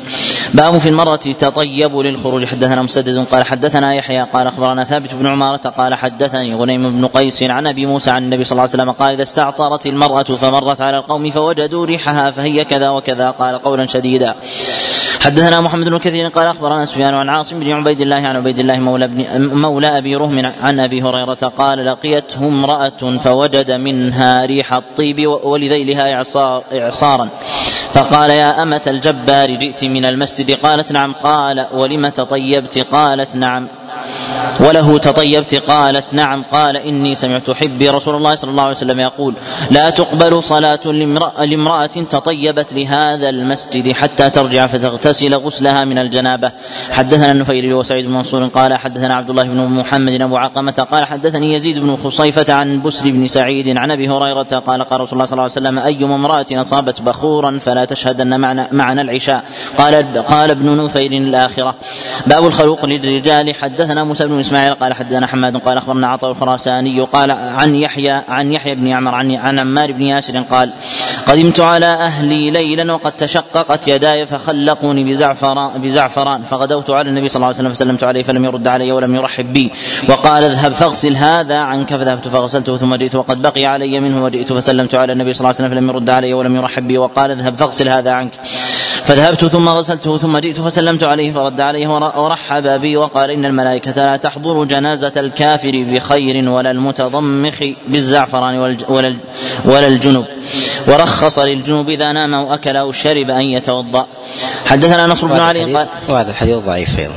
باب في المرأة تطيب للخروج. حدثنا مسدد قال حدثنا يحيى قال أخبرنا ثابت بن عمارة قال حدثني غنيم بن قيس عن أبي موسى عن النبي صلى الله عليه وسلم قال إذا استعطرت المرأة فمرت على القوم فوجدوا ريحها فهي كذا وكذا قال قولا شديدا. حدثنا محمد بن كثير قال أخبرنا سفيان عن عاصم بن عبيد الله عن عبيد الله مولى, مولى أبي رهم عن أبي هريرة قال لقيته امرأة فوجد منها ريح الطيب ولذيلها إعصارا فقال يا أمة الجبار جئت من المسجد؟ قالت نعم. قال ولم تطيبت؟ قالت نعم. وله تطيبت؟ قالت نعم. قال إني سمعت حبي رسول الله صلى الله عليه وسلم يقول لا تقبل صلاة لامرأة تطيبت لهذا المسجد حتى ترجع فتغتسل غسلها من الجنابة. حدثنا النفيري وسعيد بن منصور قال حدثنا عبد الله بن محمد أبو عقمة قال حدثني يزيد بن خصيفة عن بسر بن سعيد عن أبي هريرة قال قال رسول الله صلى الله عليه وسلم أيما امرأة أصابت بخورا فلا تشهدن معنا, معنا العشاء. قال, قال ابن نفير الآخرة. باب الخلوق للرجال. حدثنا موسى بن إسماعيل قال حدثنا حماد قال أخبرنا عطاء الخراساني قال عن يحيى عن يحيى بن عمر عن عن عمار بن ياسر قال قدمت على أهلي ليلا وقد تشققت يداي فخلقوني بزعفران, بزعفران فغدوت على النبي صلى الله عليه وسلم فسلمت عليه فلم يرد علي ولم يرحب بي وقال اذهب فاغسل هذا عنك فذهبت فغسلته ثم جئت وقد بقي علي منه وجئت فسلمت على النبي صلى الله عليه وسلم فلم يرد علي ولم يرحب بي وقال اذهب فاغسل هذا عنك فذهبت ثم غسلته ثم جئت فسلمت عليه فرد عليه ورحب بي وقال إن الملائكة لا تحضر جنازة الكافر بخير ولا المتضمخ بالزعفران ولا الجنب. ورخص للجنب إذا نام وأكل أو شرب أن يتوضأ. حدثنا نصر بن علي قال وهذا الحديث ضعيف أيضا.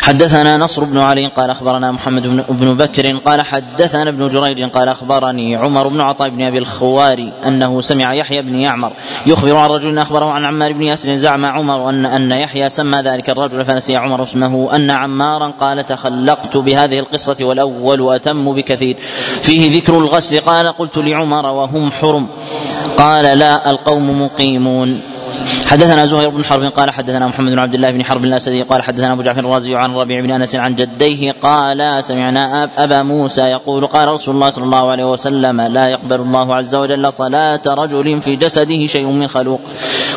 حدثنا نصر بن علي قال أخبرنا محمد بن بكر قال حدثنا ابن جريج قال أخبرني عمر بن عطاء بن أبي الخواري أنه سمع يحيى بن يعمر يخبر عن رجل أخبره عن عمار بن ياسر زعم عمر أن, أن يحيى سمى ذلك الرجل فنسي عمر اسمه أن عمارا قال تخلقت بهذه القصة والأول وأتم بكثير فيه ذكر الغسل. قال قلت لعمر وهم حرم؟ قال لا القوم مقيمون. حدثنا زهير بن حرب قال حدثنا محمد بن عبد الله بن حرب الأسدي قال حدثنا أبو جعفر الرازي عن ربيع بن أنس عن جديه قال سمعنا أبا موسى يقول قال رسول الله صلى الله عليه وسلم لا يقبل الله عز وجل صلاة رجل في جسده شيء من خلوق.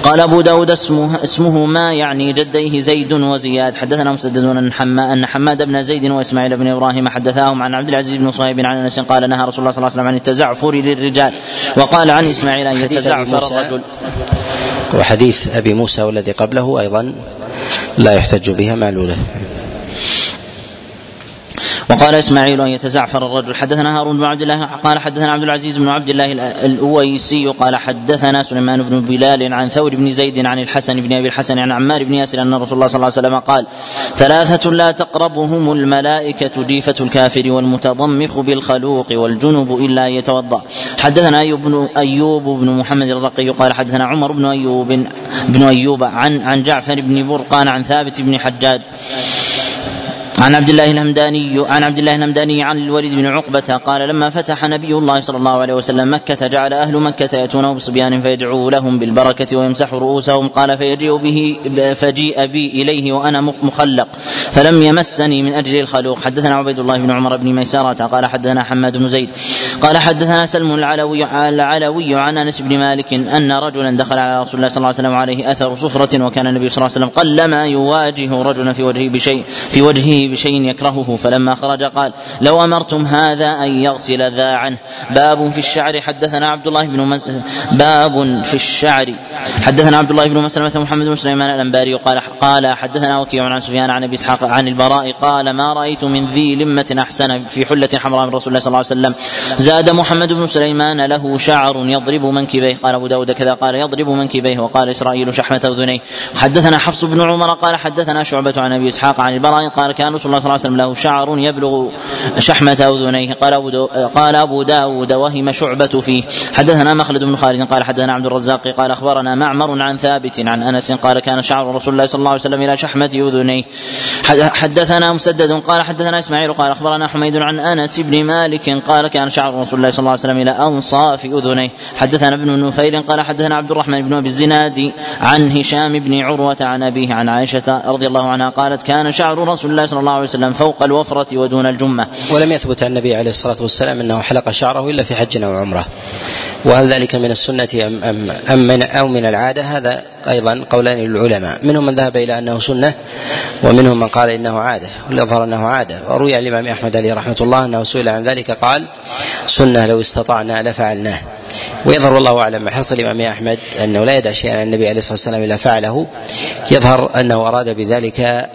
قال أبو داود اسمه, اسمه ما يعني جديه زيد وزياد. حدثنا مسددون أن حماد بن زيد وإسماعيل بن إبراهيم حدثاهم عن عبد العزيز بن صهيب عن أنس قال نهى رسول الله صلى الله عليه وسلم عن التزعفر للرجال وقال عن إسماعيل أن يتزعفر الرجل. وحديث أبي موسى والذي قبله أيضا لا يحتج بها معلولة. وقال إسماعيل أن يتزعفر الرجل. حدثنا هارون بن عبد الله قال حدثنا عبد العزيز بن عبد الله الأويسي قال حدثنا سليمان بن بلال عن ثور بن زيد عن الحسن بن أبي الحسن عن عمار بن ياسر أن رسول الله صلى الله عليه وسلم قال ثلاثة لا تقربهم الملائكة جيفة الكافر والمتضمخ بالخلوق والجنب إلا يتوضأ. حدثنا أيوب بن, أيوب بن محمد الرقي قال حدثنا عمر بن أيوب بن أيوب عن عن جعفر بن برقان عن ثابت بن حجاج عن عبد الله الهمداني عن عبد الله الهمداني عن الوليد بن عقبة قال: لما فتح نبي الله صلى الله عليه وسلم مكة جعل أهل مكة يأتونه بصبيان فيدعو لهم بالبركة ويمسح رؤوسهم. قال: فيجيء به فجيء بي إليه وأنا مخلق فلم يمسني من أجل الخلوق. حدثنا عبيد الله بن عمر بن ميسرة قال: حدثنا حماد بن زيد قال: حدثنا سلم العلوي العلوي عن أنس بن مالك أن رجلا دخل على رسول الله صلى الله عليه وسلم عليه أثر صفرة, وكان النبي صلى الله عليه وسلم قلما يواجه رجلا في وجهه بشيء في وجهه بشيء يكرهه. فلما خرج قال: لو أمرتم هذا أن يغسل ذا عنه. باب في الشعر. حدثنا عبد الله بن مز... باب في الشعر. حدثنا عبد الله بن مسلمة محمد بن سليمان الأنباري قال قال حدثنا وكيع عن سفيان عن ابي اسحاق عن البراء قال: ما رأيت من ذي لمة احسن في حلة حمراء من رسول الله صلى الله عليه وسلم. زاد محمد بن سليمان: له شعر يضرب منكبيه. قال أبو داود: كذا قال يضرب منكبيه. وقال إسرائيل: شحمة أذنيه. حدثنا حفص بن عمر قال: حدثنا شعبة عن ابي اسحاق عن البراء قال: كان رسول الله صلى الله عليه وسلم له شعر يبلغ شحمة أذنيه. قال أبو داود: وهم شعبة فيه. حدثنا مخلد بن خالد قال: حدثنا عبد الرزاق قال: أخبرنا معمر عن ثابت عن أنس قال: كان شعر رسول الله صلى الله عليه وسلم إلى شحمة أذنيه. حدثنا مسدد قال: حدثنا إسماعيل قال: أخبرنا حميد عن أنس بن مالك قال: كان شعر رسول الله صلى الله عليه وسلم إلى أنصاف أذنيه. حدثنا ابن نفيل قال: حدثنا عبد الرحمن بن أبي الزناد عن هشام بن عروة عن أبيه عن عائشة رضي الله عنها قالت: كان شعر رسول الله صلى الله عليه وسلم فوق الوفرة ودون الجمة. ولم يثبت عن النبي عليه الصلاة والسلام أنه حلق شعره إلا في حج أو عمرة. وهل ذلك من السنة أم, أم, أم من أو من العادة؟ هذا أيضا قولان للعلماء, منهم من ذهب إلى أنه سنة, ومنهم من قال إنه عادة, والأظهر أنه عادة. وروي عن الإمام أحمد عليه رحمة الله أنه سئل عن ذلك قال: سنة لو استطعنا لفعلناه. ويظهر والله أعلم ما حصل الإمام أحمد أنه لا يدع شيئا عن النبي عليه الصلاة والسلام إلا فعله, يظهر أنه أراد بذلك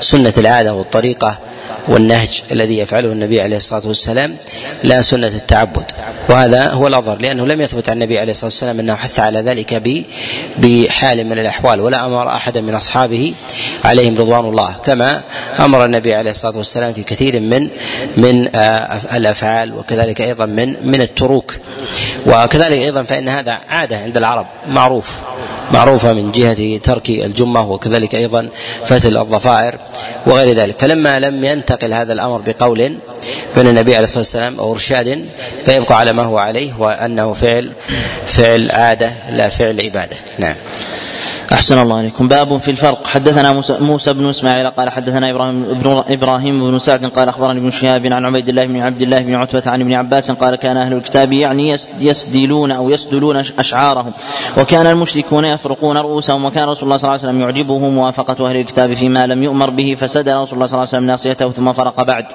سنة العادة والطريقة والنهج الذي يفعله النبي عليه الصلاة والسلام, لا سنة التعبد. وهذا هو الأظهر, لأنه لم يثبت عن النبي عليه الصلاة والسلام أنه حث على ذلك بحال من الأحوال, ولا أمر أحدا من أصحابه عليهم رضوان الله كما أمر النبي عليه الصلاة والسلام في كثير من من الأفعال, وكذلك أيضا من من التروك. وكذلك أيضا فإن هذا عادة عند العرب معروف معروفة من جهة ترك الجمة, وكذلك أيضا فتل الضفائر وغير ذلك. فلما لم ينتقل هذا الأمر بقول من النبي عليه الصلاة والسلام أو إرشاد, فيبقى على ما هو عليه, وأنه فعل فعل عادة لا فعل عبادة. نعم. أحسن الله عليكم. باب في الفرق. حدثنا موسى, موسى بن إسماعيل قال: حدثنا إبراهيم, إبراهيم بن سعد قال: أخبرني ابن شهاب عن عبيد الله بن عبد الله بن عتبة عن ابن عباس قال: كان أهل الكتاب يعني يسدلون أو يسدلون أشعارهم, وكان المشركون يفرقون رؤوسهم, وكان رسول الله صلى الله عليه وسلم يعجبه موافقة أهل الكتاب فيما لم يؤمر به, فسدل رسول الله صلى الله عليه وسلم ناصيته ثم فرق بعد.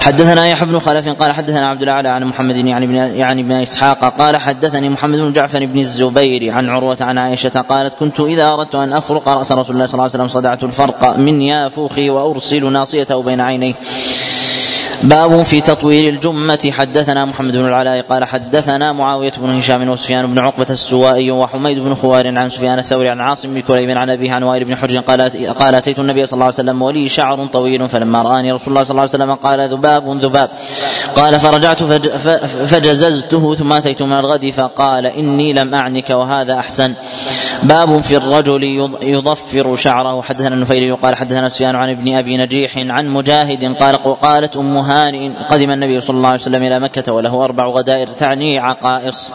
حدثنا يحيى بن خلف قال: حدثنا عبد الأعلى عن محمد يعني بن يعني بن إسحاق قال: حدثني محمد بن جعفر بن الزبير عن عروة عن عائشة قالت: كنت إذا أردت أن أفرق رأس رسول الله صلى الله عليه وسلم صدعت الفرق من يافوخي وأرسل ناصيته بين عينيه. باب في تطويل الجمة. حدثنا محمد بن العلاء قال: حدثنا معاوية بن هشام وسفيان بن عقبة السوائي وحميد بن خوار عن سفيان الثوري عن عاصم بن كليب عن أبيه عن وائل بن حجر قال: قال: أتيت النبي صلى الله عليه وسلم ولي شعر طويل, فلما رآني رسول الله صلى الله عليه وسلم قال: ذباب ذباب. قال: فرجعت فجززته, ثم أتيت من الغد فقال: إني لم أعنك وهذا أحسن. باب في الرجل يضفر شعره. حدثنا النفيلي قال: حدثنا سفيان عن ابن أبي نجيح عن مجاهد قال: وقالت أم هانئ: قدم النبي صلى الله عليه وسلم إلى مكة وله أربع غدائر تعني عقائص.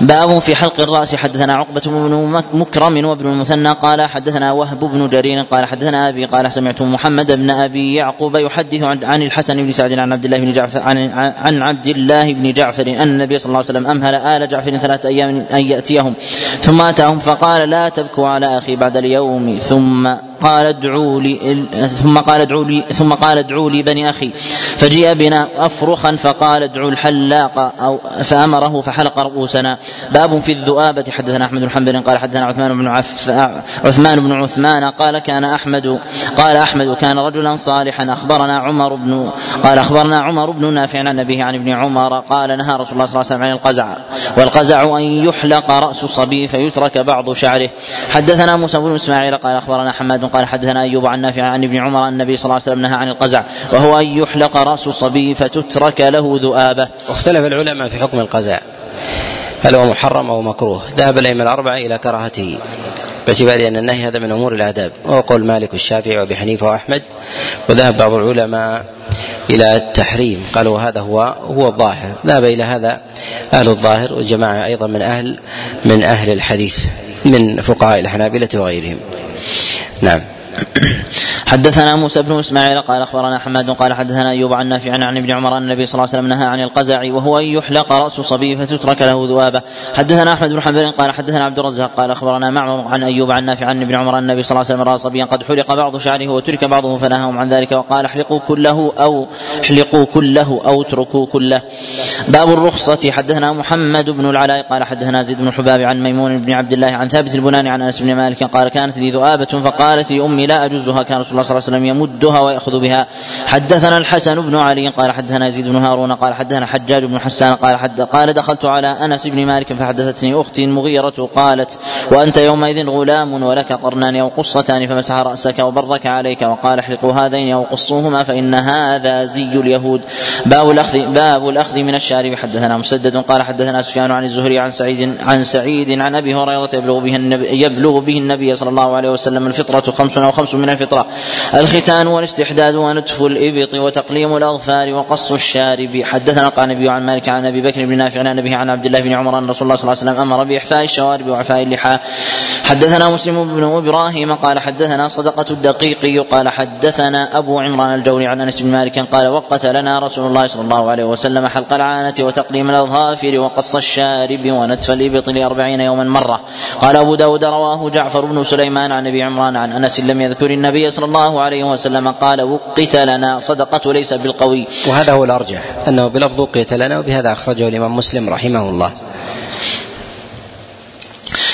باب في حلق الرأس. حدثنا عقبة بن مكرم وابن المثنى قال: حدثنا وهب بن جرير قال: حدثنا أبي قال: سمعت محمد بن أبي يعقوب يحدث عن الحسن بن سعد عن عبد الله بن جعفر عن, عن عبد الله بن جعفر أن النبي صلى الله عليه وسلم أمهل آل جعفر ثلاثة أيام أن يأتيهم, ثم أتاهم فقال: لا تبكوا على أخي بعد اليوم. ثم قال: ادعوا لي ثم قال ادعوا لي ثم قال ادعوا لي بني أخي. فجيء بنا أفرخا فقال: ادعوا الحلاق, أو فأمره فحلق رؤوسنا. باب في الذؤابة. حدثنا أحمد بن حنبل قال: حدثنا عثمان بن عف... عثمان بن عثمان قال: كان أحمد قال أحمد كان رجلا صالحا. أخبرنا عمر بن قال أخبرنا عمر بن نافع عن أبيه عن ابن عمر قال: نهى رسول الله صلى الله عليه وسلم عن القزع, والقزع أن يحلق رأس صبي فيترك بعض شعره. حدثنا موسى بن إسماعيل قال: أخبرنا حماد قال: حدثنا أيوب عن نافع عن ابن عمر أن النبي صلى الله عليه وسلم نهى عن القزع, وهو أن يحلق رأس صبي فتترك له ذؤابة. واختلف العلماء في حكم القزع, هل هو محرم أو مكروه؟ ذهب الأئمة الأربعة إلى كراهته, باعتبار أن النهي هذا من أمور الآداب، وهو قول مالك والشافعي وأبي حنيفة وأحمد. وذهب بعض العلماء إلى التحريم، قالوا هذا هو هو الظاهر. ذهب إلى هذا أهل الظاهر وجماعة أيضا من أهل من أهل الحديث من فقهاء الحنابلة وغيرهم. نعم. حدثنا موسى بن اسماعيل قال اخبرنا حماد قال حدثنا ايوب عن نافع عن ابن عمر ان النبي صلى الله عليه وسلم نهى عن القزع، وهو ان يحلق راس صبي فتترك له ذوابه. حدثنا احمد بن حنبل قال حدثنا عبد الرزاق قال اخبرنا معمر عن ايوب عن نافع عن ابن عمر ان النبي صلى الله عليه وسلم راى صبيا قد حلق بعض شعره وترك بعضه فنهاهم عن ذلك وقال احلقوا كله او احلقوا كله او اتركوا كله. باب الرخصه. حدثنا محمد بن العلاء قال حدثنا زيد بن حباب عن ميمون بن عبد الله عن ثابت البناني عن انس بن مالك قال كانت لي ذؤابه فقالت لي امي لا اجوزها، كان رسول الله صلى الله عليه وسلم يمدها ويأخذ بها. حدثنا الحسن بن علي قال حدثنا يزيد بن هارون قال حدثنا حجاج بن حسان قال حد قال دخلت على أنس بن مالك فحدثتني أختي المغيرة قالت وأنت يومئذ غلام ولك قرنان أو قصتان فمسح رأسك وبرك عليك وقال احلقوا هذين أو قصوهما فإن هذا زي اليهود. باب الأخذ باب الأخذ من الشارب. حدثنا مسدد قال حدثنا سفيان عن الزهري عن سعيد عن سعيد عن أبي هريرة يبلغ به النبي يبلغ به النبي صلى الله عليه وسلم الفطرة خمس أو خمس من الفطرة: الختان والاستحداد ونتف الإبط وتقليم الأظفار وقص الشارب. حدثنا القعنبي عن مالك عن أبي بكر بن نافع عن أبيه عن عبد الله بن عمر أن رسول الله صلى الله عليه وسلم أمر بإحفاء الشوارب وإعفاء اللحى. حدثنا مسلم بن إبراهيم قال حدثنا صدقة الدقيقي قال حدثنا أبو عمران الجولي عن أنس بن مالك قال وقت لنا رسول الله صلى الله عليه وسلم حلق العانة وتقليم الأظافر وقص الشارب ونتف الإبط لأربعين يوما مرة. قال أبو داود رواه جعفر بن سليمان عن أبي عمران عن أنس لم يذكر النبي صلى الله عليه وسلم قال وقت لنا صدقة وليس بالقوي. وهذا هو الأرجح أنه بلفظ وقت لنا، وبهذا أخرجه الإمام مسلم رحمه الله.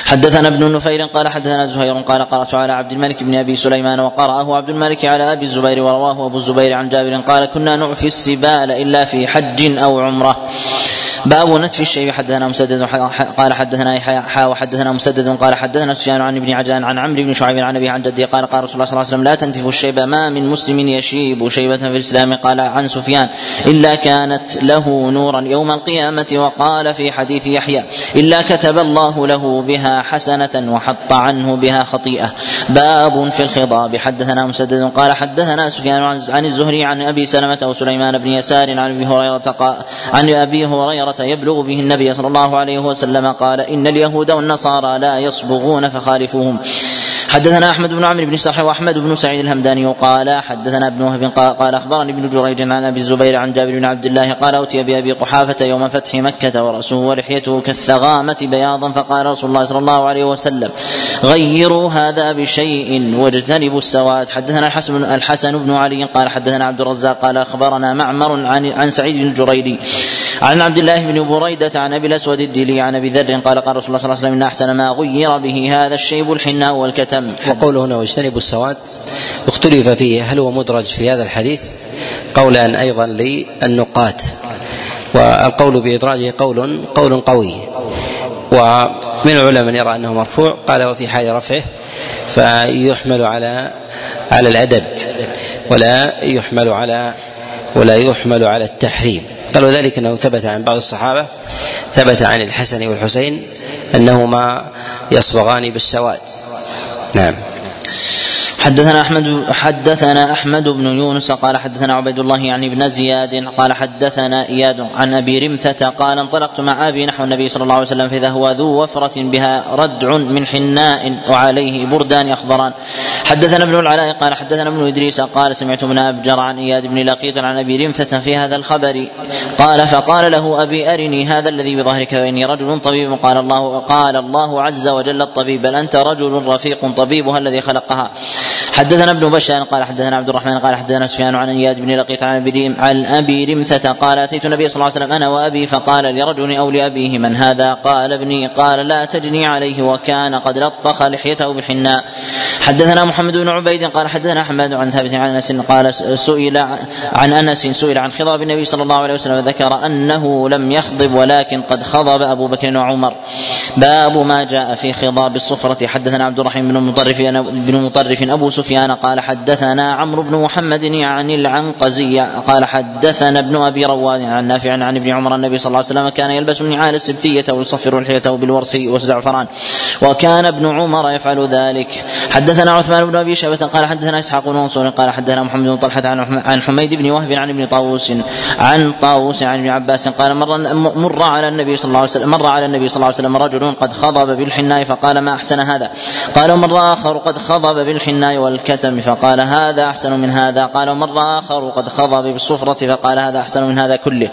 حدثنا ابن نفير قال حدثنا زهير قال قرأت على عبد الملك بن أبي سليمان وقرأه عبد الملك على أبي الزبير ورواه أبو الزبير عن جابر قال كنا نعفي السبال إلا في حج أو عمرة. باب نتف الشيب. حدثنا مسدد قال حدثنا يحيى وحدثنا مسدد قال حدثنا سفيان عن ابن عجلان عن عمرو بن شعيب عن أبيه عن جده قال قال رسول الله صلى الله عليه وسلم لا تنتف الشيب، ما من مسلم يشيب شيبة في الإسلام. قال عن سفيان إلا كانت له نورا يوم القيامة. وقال في حديث يحيى إلا كتب الله له بها حسنة وحط عنه بها خطيئة. باب في الخضاب. حدثنا مسدد قال حدثنا سفيان عن الزهري عن أبي سلمة وسليمان بن يسار عن أبي هريرة عن أبي هريرة يبلغ به النبي صلى الله عليه وسلم قال إن اليهود والنصارى لا يصبغون فخالفوهم. حدثنا أحمد بن عمرو بن صالح وأحمد بن سعيد الهمداني وقال حدثنا ابن وهب قال أخبرني ابن جريج عن أبي الزبير عن جابر بن عبد الله قال أوتي بأبي قحافة يوم فتح مكة ورأسه ولحيته كالثغامة بياضا فقال رسول الله صلى الله عليه وسلم غيروا هذا بشيء واجتنبوا السواد. حدثنا الحسن الحسن بن علي قال حدثنا عبد الرزاق قال أخبرنا معمر عن عن سعيد بن الجريري عن عبد الله بن بريدة عن أبي الأسود الديلي عن أبي ذر قال قال رسول الله صلى الله عليه وسلم إن أحسن ما غير به هذا الشيب الحناء والكتم. وقوله هنا واجتنبوا السواد اختلف فيه هل هو مدرج في هذا الحديث قولان أيضا للنقاد، والقول بإدراجه قول قول قوي، ومن العلماء من يرى أنه مرفوع قال وفي حال رفعه فيحمل على على الأدب ولا يحمل على ولا يحمل على التحريم. قالوا ذلك أنه ثبت عن بعض الصحابة، ثبت عن الحسن والحسين أنهما يصبغان بالسواد. نعم. حدثنا أحمد حدثنا أحمد بن يونس قال حدثنا عبيد الله يعني بن زياد قال حدثنا إياد عن أبي رمثة قال انطلقت مع أبي نحو النبي صلى الله عليه وسلم فإذا هو ذو وفرة بها ردع من حناء وعليه بردان أخضران. حدثنا ابن العلاء قال حدثنا ابن إدريس قال سمعت ابن أبجر عن إياد بن لقيط عن أبي رمثة في هذا الخبر قال فقال له أبي أرني هذا الذي بظهرك وإني رجل طبيب. قال الله قال الله عز وجل الطبيب بل أنت رجل رفيق طبيبها الذي خلقها. حدثنا ابن بشار قال حدثنا عبد الرحمن قال حدثنا سفيان عن إياد بن لقيط عن أبي رمثة قال أتيت النبي صلى الله عليه وسلم أنا وأبي فقال لرجل أو لأبيه من هذا؟ قال ابني. قال لا تجني عليه، وكان قد لطخ لحيته بالحناء. حدثنا محمد بن عبيد قال حدثنا أحمد عن ثابت عن أنس قال سئل عن أنس سئل عن خضاب النبي صلى الله عليه وسلم ذكر أنه لم يخضب ولكن قد خضب أبو بكر وعمر. باب ما جاء في خضاب الصفرة. حدثنا عبد الرحيم بن مطرف بن مطرف أبو سفيان قال حدثنا عمرو بن محمد يعني العنقزي قال حدثنا ابن أبي روان عن نافع عن ابن عمر النبي صلى الله عليه وسلم كان يلبس النعال السبتية ويصفر لحيته بالورس والزعفران وكان ابن عمر يفعل ذلك. حدثنا عثمان بن أبي شيبة قال حدثنا إسحاق بن منصور قال حدثنا محمد بن طلحة عن حميد بن وهب عن ابن طاووس عن طاووس عن ابن عباس قال مر, مر على النبي صلى الله عليه وسلم مر على النبي صلى الله عليه وسلم رجل قد خضب بالحناء فقال ما أحسن هذا, قال مر آخر قد خضب بالحناء والكتم فقال هذا أحسن من هذا, قال مر آخر قد خضب بالصفرة فقال هذا أحسن من هذا كله.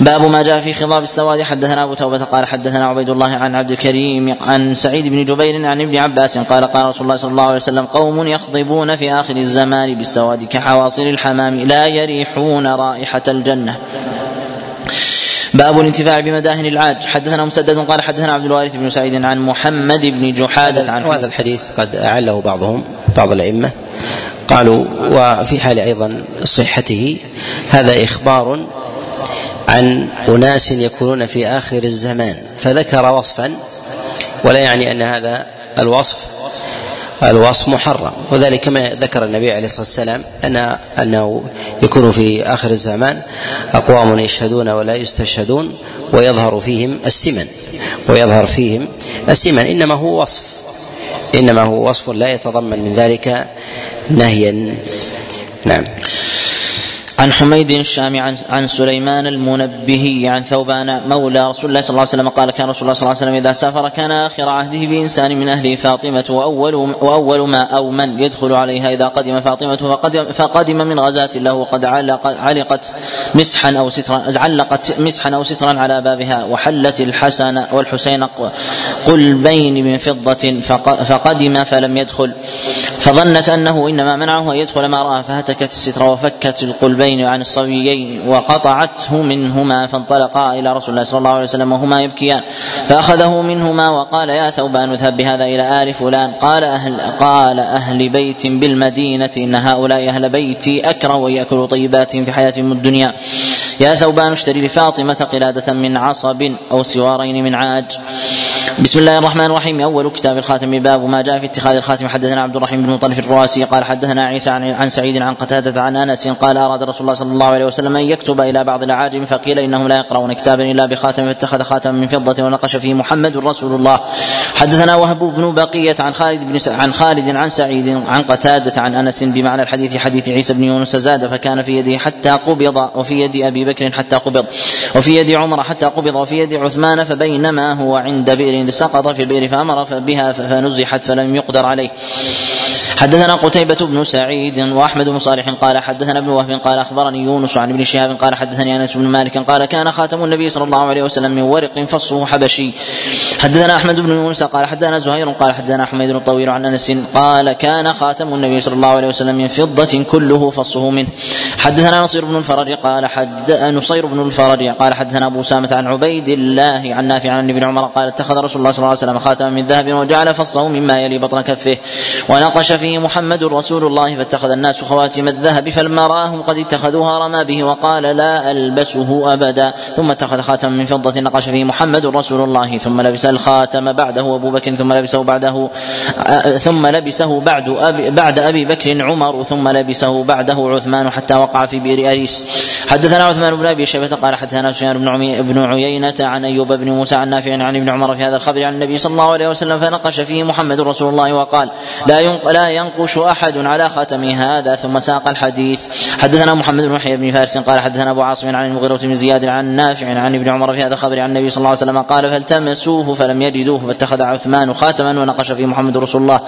باب ما جاء في خضاب السواد. حدثنا أبو توبة قال حدثنا عبيد الله عن عبد الكريم عن سعيد بن جبير عن ابن عباس قال قال رسول الله صلى الله عليه وسلم قوم يخضبون في آخر الزمان بالسواد كحواصل الحمام لا يريحون رائحة الجنة. باب الانتفاع بمداهن العاج. حدثنا مسدد قال حدثنا عبد الوارث بن سعيد عن محمد بن جحادة عن هذا الحديث قد أعله بعضهم بعض الأئمة قالوا وفي حال أيضا صحته هذا إخبار عن أناس يكونون في آخر الزمان, فذكر وصفا ولا يعني أن هذا الوصف الوصف محرم, وذلك ما ذكر النبي عليه الصلاة والسلام أن أنه يكون في آخر الزمان أقوام يشهدون ولا يستشهدون ويظهر فيهم السمن ويظهر فيهم السمن إنما هو وصف إنما هو وصف لا يتضمن من ذلك نهيا. نعم. عن حميد الشامي عن سليمان المنبهي عن ثوبان مولى رسول الله صلى الله عليه وسلم قال كان رسول الله صلى الله عليه وسلم إذا سافر كان آخر عهده بإنسان من أهله فاطمة, وأول, وأول ما أو من يدخل عليها إذا قدم فاطمة فقدم, فقدم من غزاة له وقد علق علقت مسحا أو سترا علقت مسحا أو سترا على بابها وحلت الحسن والحسين قلبين من فضة فقدم فلم يدخل فظنت أنه إنما منعه أن يدخل ما رأى فهتكت الستر وفكت القلبين عن الصبيين وقطعته منهما فانطلقا إلى رسول الله صلى الله عليه وسلم وهما يبكيان فأخذه منهما وقال يا ثوبان اذهب بهذا إلى آل فلان, قال أهل, قال أهل بيت بالمدينة إن هؤلاء أهل بيتي أكره ويأكل طيبات في حياتهم الدنيا, يا ثوبان اشتري لفاطمة قلادة من عصب أو سوارين من عاج. بسم الله الرحمن الرحيم. أول كتاب الخاتم. باب ما جاء في اتخاذ الخاتم. حدثنا عبد الرحيم بن مطرف الرؤاسي قال حدثنا عيسى عن سعيد عن قتادة عن أنس قال أراد رسول الله صلى الله عليه وسلم أن يكتب إلى بعض الأعاجم فقيل إنهم لا يقرؤون كتابا إلا بخاتم فاتخذ خاتما من فضة ونقش فيه محمد رسول الله. حدثنا وهب بن بقية عن خالد بن س... عن خالد عن سعيد عن قتادة عن أنس بمعنى الحديث حديث عيسى بن يونس زاد فكان في يده حتى قبض وفي يد أبي بكر حتى قبض وفي يد عمر حتى قبض وفي يد عثمان فبينما هو عند بئر سقط في البئر فأمر بها فنزحت فلم يقدر عليه. حدثنا قتيبة بن سعيد وأحمد بن صالح قال حدثنا ابن وهب قال أخبرني يونس عن ابن شهاب قال حدثني أنس بن مالك قال كان خاتم النبي صلى الله عليه وسلم من ورق فصه حبشي. حدثنا أحمد بن يونس قال حدثنا زهير قال حدثنا حميد الطويل عن أنس قال كان خاتم النبي صلى الله عليه وسلم من فضة كله فصه منه. حدثنا نصير بن الفرج قال حد نصير بن الفرج قال حدثنا أبو سامة عن عبيد الله عن نافع عن ابن عمر قال اتخذ رسول الله صلى الله عليه وسلم خاتما من ذهب وجعل فصه مما يلي بطن كفه ونقش فيه محمد رسول الله فاتخذ الناس خواتم الذهب فلما رآهم قد اتخذوها رمى به وقال لا ألبسه أبدا, ثم اتخذ خاتما من فضة نقش فيه محمد رسول الله ثم لبس الخاتم بعده أبو بكر ثم لبسه بعده ثم لبسه بعد أبي, بعد أبي بكر عمر ثم لبسه بعده عثمان حتى وقع في بئر أريس. حدثنا عثمان بن أبي شيبة قال حدثنا سفيان بن عيينة عن أيوب بن موسى عن نافع عن ابن عمر في هذا الخبر عن النبي صلى الله عليه وسلم فنقش فيه محمد رسول الله وقال لا ينقل لا ينقش أحد على خاتم هذا, ثم ساق الحديث. حدثنا محمد بن يحيى بن فارس قال حدثنا أبو عاصم عن المغيرة بن زياد عن نافع عن ابن عمر في هذا الخبر عن النبي صلى الله عليه وسلم قال فالتمسوه فلم يجدوه فاتخذ عثمان خاتما ونقش فيه محمد رسول الله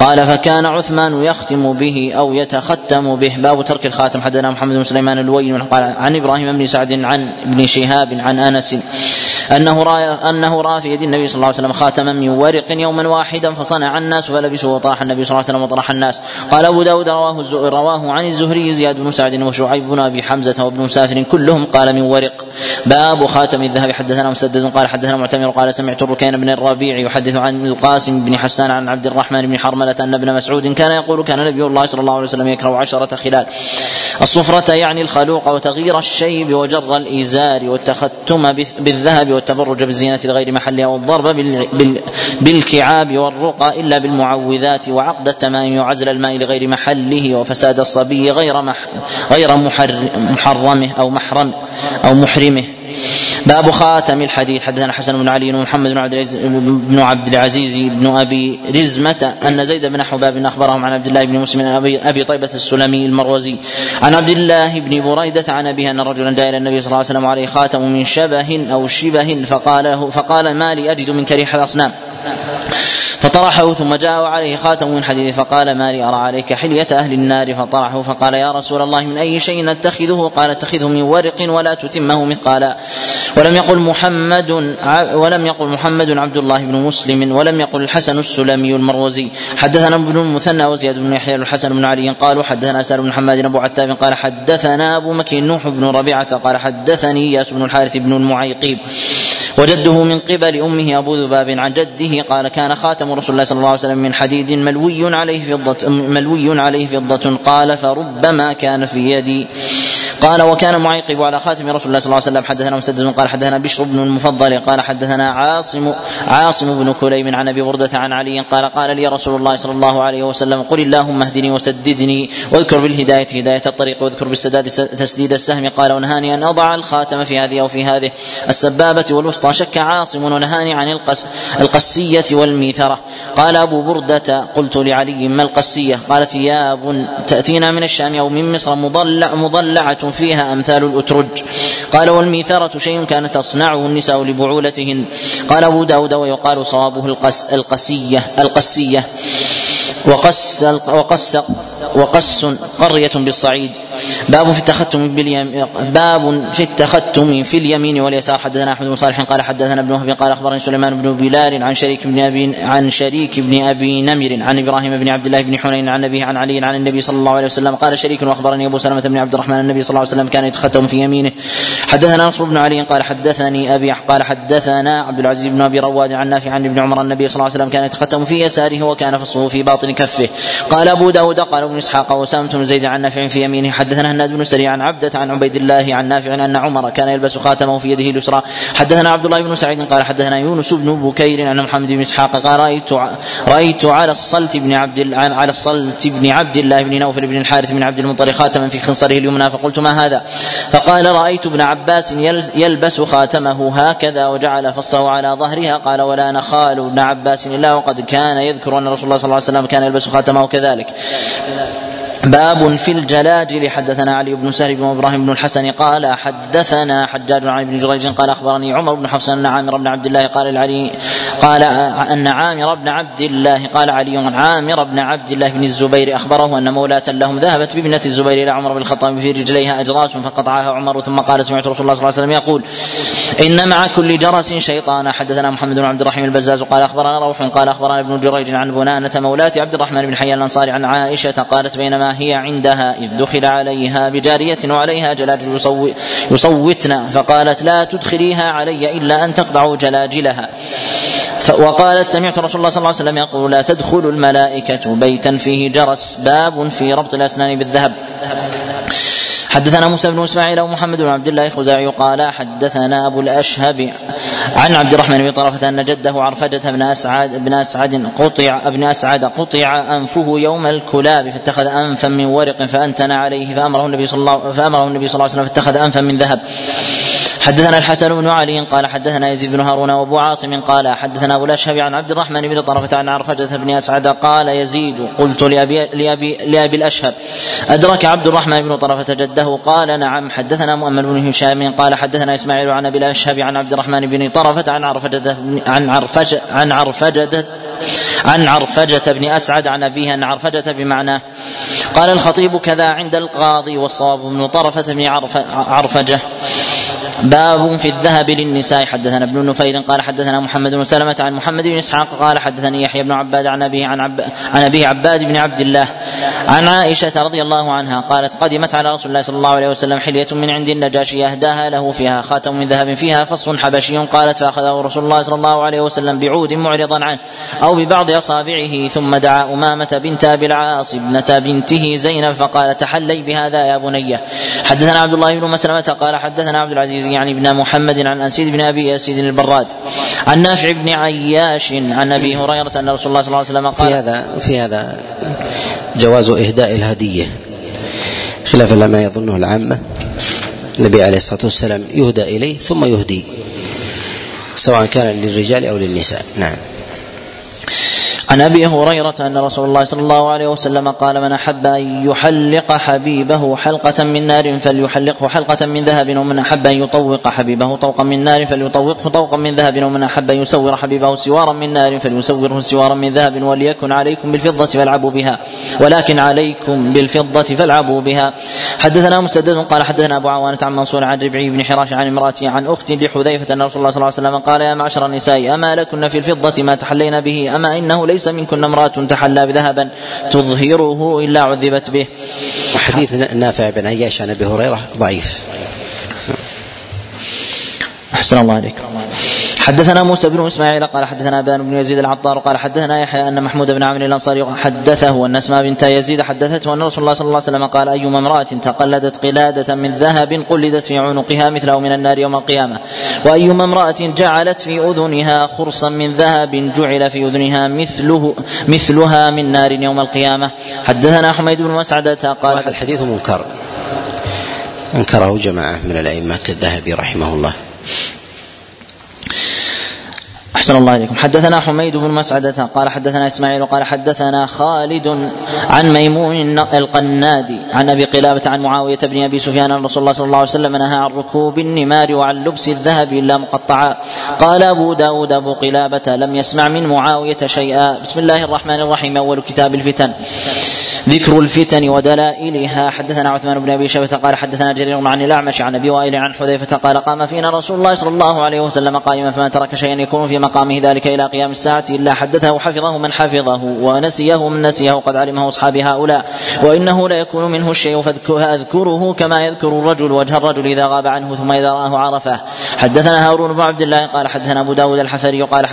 قال فكان عثمان يختم به أو يتختم به. باب ترك الخاتم. حدثنا محمد بن سليمان الويل قال عن إبراهيم بن سعد عن ابن شهاب عن أنس أنه رأى, أنه رأى في يد النبي صلى الله عليه وسلم خاتما من ورق يوما واحدا فصنع الناس فلبسه وطرح النبي صلى الله عليه وسلم وطرح الناس. قال أبو داود رواه, رواه عن الزهري زياد بن سعد وشعيب بن أبي حمزة وابن مسافر كلهم قال من ورق. باب خاتم الذهب. حدثنا مسدد قال حدثنا معتمر قال سمعت الركين بن الربيع يحدث عن القاسم بن حسان عن عبد الرحمن بن حرملة أن ابن مسعود كان يقول كان نبي الله صلى الله عليه وسلم يكره عشرة خلال الصفرة يعني الخلوق وتغيير الشيب وجر الإزار والتختم بالذهب والتبرج بالزينة لغير محلها والضرب بالكعاب والرقى إلا بالمعوذات وعقد التمائم وعزل الماء لغير محله وفساد الصبي غير مح غير محرمه أو محرم أو محرمه. باب خاتم الحديد. حدثنا حسن بن علي ومحمد بن عبد العزيز بن أبي رزمة أن زيد بن حباب أخبرهم عن عبد الله بن مسلم عن أبي طيبة السلمي المروزي عن عبد الله بن بريدة عن أبيه أن رجلا دعا إلى النبي صلى الله عليه وسلم عليه خاتم من شبه أو شبه فقاله فقال ما لي أجد من كريح الأصنام فطرحه, ثم جاء عليه خاتم من حديد فقال ما لي أرى عليك حلية أهل النار فطرحه فقال يا رسول الله من أي شيء نتخذه؟ قال اتخذه من ورق ولا تتمه مثقالا. ولم يقل محمد ولم يقل محمد عبد الله بن مسلم ولم يقل الحسن السلمي المروزي. حدثنا ابن المثنى وزياد بن يحيى الحسن بن علي قالوا حدثنا سالم بن حماد ابو عتاب قال حدثنا ابو مكي نوح بن ربيعة قال حدثني ياس بن الحارث بن المعيقيب وجده من قبل أمه أبو ذباب عن جده قال كان خاتم رسول الله صلى الله عليه وسلم من حديد ملوي عليه فضة, ملوي عليه فضة قال فربما كان في يدي. قال وكان معيقب على خاتم رسول الله صلى الله عليه وسلم. حدثنا مسدد قال حدثنا بشر بن المفضل قال حدثنا عاصم عاصم بن كليم عن أبي بردة عن علي قال قال لي رسول الله صلى الله عليه وسلم قل اللهم اهدني وسددني واذكر بالهداية هداية الطريق واذكر بالسداد تسديد السهم. قال ونهاني أن أضع الخاتم في هذه أو في هذه السبابة والوسطى. شك عاصم ونهاني عن القس القسية والميثرة. قال أبو بردة قلت لعلي ما القسية؟ قال ثياب تأتينا من الشام أو من مصر مضلع مضلعة فيها أمثال الأترج. قال والميثرة شيء كانت تصنعه النساء لبعولتهن. قال أبو داود ويقال صوابه القس القسية القسية وقس وقس وقس قرية بالصعيد. باب في التختم باليمين. باب في التختم في اليمين واليسار. حدثنا احمد بن صالح قال حدثنا ابن وهب قال اخبرني سليمان بن بلال عن شريك بن ابي عن شريك بن ابي نمر عن ابراهيم بن عبد الله بن حنين عن ابيه عن علي عن النبي صلى الله عليه وسلم قال شريك واخبرني ابو سلمة بن عبد الرحمن النبي صلى الله عليه وسلم كان يتختم في يمينه. حدثنا نصر بن علي قال حدثني ابي قال حدثنا عبد العزيز بن ابي رواد عن نافع عن ابن عمر النبي صلى الله عليه وسلم كان يتختم في يساره وكان فصه في باطن كفه. قال ابو داود قال ابن اسحاق وسامت بن زيد عن نافع في يمينه. حدثنا هناد بن سريع عن عبدة عن عبيد الله عن نافع أن عمر كان يلبس خاتمه في يده اليسرى. حدثنا عبد الله بن سعيد قال حدثنا يونس بن بكير عن محمد بن إسحاق قال رأيت رأيت على الصلت بن عبد على الصلت بن عبد الله بن نوفل بن الحارث بن عبد المطلب خاتما في خنصره اليمنى فقلت ما هذا؟ فقال رأيت ابن عباس يلبس خاتمه هكذا وجعل فصه على ظهرها. قال ولا أنا خال ابن عباس إلا وقد كان يذكر أن رسول الله صلى الله عليه وسلم كان يلبس خاتمه كذلك. باب في الجلاجل. حدثنا علي بن سهل بن ابراهيم بن الحسن قال حدثنا حجاج عن ابن جريج قال اخبرني عمر بن حفص ان عامر بن عبد الله قال العلي قال ان عامر بن عبد الله قال علي عامر بن عبد الله بن الزبير اخبره ان مولاة لهم ذهبت بابنة الزبير الى عمر بن الخطاب في رجليها اجراس فقطعها عمر ثم قال سمعت رسول الله صلى الله عليه وسلم يقول ان مع كل جرس شيطانا. حدثنا محمد بن عبد الرحيم البزاز قال اخبرنا روح قال اخبرنا ابن جريج عن بنانة مولاة عبد الرحمن بن حيان الانصاري عن عائشة قالت بينما هي عندها إذ دخل عليها بجارية وعليها جلاجل يصو يصوتنا فقالت لا تدخليها علي إلا أن تقطع جلاجلها. وقالت سمعت رسول الله صلى الله عليه وسلم يقول لا تدخل الملائكة بيتا فيه جرس. باب في ربط الأسنان بالذهب. حدثنا موسى بن اسماعيل ومحمد بن عبد الله خزاعي قال حدثنا ابو الاشهب عن عبد الرحمن بن طرفة ان جده عرفجة بن اسعد ابن اسعد قطع ابن اسعد قطع انفه يوم الكلاب فاتخذ انفا من ورق فانتن عليه فامره النبي صلى الله فامره النبي صلى الله عليه وسلم فاتخذ انفا من ذهب. حدثنا الحسن بن علي قال حدثنا يزيد بن هارون وابو عاصم قال حدثنا ابو الاشهب عن عبد الرحمن بن طرفة عن عرفجة بن اسعد قال يزيد قلت لابي لابي لابي الاشهب ادرك عبد الرحمن بن طرفة جده؟ قال نعم. حدثنا مؤمل بن هشام قال حدثنا اسماعيل عن ابي الاشهب عن عبد الرحمن بن طرفة عن عرفجة عن عرفجة عن عرفجة عن عرفجة بن اسعد عن ابيه عن عرفجة بمعناه. قال الخطيب كذا عند القاضي والصواب بن طرفة بن عرفجة. باب في الذهب للنساء. حدثنا ابن نفير قال حدثنا محمد بن سلمة عن محمد بن إسحاق قال حدثني يحيى بن عباد عن أبيه عن, عب... عن أبيه عباد بن عبد الله عن عائشة رضي الله عنها قالت قدمت على رسول الله صلى الله عليه وسلم حلية من عند النجاشي أهداها له فيها خاتم من ذهب فيها فص حبشي. قالت فأخذه رسول الله صلى الله عليه وسلم بعود معرضا عنه أو ببعض أصابعه ثم دعا أمامة بنت أبي العاص ابنة بنته زينب فقال تحلي بهذا يا بنية. حدثنا عبد الله بن مسلمة قال حدثنا عبد العزيز العاجز يعني ابن محمد عن أنسيد بن أبي أسيد البراد عن نافع بن عياش عن أبي هريرة أن رسول الله صلى الله عليه وسلم قال. في هذا في هذا جواز إهداء الهدية خلاف لما يظنه العامة. النبي عليه الصلاة والسلام يهدى إليه ثم يهدي سواء كان للرجال أو للنساء. نعم. عن أبي هريرة أن رسول الله صلى الله عليه وسلم قال: من أحب أن يحلق حبيبه حلقة من نار فليحلقه حلقة من ذهب، ومن أحب أن يطوق حبيبه طوقا من نار فليطوقه طوقا من ذهب، ومن أحب أن يسور حبيبه سوارا من نار فليسوره سوارا من ذهب، وليكن عليكم بالفضة فالعبوا بها ولكن عليكم بالفضة فالعبوا بها. حدثنا مسدد قال حدثنا أبو عوانة عن منصور عن ربعي بن حراش عن امرأته عن أخت لحذيفة أن رسول الله صلى الله عليه وسلم قال: يا معشر النساء، أما لكن في الفضة ما تحلين به؟ أما إنه ليس ليس منكن امرأة تحلى بذهبا تظهره إلا عذبت به. حديث نافع بن عياش عن أبي هريرة ضعيف. أحسن الله عليك. حدثنا موسى بن اسماعيل قال حدثنا ابان بن يزيد العطار قال حدثنا يحيى ان محمود بن عامر الانصاري حدثه ان اسماء بنت يزيد حدثته ان رسول الله صلى الله عليه وسلم قال: ايما امراه تقلدت قلاده من ذهب قلدت في عنقها مثله من النار يوم القيامه، وايما امراه جعلت في اذنها خرصا من ذهب جعل في اذنها مثله مثلها من نار يوم القيامه. حدثنا حميد بن مسعدة قال هذا الحديث منكر انكره جماعه من الائمه كالذهبي رحمه الله. أحسن الله إليكم. حدثنا حميد بن مسعدة قال حدثنا إسماعيل قال حدثنا خالد عن ميمون القنادي عن أبي قلابة عن معاوية بن أبي سفيان أن رسول الله صلى الله عليه وسلم نهى عن ركوب النمار وعن لبس الذهب إلا مقطعا. قال أبو داود أبو قلابة: لم يسمع من معاوية شيئا. بسم الله الرحمن الرحيم. أول كتاب الفتن ذكر الفتن ودلائلها. حدثنا عثمان بن أبي شيبة قال حدثنا جرير عن الأعمش عن أبي وائل عن حذيفة قال: قام فينا رسول الله صلى الله عليه وسلم قائما فمن ترك شيئا يكون في مقامه ذلك إلى قيام الساعة إلا حدثه حفظه من حفظه ونسيه من نسيه قد علمه أصحاب هؤلاء، وإنه لا يكون منه الشيء فأذكره كما يذكر الرجل وجه الرجل إذا غاب عنه ثم إذا رآه عرفه. حدثنا هارون بن عبد الله قال حدثنا أبو داود الحفري قال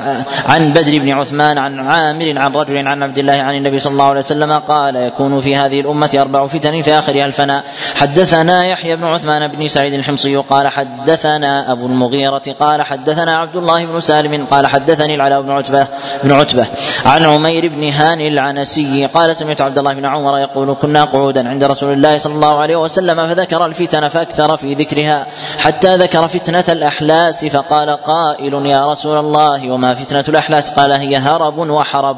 عن بدر بن عثمان عن عامر عن رجل عن عبد الله عن النبي صلى الله عليه وسلم قال: يكون في هذه الأمة أربع فتن في آخرها الفناء. حدثنا يحيى بن عثمان بن سعيد الحمصي قال حدثنا أبو المغيرة قال حدثنا عبد الله بن سالم قال حدثني العلاء بن عتبة بن عتبة عن عمير بن هاني العنسي قال: سمعت عبد الله بن عمر يقول: كنا قعودا عند رسول الله صلى الله عليه وسلم فذكر الفتن فأكثر في ذكرها حتى ذكر فتنة الأحلاس، فقال قائل: يا رسول الله، وما فتنة الأحلاس؟ قال: هي هرب وحرب،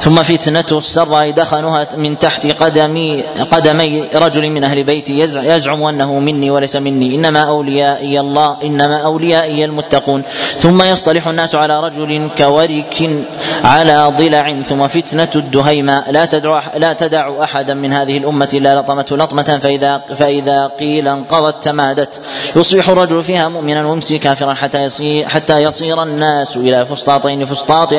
ثم فتنة السراء دخنها من تحت قدمي, قدمي رجل من أهل بيتي يزعم أنه مني وليس مني، إنما أوليائي الله إنما أوليائي المتقون، ثم يصطلح الناس على رجل كورك على ضلع. ثم فتنة الدهيمة لا تدع, لا تدع أحدا من هذه الأمة إلا لطمة لطمة فإذا, فإذا قيل انقضت تمادت، يصبح الرجل فيها مؤمنا ويمسي كافرا حتى يصير, حتى يصير الناس إلى فسطاطين، فسطاط,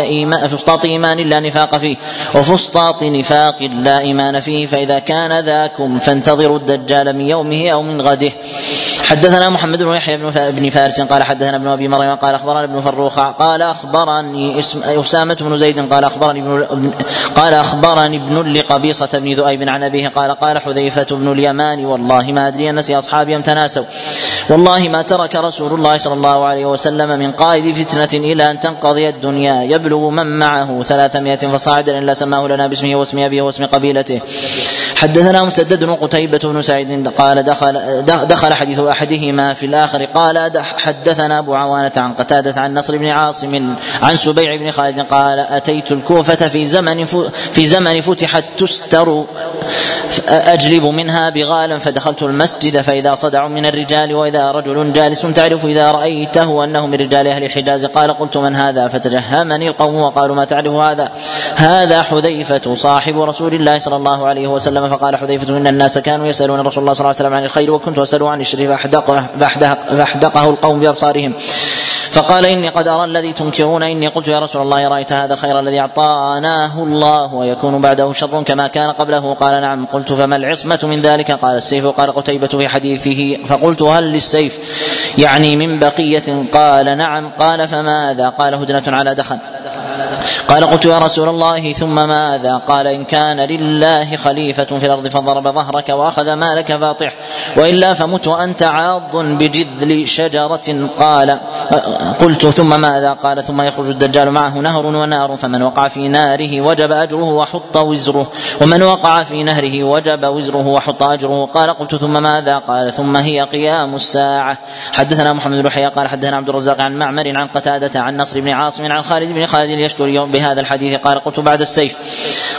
فسطاط إيمان لا نفاق فيه وفسطاط نفاق لا إيمان فيه، فإذا كان ذاكم فانتظروا الدجال من يومه أو من غده. حدثنا محمد بن يحيى بن فارس قال حدثنا ابن أبي مريم قال أخبرنا ابن فروخة قال أخبرني أسامة بن زيد قال أخبرني ابن قال أخبرني ابن لقبيصة بن ذؤيب عن أبيه قال قال حذيفة بن اليمان: والله ما أدري نسي أصحابي أم تناسوا، والله ما ترك رسول الله صلى الله عليه وسلم من قائد فتنة إلى أن تنقضي الدنيا يبلغ من معه ثلاثمائة فصاعدا إلا سماه لنا باسمه واسم أبيه واسم قبيلته. حدثنا مسدد قتيبة بن سعيد قال دخل, دخل حديث أحدهما في الآخر قال حدثنا أبو عوانة عن قتادة عن نصر بن عاصم عن سبيع بن خالد قال: أتيت الكوفة في زمن, في زمن فتحت تستر أجلب منها بغالا، فدخلت المسجد فإذا صدع من الرجال وإذا رجل جالس تعرف إذا رأيته أنه من رجال أهل الحجاز. قال: قلت: من هذا؟ فتجهمني القوم وقالوا: ما تعرف هذا؟ هذا حذيفة صاحب رسول الله صلى الله عليه وسلم. فقال حذيفة: إن الناس كانوا يسألون رسول الله صلى الله عليه وسلم عن الخير، وكنت أسأله عن الشر فأحدقه, فأحدقه القوم بأبصارهم. فقال: إني قد أرى الذي تنكرون، إني قلت: يا رسول الله، رأيت هذا الخير الذي أعطاناه الله ويكون بعده شر كما كان قبله؟ قال: نعم. قلت: فما العصمة من ذلك؟ قال: السيف. قال قتيبة في حديثه: فقلت: هل للسيف يعني من بقية؟ قال: نعم. قال: فماذا؟ قال: هدنة على دخن. قال قلت يا رسول الله ثم ماذا؟ قال إن كان لله خليفة في الأرض فضرب ظهرك وأخذ مالك فاطح، وإلا فمت وأنت عاض بجذل شجرة. قال قلت ثم ماذا؟ قال ثم يخرج الدجال معه نهر ونار، فمن وقع في ناره وجب أجره وحط وزره، ومن وقع في نهره وجب وزره وحط أجره. قال قلت ثم ماذا؟ قال ثم هي قيام الساعة. حدثنا محمد بن يحيى قال حدثنا عبد الرزاق عن معمر عن قتادة عن نصر بن عاصم عن خالد بن خالد يشكر يوم بهذا الحديث. قال قلت بعد السيف.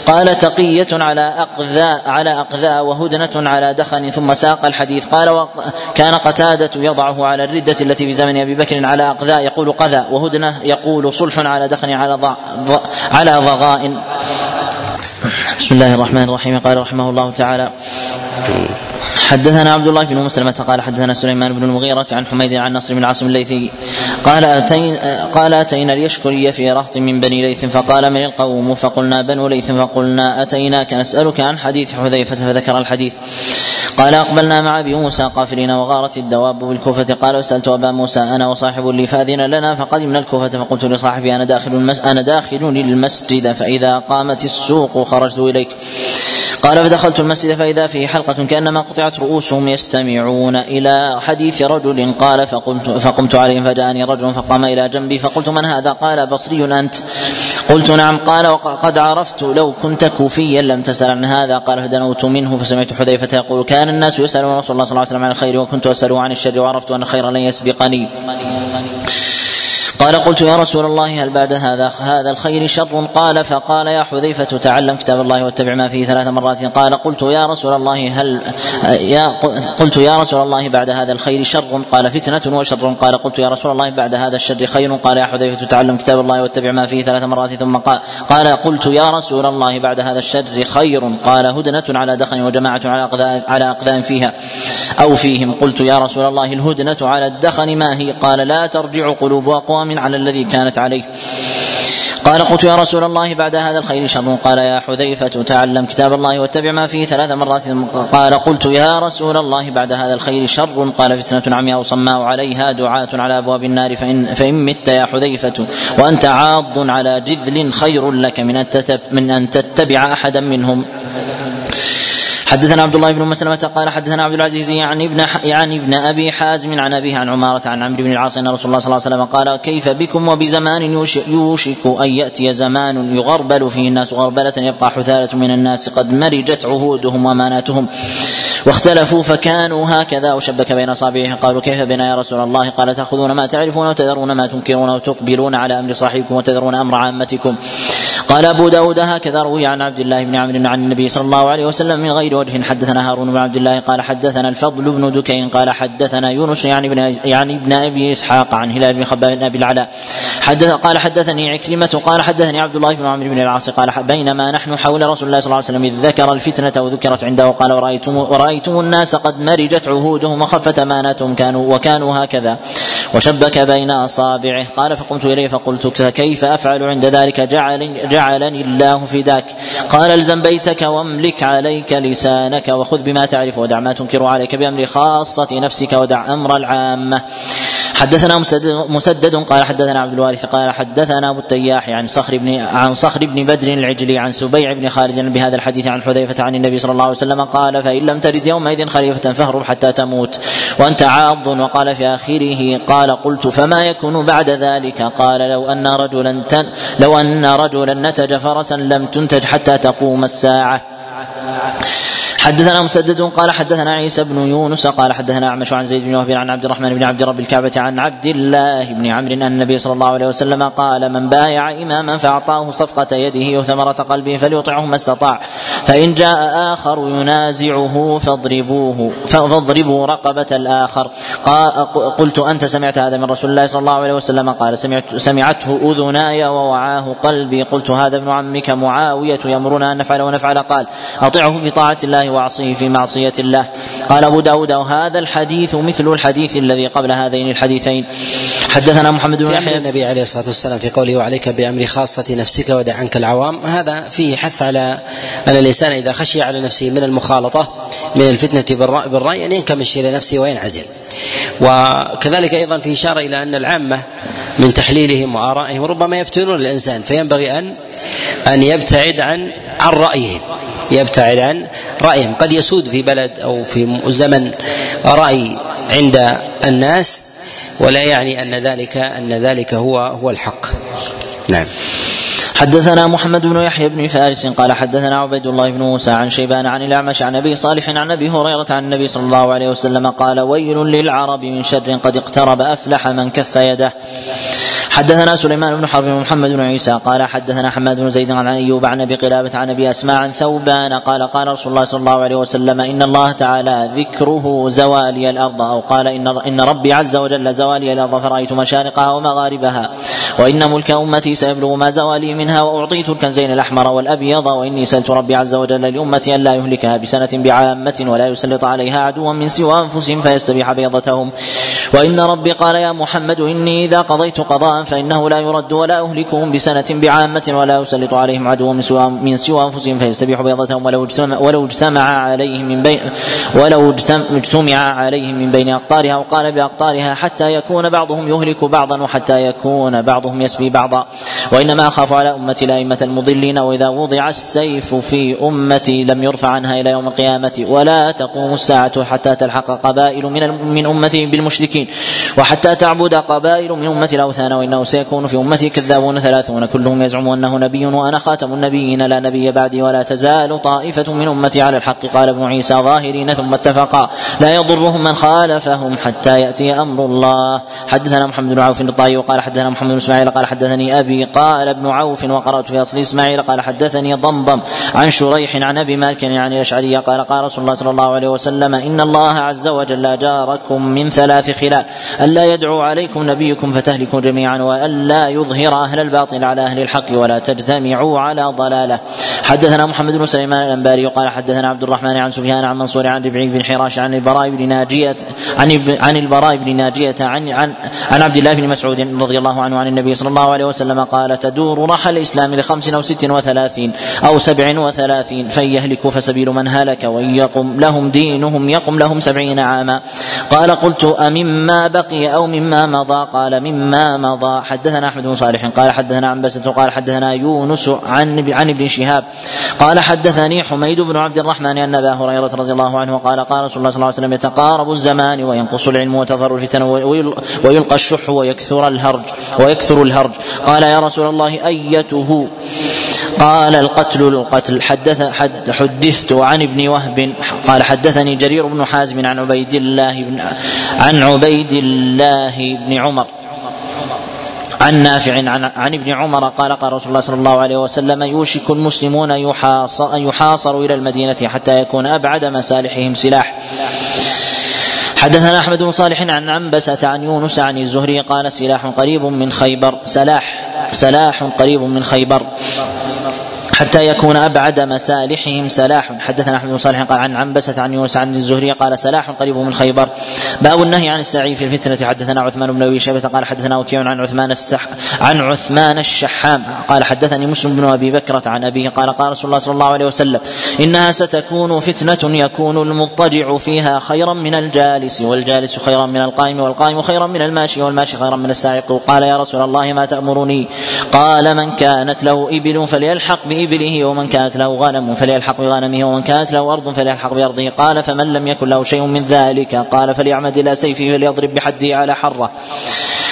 قال تقية على أقذى على أقذى وهدنة على دخن. ثم ساق الحديث. قال كان قتادة يضعه على الردة التي في زمن أبي بكر على أقذى يقول قذى، وهدنة يقول صلح على دخن على ضع ضع على ضغاء. بسم الله الرحمن الرحيم. قال رحمه الله تعالى حدثنا عبد الله بن مسلمة قال حدثنا سليمان بن المغيرة عن حميد عن نصر بن عاصم الليثي قال أتينا قال أتينا ليشكري في رهط من بني ليث، فقال من القوم؟ فقلنا بنو ليث، فقلنا أتيناك نسألك عن حديث حذيفة، فذكر الحديث. قال أقبلنا مع أبي موسى قافلين وغارت الدواب بالكوفة. قال وسألت أبا موسى أنا وصاحب لي فأذن لنا، فقدمنا الكوفة فقلت لصاحبي أنا داخل المس... أنا داخل للمسجد، فإذا قامت السوق خرجت إليك. قال فدخلت المسجد فإذا فيه حلقة كأنما قطعت رؤوسهم يستمعون إلى حديث رجل. قال فقمت, فقمت عليهم فجاءني رجل فقام إلى جنبي فقلت من هذا؟ قال بصري أنت؟ قلت نعم. قال وقد عرفت لو كنت كوفيا لم تسأل عن هذا. قال فدنوت منه فسمعت حذيفة يقول كان الناس يسألون رسول الله صلى الله عليه وسلم عن الخير، وكنت أسأله عن الشر، وعرفت أن الخير لن يسبقني. قال قلت يا رسول الله هل بعد هذا هذا الخير شر؟ قال فقال يا حذيفة تعلم كتاب الله واتبع ما فيه ثلاث مرات. قال قلت يا رسول الله هل يا قلت يا رسول الله بعد هذا الخير شر؟ قال فتنة وشر. قال قلت يا رسول الله بعد هذا الشر خير؟ قال يا حذيفة تعلم كتاب الله واتبع ما فيه ثلاث مرات. ثم قال قال قلت يا رسول الله بعد هذا الشر خير؟ قال هدنة على دخن وجماعة على على أقدام فيها أو فيهم. قلت يا رسول الله الهدنة على الدخن ما هي؟ قال لا ترجع قلوب أقوام من على الذي كانت عليه. قال قلت يا رسول الله بعد هذا الخير شر؟ قال يا حذيفة تعلم كتاب الله واتبع ما فيه ثلاث مرات. قال قلت يا رسول الله بعد هذا الخير شر؟ قال فتنة عمياء صماء عليها دعاة على أبواب النار، فإن, فإن مت يا حذيفة وأنت عاض على جذل خير لك من أن تتبع, من أن تتبع أحدا منهم. حدثنا عبد الله بن مسلمة قال حدثنا عبد العزيز يعني ابن يعني ابن أبي حازم عن أبيه عن عمارة عن عمرو بن العاص أن رسول الله صلى الله عليه وسلم قال كيف بكم وبزمان يوشك أن يأتي زمان يغربل فيه الناس غربلة يبقى حثالة من الناس قد مرجت عهودهم وأماناتهم واختلفوا فكانوا هكذا، وشبك بين أصابعه. قالوا كيف بنا يا رسول الله؟ قال تأخذون ما تعرفون وتذرون ما تنكرون وتقبلون على أمر صاحبكم وتذرون أمر عامتكم. قال أبو داود هكذا روي عن عبد الله بن عمرو عن النبي صلى الله عليه وسلم من غير وجه. حدثنا هارون بن عبد الله قال حدثنا الفضل بن دكين قال حدثنا يونس يعني بن يعني ابن أبي إسحاق عن هلال بن خباب بن أبي العلاء حدث قال حدثني عكرمة قال حدثني عبد الله بن عمرو بن العاص قال بينما نحن حول رسول الله صلى الله عليه وسلم إذ ذكر الفتنة وذكرت عنده قال ورأيتم ورأيتم الناس قد مرجت عهودهم وخفت أماناتهم كانوا وكانوا هكذا، وشبك بين أصابعه. قال فقمت إليه فقلت كيف أفعل عند ذلك؟ جعل جعلني الله فداك. قال الزم بيتك واملك عليك لسانك وخذ بما تعرف ودع ما تنكر عليك بأمر خاصة نفسك ودع أمر العامة. حدثنا مسدد قال حدثنا عبد الوارث قال حدثنا أبو التياح عن صخر بن عن صخر بن بدر العجلي عن سبيع بن خالد بهذا الحديث عن حذيفة عن النبي صلى الله عليه وسلم قال فإن لم تجد يومئذ خليفة فاهرب حتى تموت وأنت عاض. وقال في آخره قال قلت فما يكون بعد ذلك؟ قال لو أن رجلا لو أن رجلا نتج فرسا لم تنتج حتى تقوم الساعة. حدثنا مسدد قال حدثنا عيسى بن يونس قال حدثنا أعمش عن زيد بن وهب عن عبد الرحمن بن عبد رب الكعبة عن عبد الله بن عمرو أن النبي صلى الله عليه وسلم قال من بايع إماما فأعطاه صفقة يده وثمرة قلبه فليطعه ما استطاع، فإن جاء آخر ينازعه فاضربوه فاضربوا رقبة الآخر. قلت أنت سمعت هذا من رسول الله صلى الله عليه وسلم؟ قال سمعت سمعته أذناي ووعاه قلبي. قلت هذا ابن عمك معاوية يأمرنا أن نفعل ونفعل. قال أطعه في طاعة الله وأعصيه في معصية الله. قال أبو داود هذا الحديث مثل الحديث الذي قبل هذين الحديثين. حدثنا محمد بن يحيى النبي عليه الصلاة والسلام في قوله وعليك بأمر خاصة نفسك ودع عنك العوام, هذا فيه حث على على الإنسان إذا خشي على نفسه من المخالطة من الفتنة بالرأي أن ينكمش إلى نفسه وينعزل. وكذلك أيضا في إشارة إلى أن العامة من تحليلهم وآرائهم ربما يفتنون الإنسان, فينبغي أن أن يبتعد عن عن رأيهم, يبتعد عن رأيهم. قد يسود في بلد أو في زمن رأي عند الناس ولا يعني أن ذلك أن ذلك هو هو الحق. نعم. حدثنا محمد بن يحيى بن فارس قال حدثنا عبيد الله بن موسى عن شيبان عن الأعمش عن أبي صالح عن أبي هريرة عن النبي صلى الله عليه وسلم قال ويل للعرب من شر قد اقترب أفلح من كف يده. حدثنا سليمان بن حرب ومحمد بن عيسى قال حدثنا حماد بن زيد عن أيوب عن أبي قلابة عن أبي أسماع عن ثوبان قال قال رسول الله صلى الله عليه وسلم إن الله تعالى ذكره زوالي الأرض, أو قال إن ربي عز وجل زوالي الأرض فرأيت مشارقها ومغاربها وإن ملك أمتي سيبلغ ما زوالي منها وأعطيت الكنزين الأحمر والأبيض وإني سألت ربي عز وجل لأمتي أن لا يهلكها بسنة بعامة ولا يسلط عليها عدوا من سوى أنفسهم فيستبيح بيضتهم وإن ربي قال يا محمد إني إذا قضيت قضاء فإنه لا يرد ولا أهلكهم بسنة بعامة ولا يسلط عليهم عدوا من سوى أنفسهم فيستبيح بيضتهم ولو اجتمع عليهم من بين ولو اجتمع عليهم من بين أقطارها وقال بأقطارها حتى يكون بعضهم يهلك بعضا وحتى يكون بعضهم يسبي بعضا وإنما أخاف على أمتي الأئمة المضلين وإذا وضع السيف في أمتي لم يرفع عنها إلى يوم القيامة ولا تقوم الساعة حتى تلحق قبائل من أمتي بالمشركين وحتى تعبد قبائل من أمتي الأوثان وإنه سيكون في أمتي كذابون ثلاثون كلهم يزعم أنه نبي وأنا خاتم النبيين لا نبي بعدي ولا تزال طائفة من أمتي على الحق قال ابن عيسى ظاهرين ثم اتفقا لا يضرهم من خالفهم حتى يأتي أمر الله. حدثنا محمد بن عوف الطائي قال حدثنا محمد بن إسماعيل قال حدثني أبي قال ابن عوف وقرأت في أصل إسماعيل قال حدثني ضمضم عن شريح عن أبي مالك عن الأشعري قال قال رسول الله صلى الله عليه وسلم إن الله عز وجل جاركم من ثلاث خلال ألا يدعو عليكم نبيكم فتهلكوا جميعا وألا يظهر أهل الباطل على أهل الحق ولا تجتمعوا على ضلاله. حدثنا محمد بن سليمان الأنباري قال حدثنا عبد الرحمن عن سفيان عن منصور عن ربعي بن حراش عن البراء بن ناجية عن عن البراء بن ناجية عن عن عن عبد الله بن مسعود رضي الله عنه عن النبي صلى الله عليه وسلم قال تدور رحل الإسلام لخمس أو ست وثلاثين أو سبع وثلاثين فيهلكوا فسبيل من هلك ويقم لهم دينهم يقم لهم سبعين عاما. قال قلت أمما بقي أو مما مضى؟ قال مما مضى. حدثنا أحمد بن صالح قال حدثنا عن بسة قال حدثنا يونس عن عن ابن شهاب قال حدثني حميد بن عبد الرحمن أن أبا هريرة رضي الله عنه قال قال رسول الله صلى الله عليه وسلم يتقارب الزمان وينقص العلم وتظهر الفتن ويلقى الشح ويكثر الهرج ويكثر الهرج قال يا رسول الله أيته؟ قال القتل القتل. حدث حد حدثت عن ابن وهب قال حدثني جرير بن حازم عن عبيد الله بن عن عبيد الله بن عمر عن نافع عن, عن ابن عمر قال قال رسول الله صلى الله عليه وسلم يوشك المسلمون يحاصر, يحاصر إلى المدينة حتى يكون أبعد مسالحهم سلاح. حدثنا أحمد بن صالح عن عنبسة عن يونس عن الزهري قال سلاح قريب من خيبر سلاح سلاح قريب من خيبر حتى يكون أبعد مسالحهم سلاح. حدثنا أحمد بن صالح قال عن عنبسة عن يونس عن الزهري قال سلاح قريب من خيبر. باب النهي عن السعي في الفتنة. حدثنا عثمان بن أبي شيبة قال حدثنا وكيع عن عثمان السح عن عثمان الشحام قال حدثني مسلم بن أبي بكرة عن أبيه قال قال رسول الله صلى الله عليه وسلم إنها ستكون فتنة يكون المضطجع فيها خيرا من الجالس والجالس خيرا من القائم والقائم خيرا من الماشي والماشي خيرا من السائق. قال يا رسول الله ما تأمرني؟ قال من كانت له إبل فليلحق بإبله ومن كانت له غنم فليلحق بغنمه ومن كانت له أرض فليلحق بأرضه. قال فمن لم يكن له شيء من ذلك قال فليعمد إلى سيفه وليضرب بحده على حره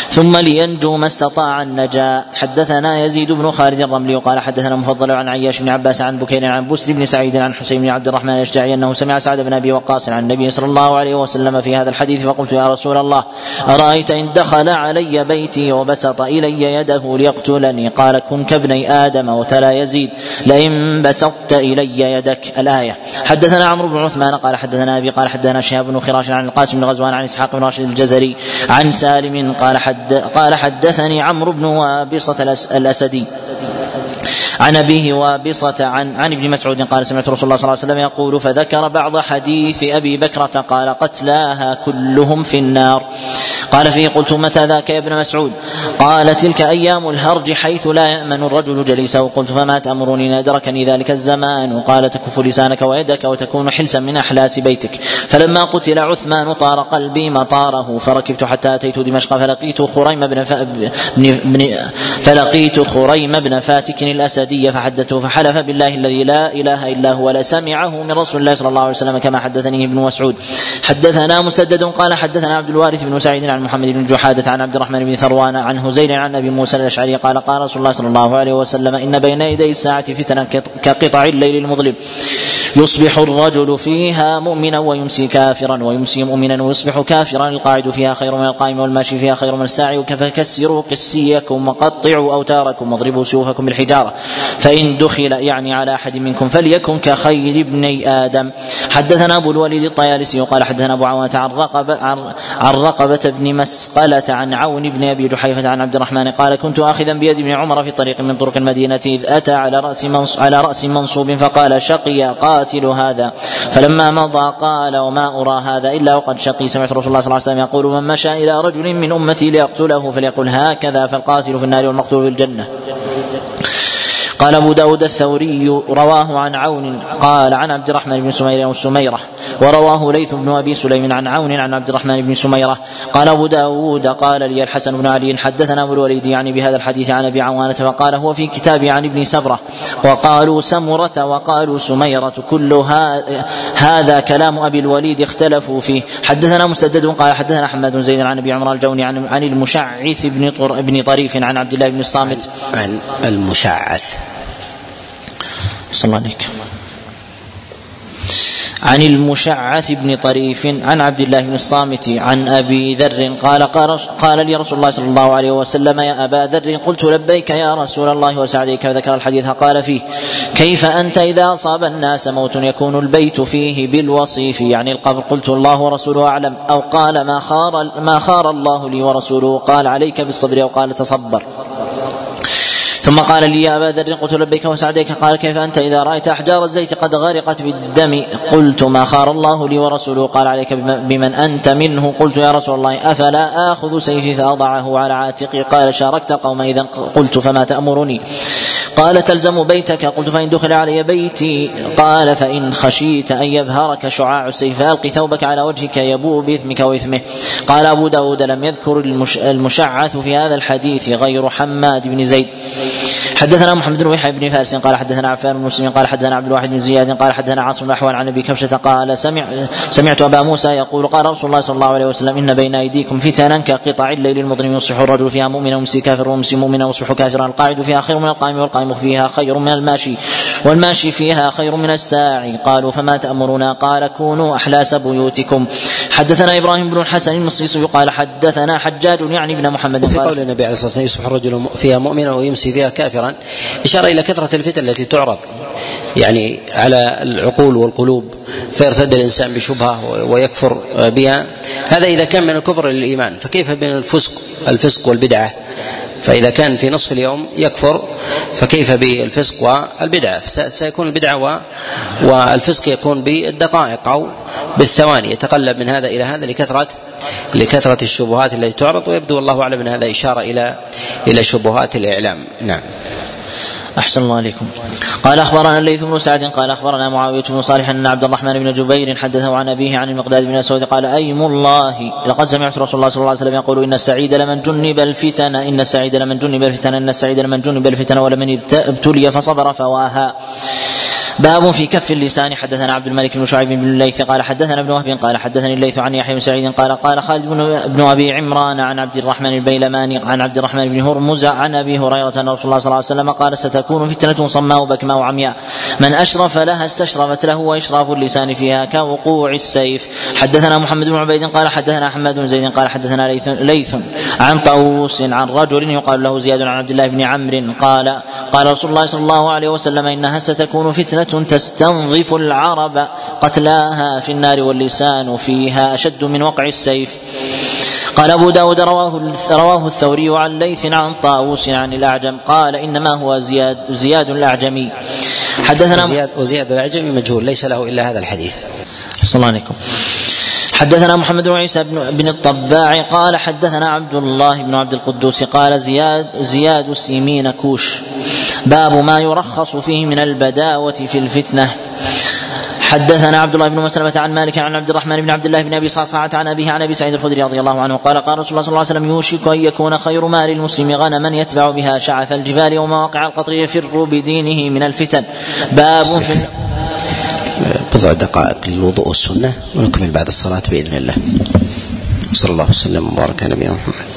ثم لينجو ما استطاع النجاة. حدثنا يزيد بن خالد الرملي قال حدثنا مفضل عن عياش بن عباس عن بكير عن بسر بن سعيد عن حسين بن عبد الرحمن الاشجعي أنه سمع سعد بن أبي وقاص عن النبي صلى الله عليه وسلم في هذا الحديث فقلت يا رسول الله أرأيت إن دخل علي بيتي وبسط إلي يده ليقتلني؟ قال كن كابني آدم وتلا يزيد لئن بسطت إلي يدك الآية. حدثنا عمرو بن عثمان قال حدثنا أبي قال حدثنا شهاب بن خراش عن القاسم بن غزوان عن إسحاق بن راشد الجزري عن سالم قال حد قال حدثني عمرو بن وابصة الأسدي عن أبيه وابصة عن, عن ابن مسعود قال سمعت رسول الله صلى الله عليه وسلم يقول فذكر بعض حديث أبي بكرة قال قتلاها كلهم في النار. قال فيه قلت متى ذاك يا ابن مسعود؟ قال تلك أيام الهرج حيث لا يأمن الرجل جليسه. قلت فما تأمرني إن أدركني ذلك الزمان؟ قال تكف لسانك ويدك وتكون حلسا من أحلاس بيتك. فلما قتل عثمان طار قلبي مطاره فركبت حتى أتيت دمشق فلقيت خريم بن, ف... بن... بن... فلقيت خريم بن فاتك الأسدي فحدثته فحلف بالله الذي لا إله إلا هو لسمعه من رسول الله صلى الله عليه وسلم كما حدثني ابن مسعود. حدثنا مسدد قال حدثنا عبد الوارث بن سعيد عن محمد بن جحادة عن عبد الرحمن بن ثروان عن هزيل عن أبي موسى الأشعري قال قال رسول الله صلى الله عليه وسلم إن بين يدي الساعة فتنة كقطع الليل المظلم يصبح الرجل فيها مؤمنا ويمسي كافرا ويمسي مؤمنا ويصبح كافرا القاعد فيها خير من القائم والماشي فيها خير من الساعي. فكسروا قسيكم وقطعوا أوتاركم واضربوا سيوفكم بالحجارة فإن دخل يعني على أحد منكم فليكن كخير ابني آدم. حدثنا أبو الوليد الطيالسي قال حدثنا أبو عوانة عن رقبة, عن رقبة بن مسقلة عن عون بن أبي جحيفة عن عبد الرحمن قال كنت آخذا بيد ابن عمر في طريق من طرق المدينة إذ أتى على رأس, منص على رأس منصوب فقال شقي قاتل هذا فلما مضى قال وما أرى هذا إلا وقد شقي. سمعت رسول الله صلى الله عليه وسلم يقول من مشى إلى رجل من أمتي ليقتله فليقل هكذا فالقاتل في النار والمقتول في الجنة. قال أبو داود الثوري رواه عن عون قال عن عبد الرحمن بن سميرة وسميرة ورواه ليث بن أبي سليم عن عون عن عبد الرحمن بن سميرة. قال أبو داود قال لي الحسن بن علي حدثنا أبو الوليد يعني بهذا الحديث عن أبي عوانة فقال هو في كتاب عن ابن سبرة وقالوا سمرة وقالوا سميرة كلها هذا كلام أبي الوليد اختلفوا فيه. حدثنا مسدد قال حدثنا أحمد بن زيد عن أبي عمران الجوني عن, عن المشعث بن, طر بن طريف عن عبد الله بن الصامت عن المشعث عليك. عن المشعث بن طريف عن عبد الله بن الصامت عن أبي ذر قال قال لي رسول الله صلى الله عليه وسلم يا أبا ذر قلت لبيك يا رسول الله وسعديك. وذكر الحديث قال فيه كيف أنت إذا أصاب الناس موت يكون البيت فيه بالوصيف يعني القبر؟ قلت الله ورسوله أعلم أو قال ما خار, ما خار الله لي ورسوله. قال عليك بالصبر وقال تصبر. ثم قال لي يا أبا ذر قلت لبيك وسعديك. قال كيف أنت إذا رأيت أحجار الزيت قد غرقت بالدم؟ قلت ما خار الله لي ورسوله. قال عليك بمن أنت منه؟ قلت يا رسول الله أفلا آخذ سيفي فأضعه على عاتقي؟ قال شاركت قوما إذا. قلت فما تأمرني؟ قال تلزم بيتك. قلت فإن دخل علي بيتي؟ قال فإن خشيت أن يبهرك شعاع السيف فألقي ثوبك على وجهك يبوء بإثمك وإثمه. قال أبو داود لم يذكر المشعث في هذا الحديث غير حماد بن زيد. حدثنا محمد بن وحيح بن فارس قال حدثنا عفان بن مسلم قال حدثنا عبد الواحد بن زياد قال حدثنا عاصم الأحول عن أبي كبشة قال سمع سمعت أبا موسى يقول قال رسول الله صلى الله عليه وسلم إن بين أيديكم فتنا كقطع الليل المظلم يصبح الرجل فيها مؤمنا ويمسي كافرا ويمسي مؤمنا ويصبح كافرا القاعد فيها خير من القائم والقائم فيها خير من الماشي والماشي فيها خير من الساعي. قالوا فما تأمرنا؟ قال كونوا أحلاس بيوتكم. حدثنا إبراهيم بن الحسن المصري قال حدثنا حجاج يعني ابن محمد في قول النبي عليه الصلاة والسلام يصبح الرجل فيها مؤمنا ويمسي فيها كافرا إشارة إلى كثرة الفتن التي تعرض يعني على العقول والقلوب فيرتد الإنسان بشبهة ويكفر بها. هذا إذا كان من الكفر للإيمان فكيف بين الفسق الفسق والبدعة؟ فإذا كان في نصف اليوم يكفر فكيف بالفسق والبدعة؟ سيكون البدعة والفسق يكون بالدقائق أو بالثواني يتقلب من هذا إلى هذا لكثرة لكثرة الشبهات التي تعرض ويبدو الله أعلم من هذا إشارة إلى إلى شبهات الإعلام. نعم أحسن الله عليكم. قال أخبرنا الليث بن سعد قال أخبرنا معاوية بن صالح أن عبد الرحمن بن جبير حدثه عن أبيه عن المقداد بن أسود قال أيم الله لقد سمعت رسول الله صلى الله عليه وسلم يقول إن السعيد لمن جنب الفتن إن السعيد لمن جنب الفتن إن السعيد لمن جنب الفتن ولمن ابتلي فصبر فواها. باب في كف اللسان. حدثنا عبد الملك بن شعيب بن الليث قال حدثنا ابن وهب قال حدثني الليث عن يحيى بن سعيد قال قال خالد بن أبي عمران عن عبد الرحمن البيلماني عن عبد الرحمن بن هرمز عن أبي هريرة أن رسول الله صلى الله عليه وسلم قال ستكون فتنة صماء بكماء عمياء من أشرف لها استشرفت له وإشراف اللسان فيها كوقوع السيف. حدثنا محمد بن عبيد قال حدثنا أحمد بن زيد قال حدثنا ليث, ليث عن طاووس عن رجل يقال له زياد عن عبد الله بن عمرو قال قال رسول الله صلى الله عليه وسلم إنها ستكون فتنة تستنظف العرب قتلاها في النار واللسان فيها أشد من وقع السيف. قال أبو داود رواه, رواه الثوري عن ليث عن طاووس عن الأعجم قال إنما هو زياد, زياد الأعجمي حدثنا زياد وزياد الأعجمي مجهول ليس له إلا هذا الحديث. صلى الله عليكم. حدثنا محمد بن عيسى بن الطباع قال حدثنا عبد الله بن عبد القدوس قال زياد زياد السيمين كوش. باب ما يرخص فيه من البداوة في الفتنة. حدثنا عبد الله بن مسلمة عن مالك عن عبد الرحمن بن عبد الله بن أبي صعصعة عن أبيه عن أبي سعيد الخدري رضي الله عنه قال قال رسول الله صلى الله عليه وسلم يوشك أن يكون خير مال المسلم غنما يتبع بها شعث الجبال ومواقع القطر يفر بدينه من الفتن. باب في بضع دقائق للوضوء والسنة ونكمل بعد الصلاة بإذن الله. صلى الله وسلم وبارك على نبينا محمد.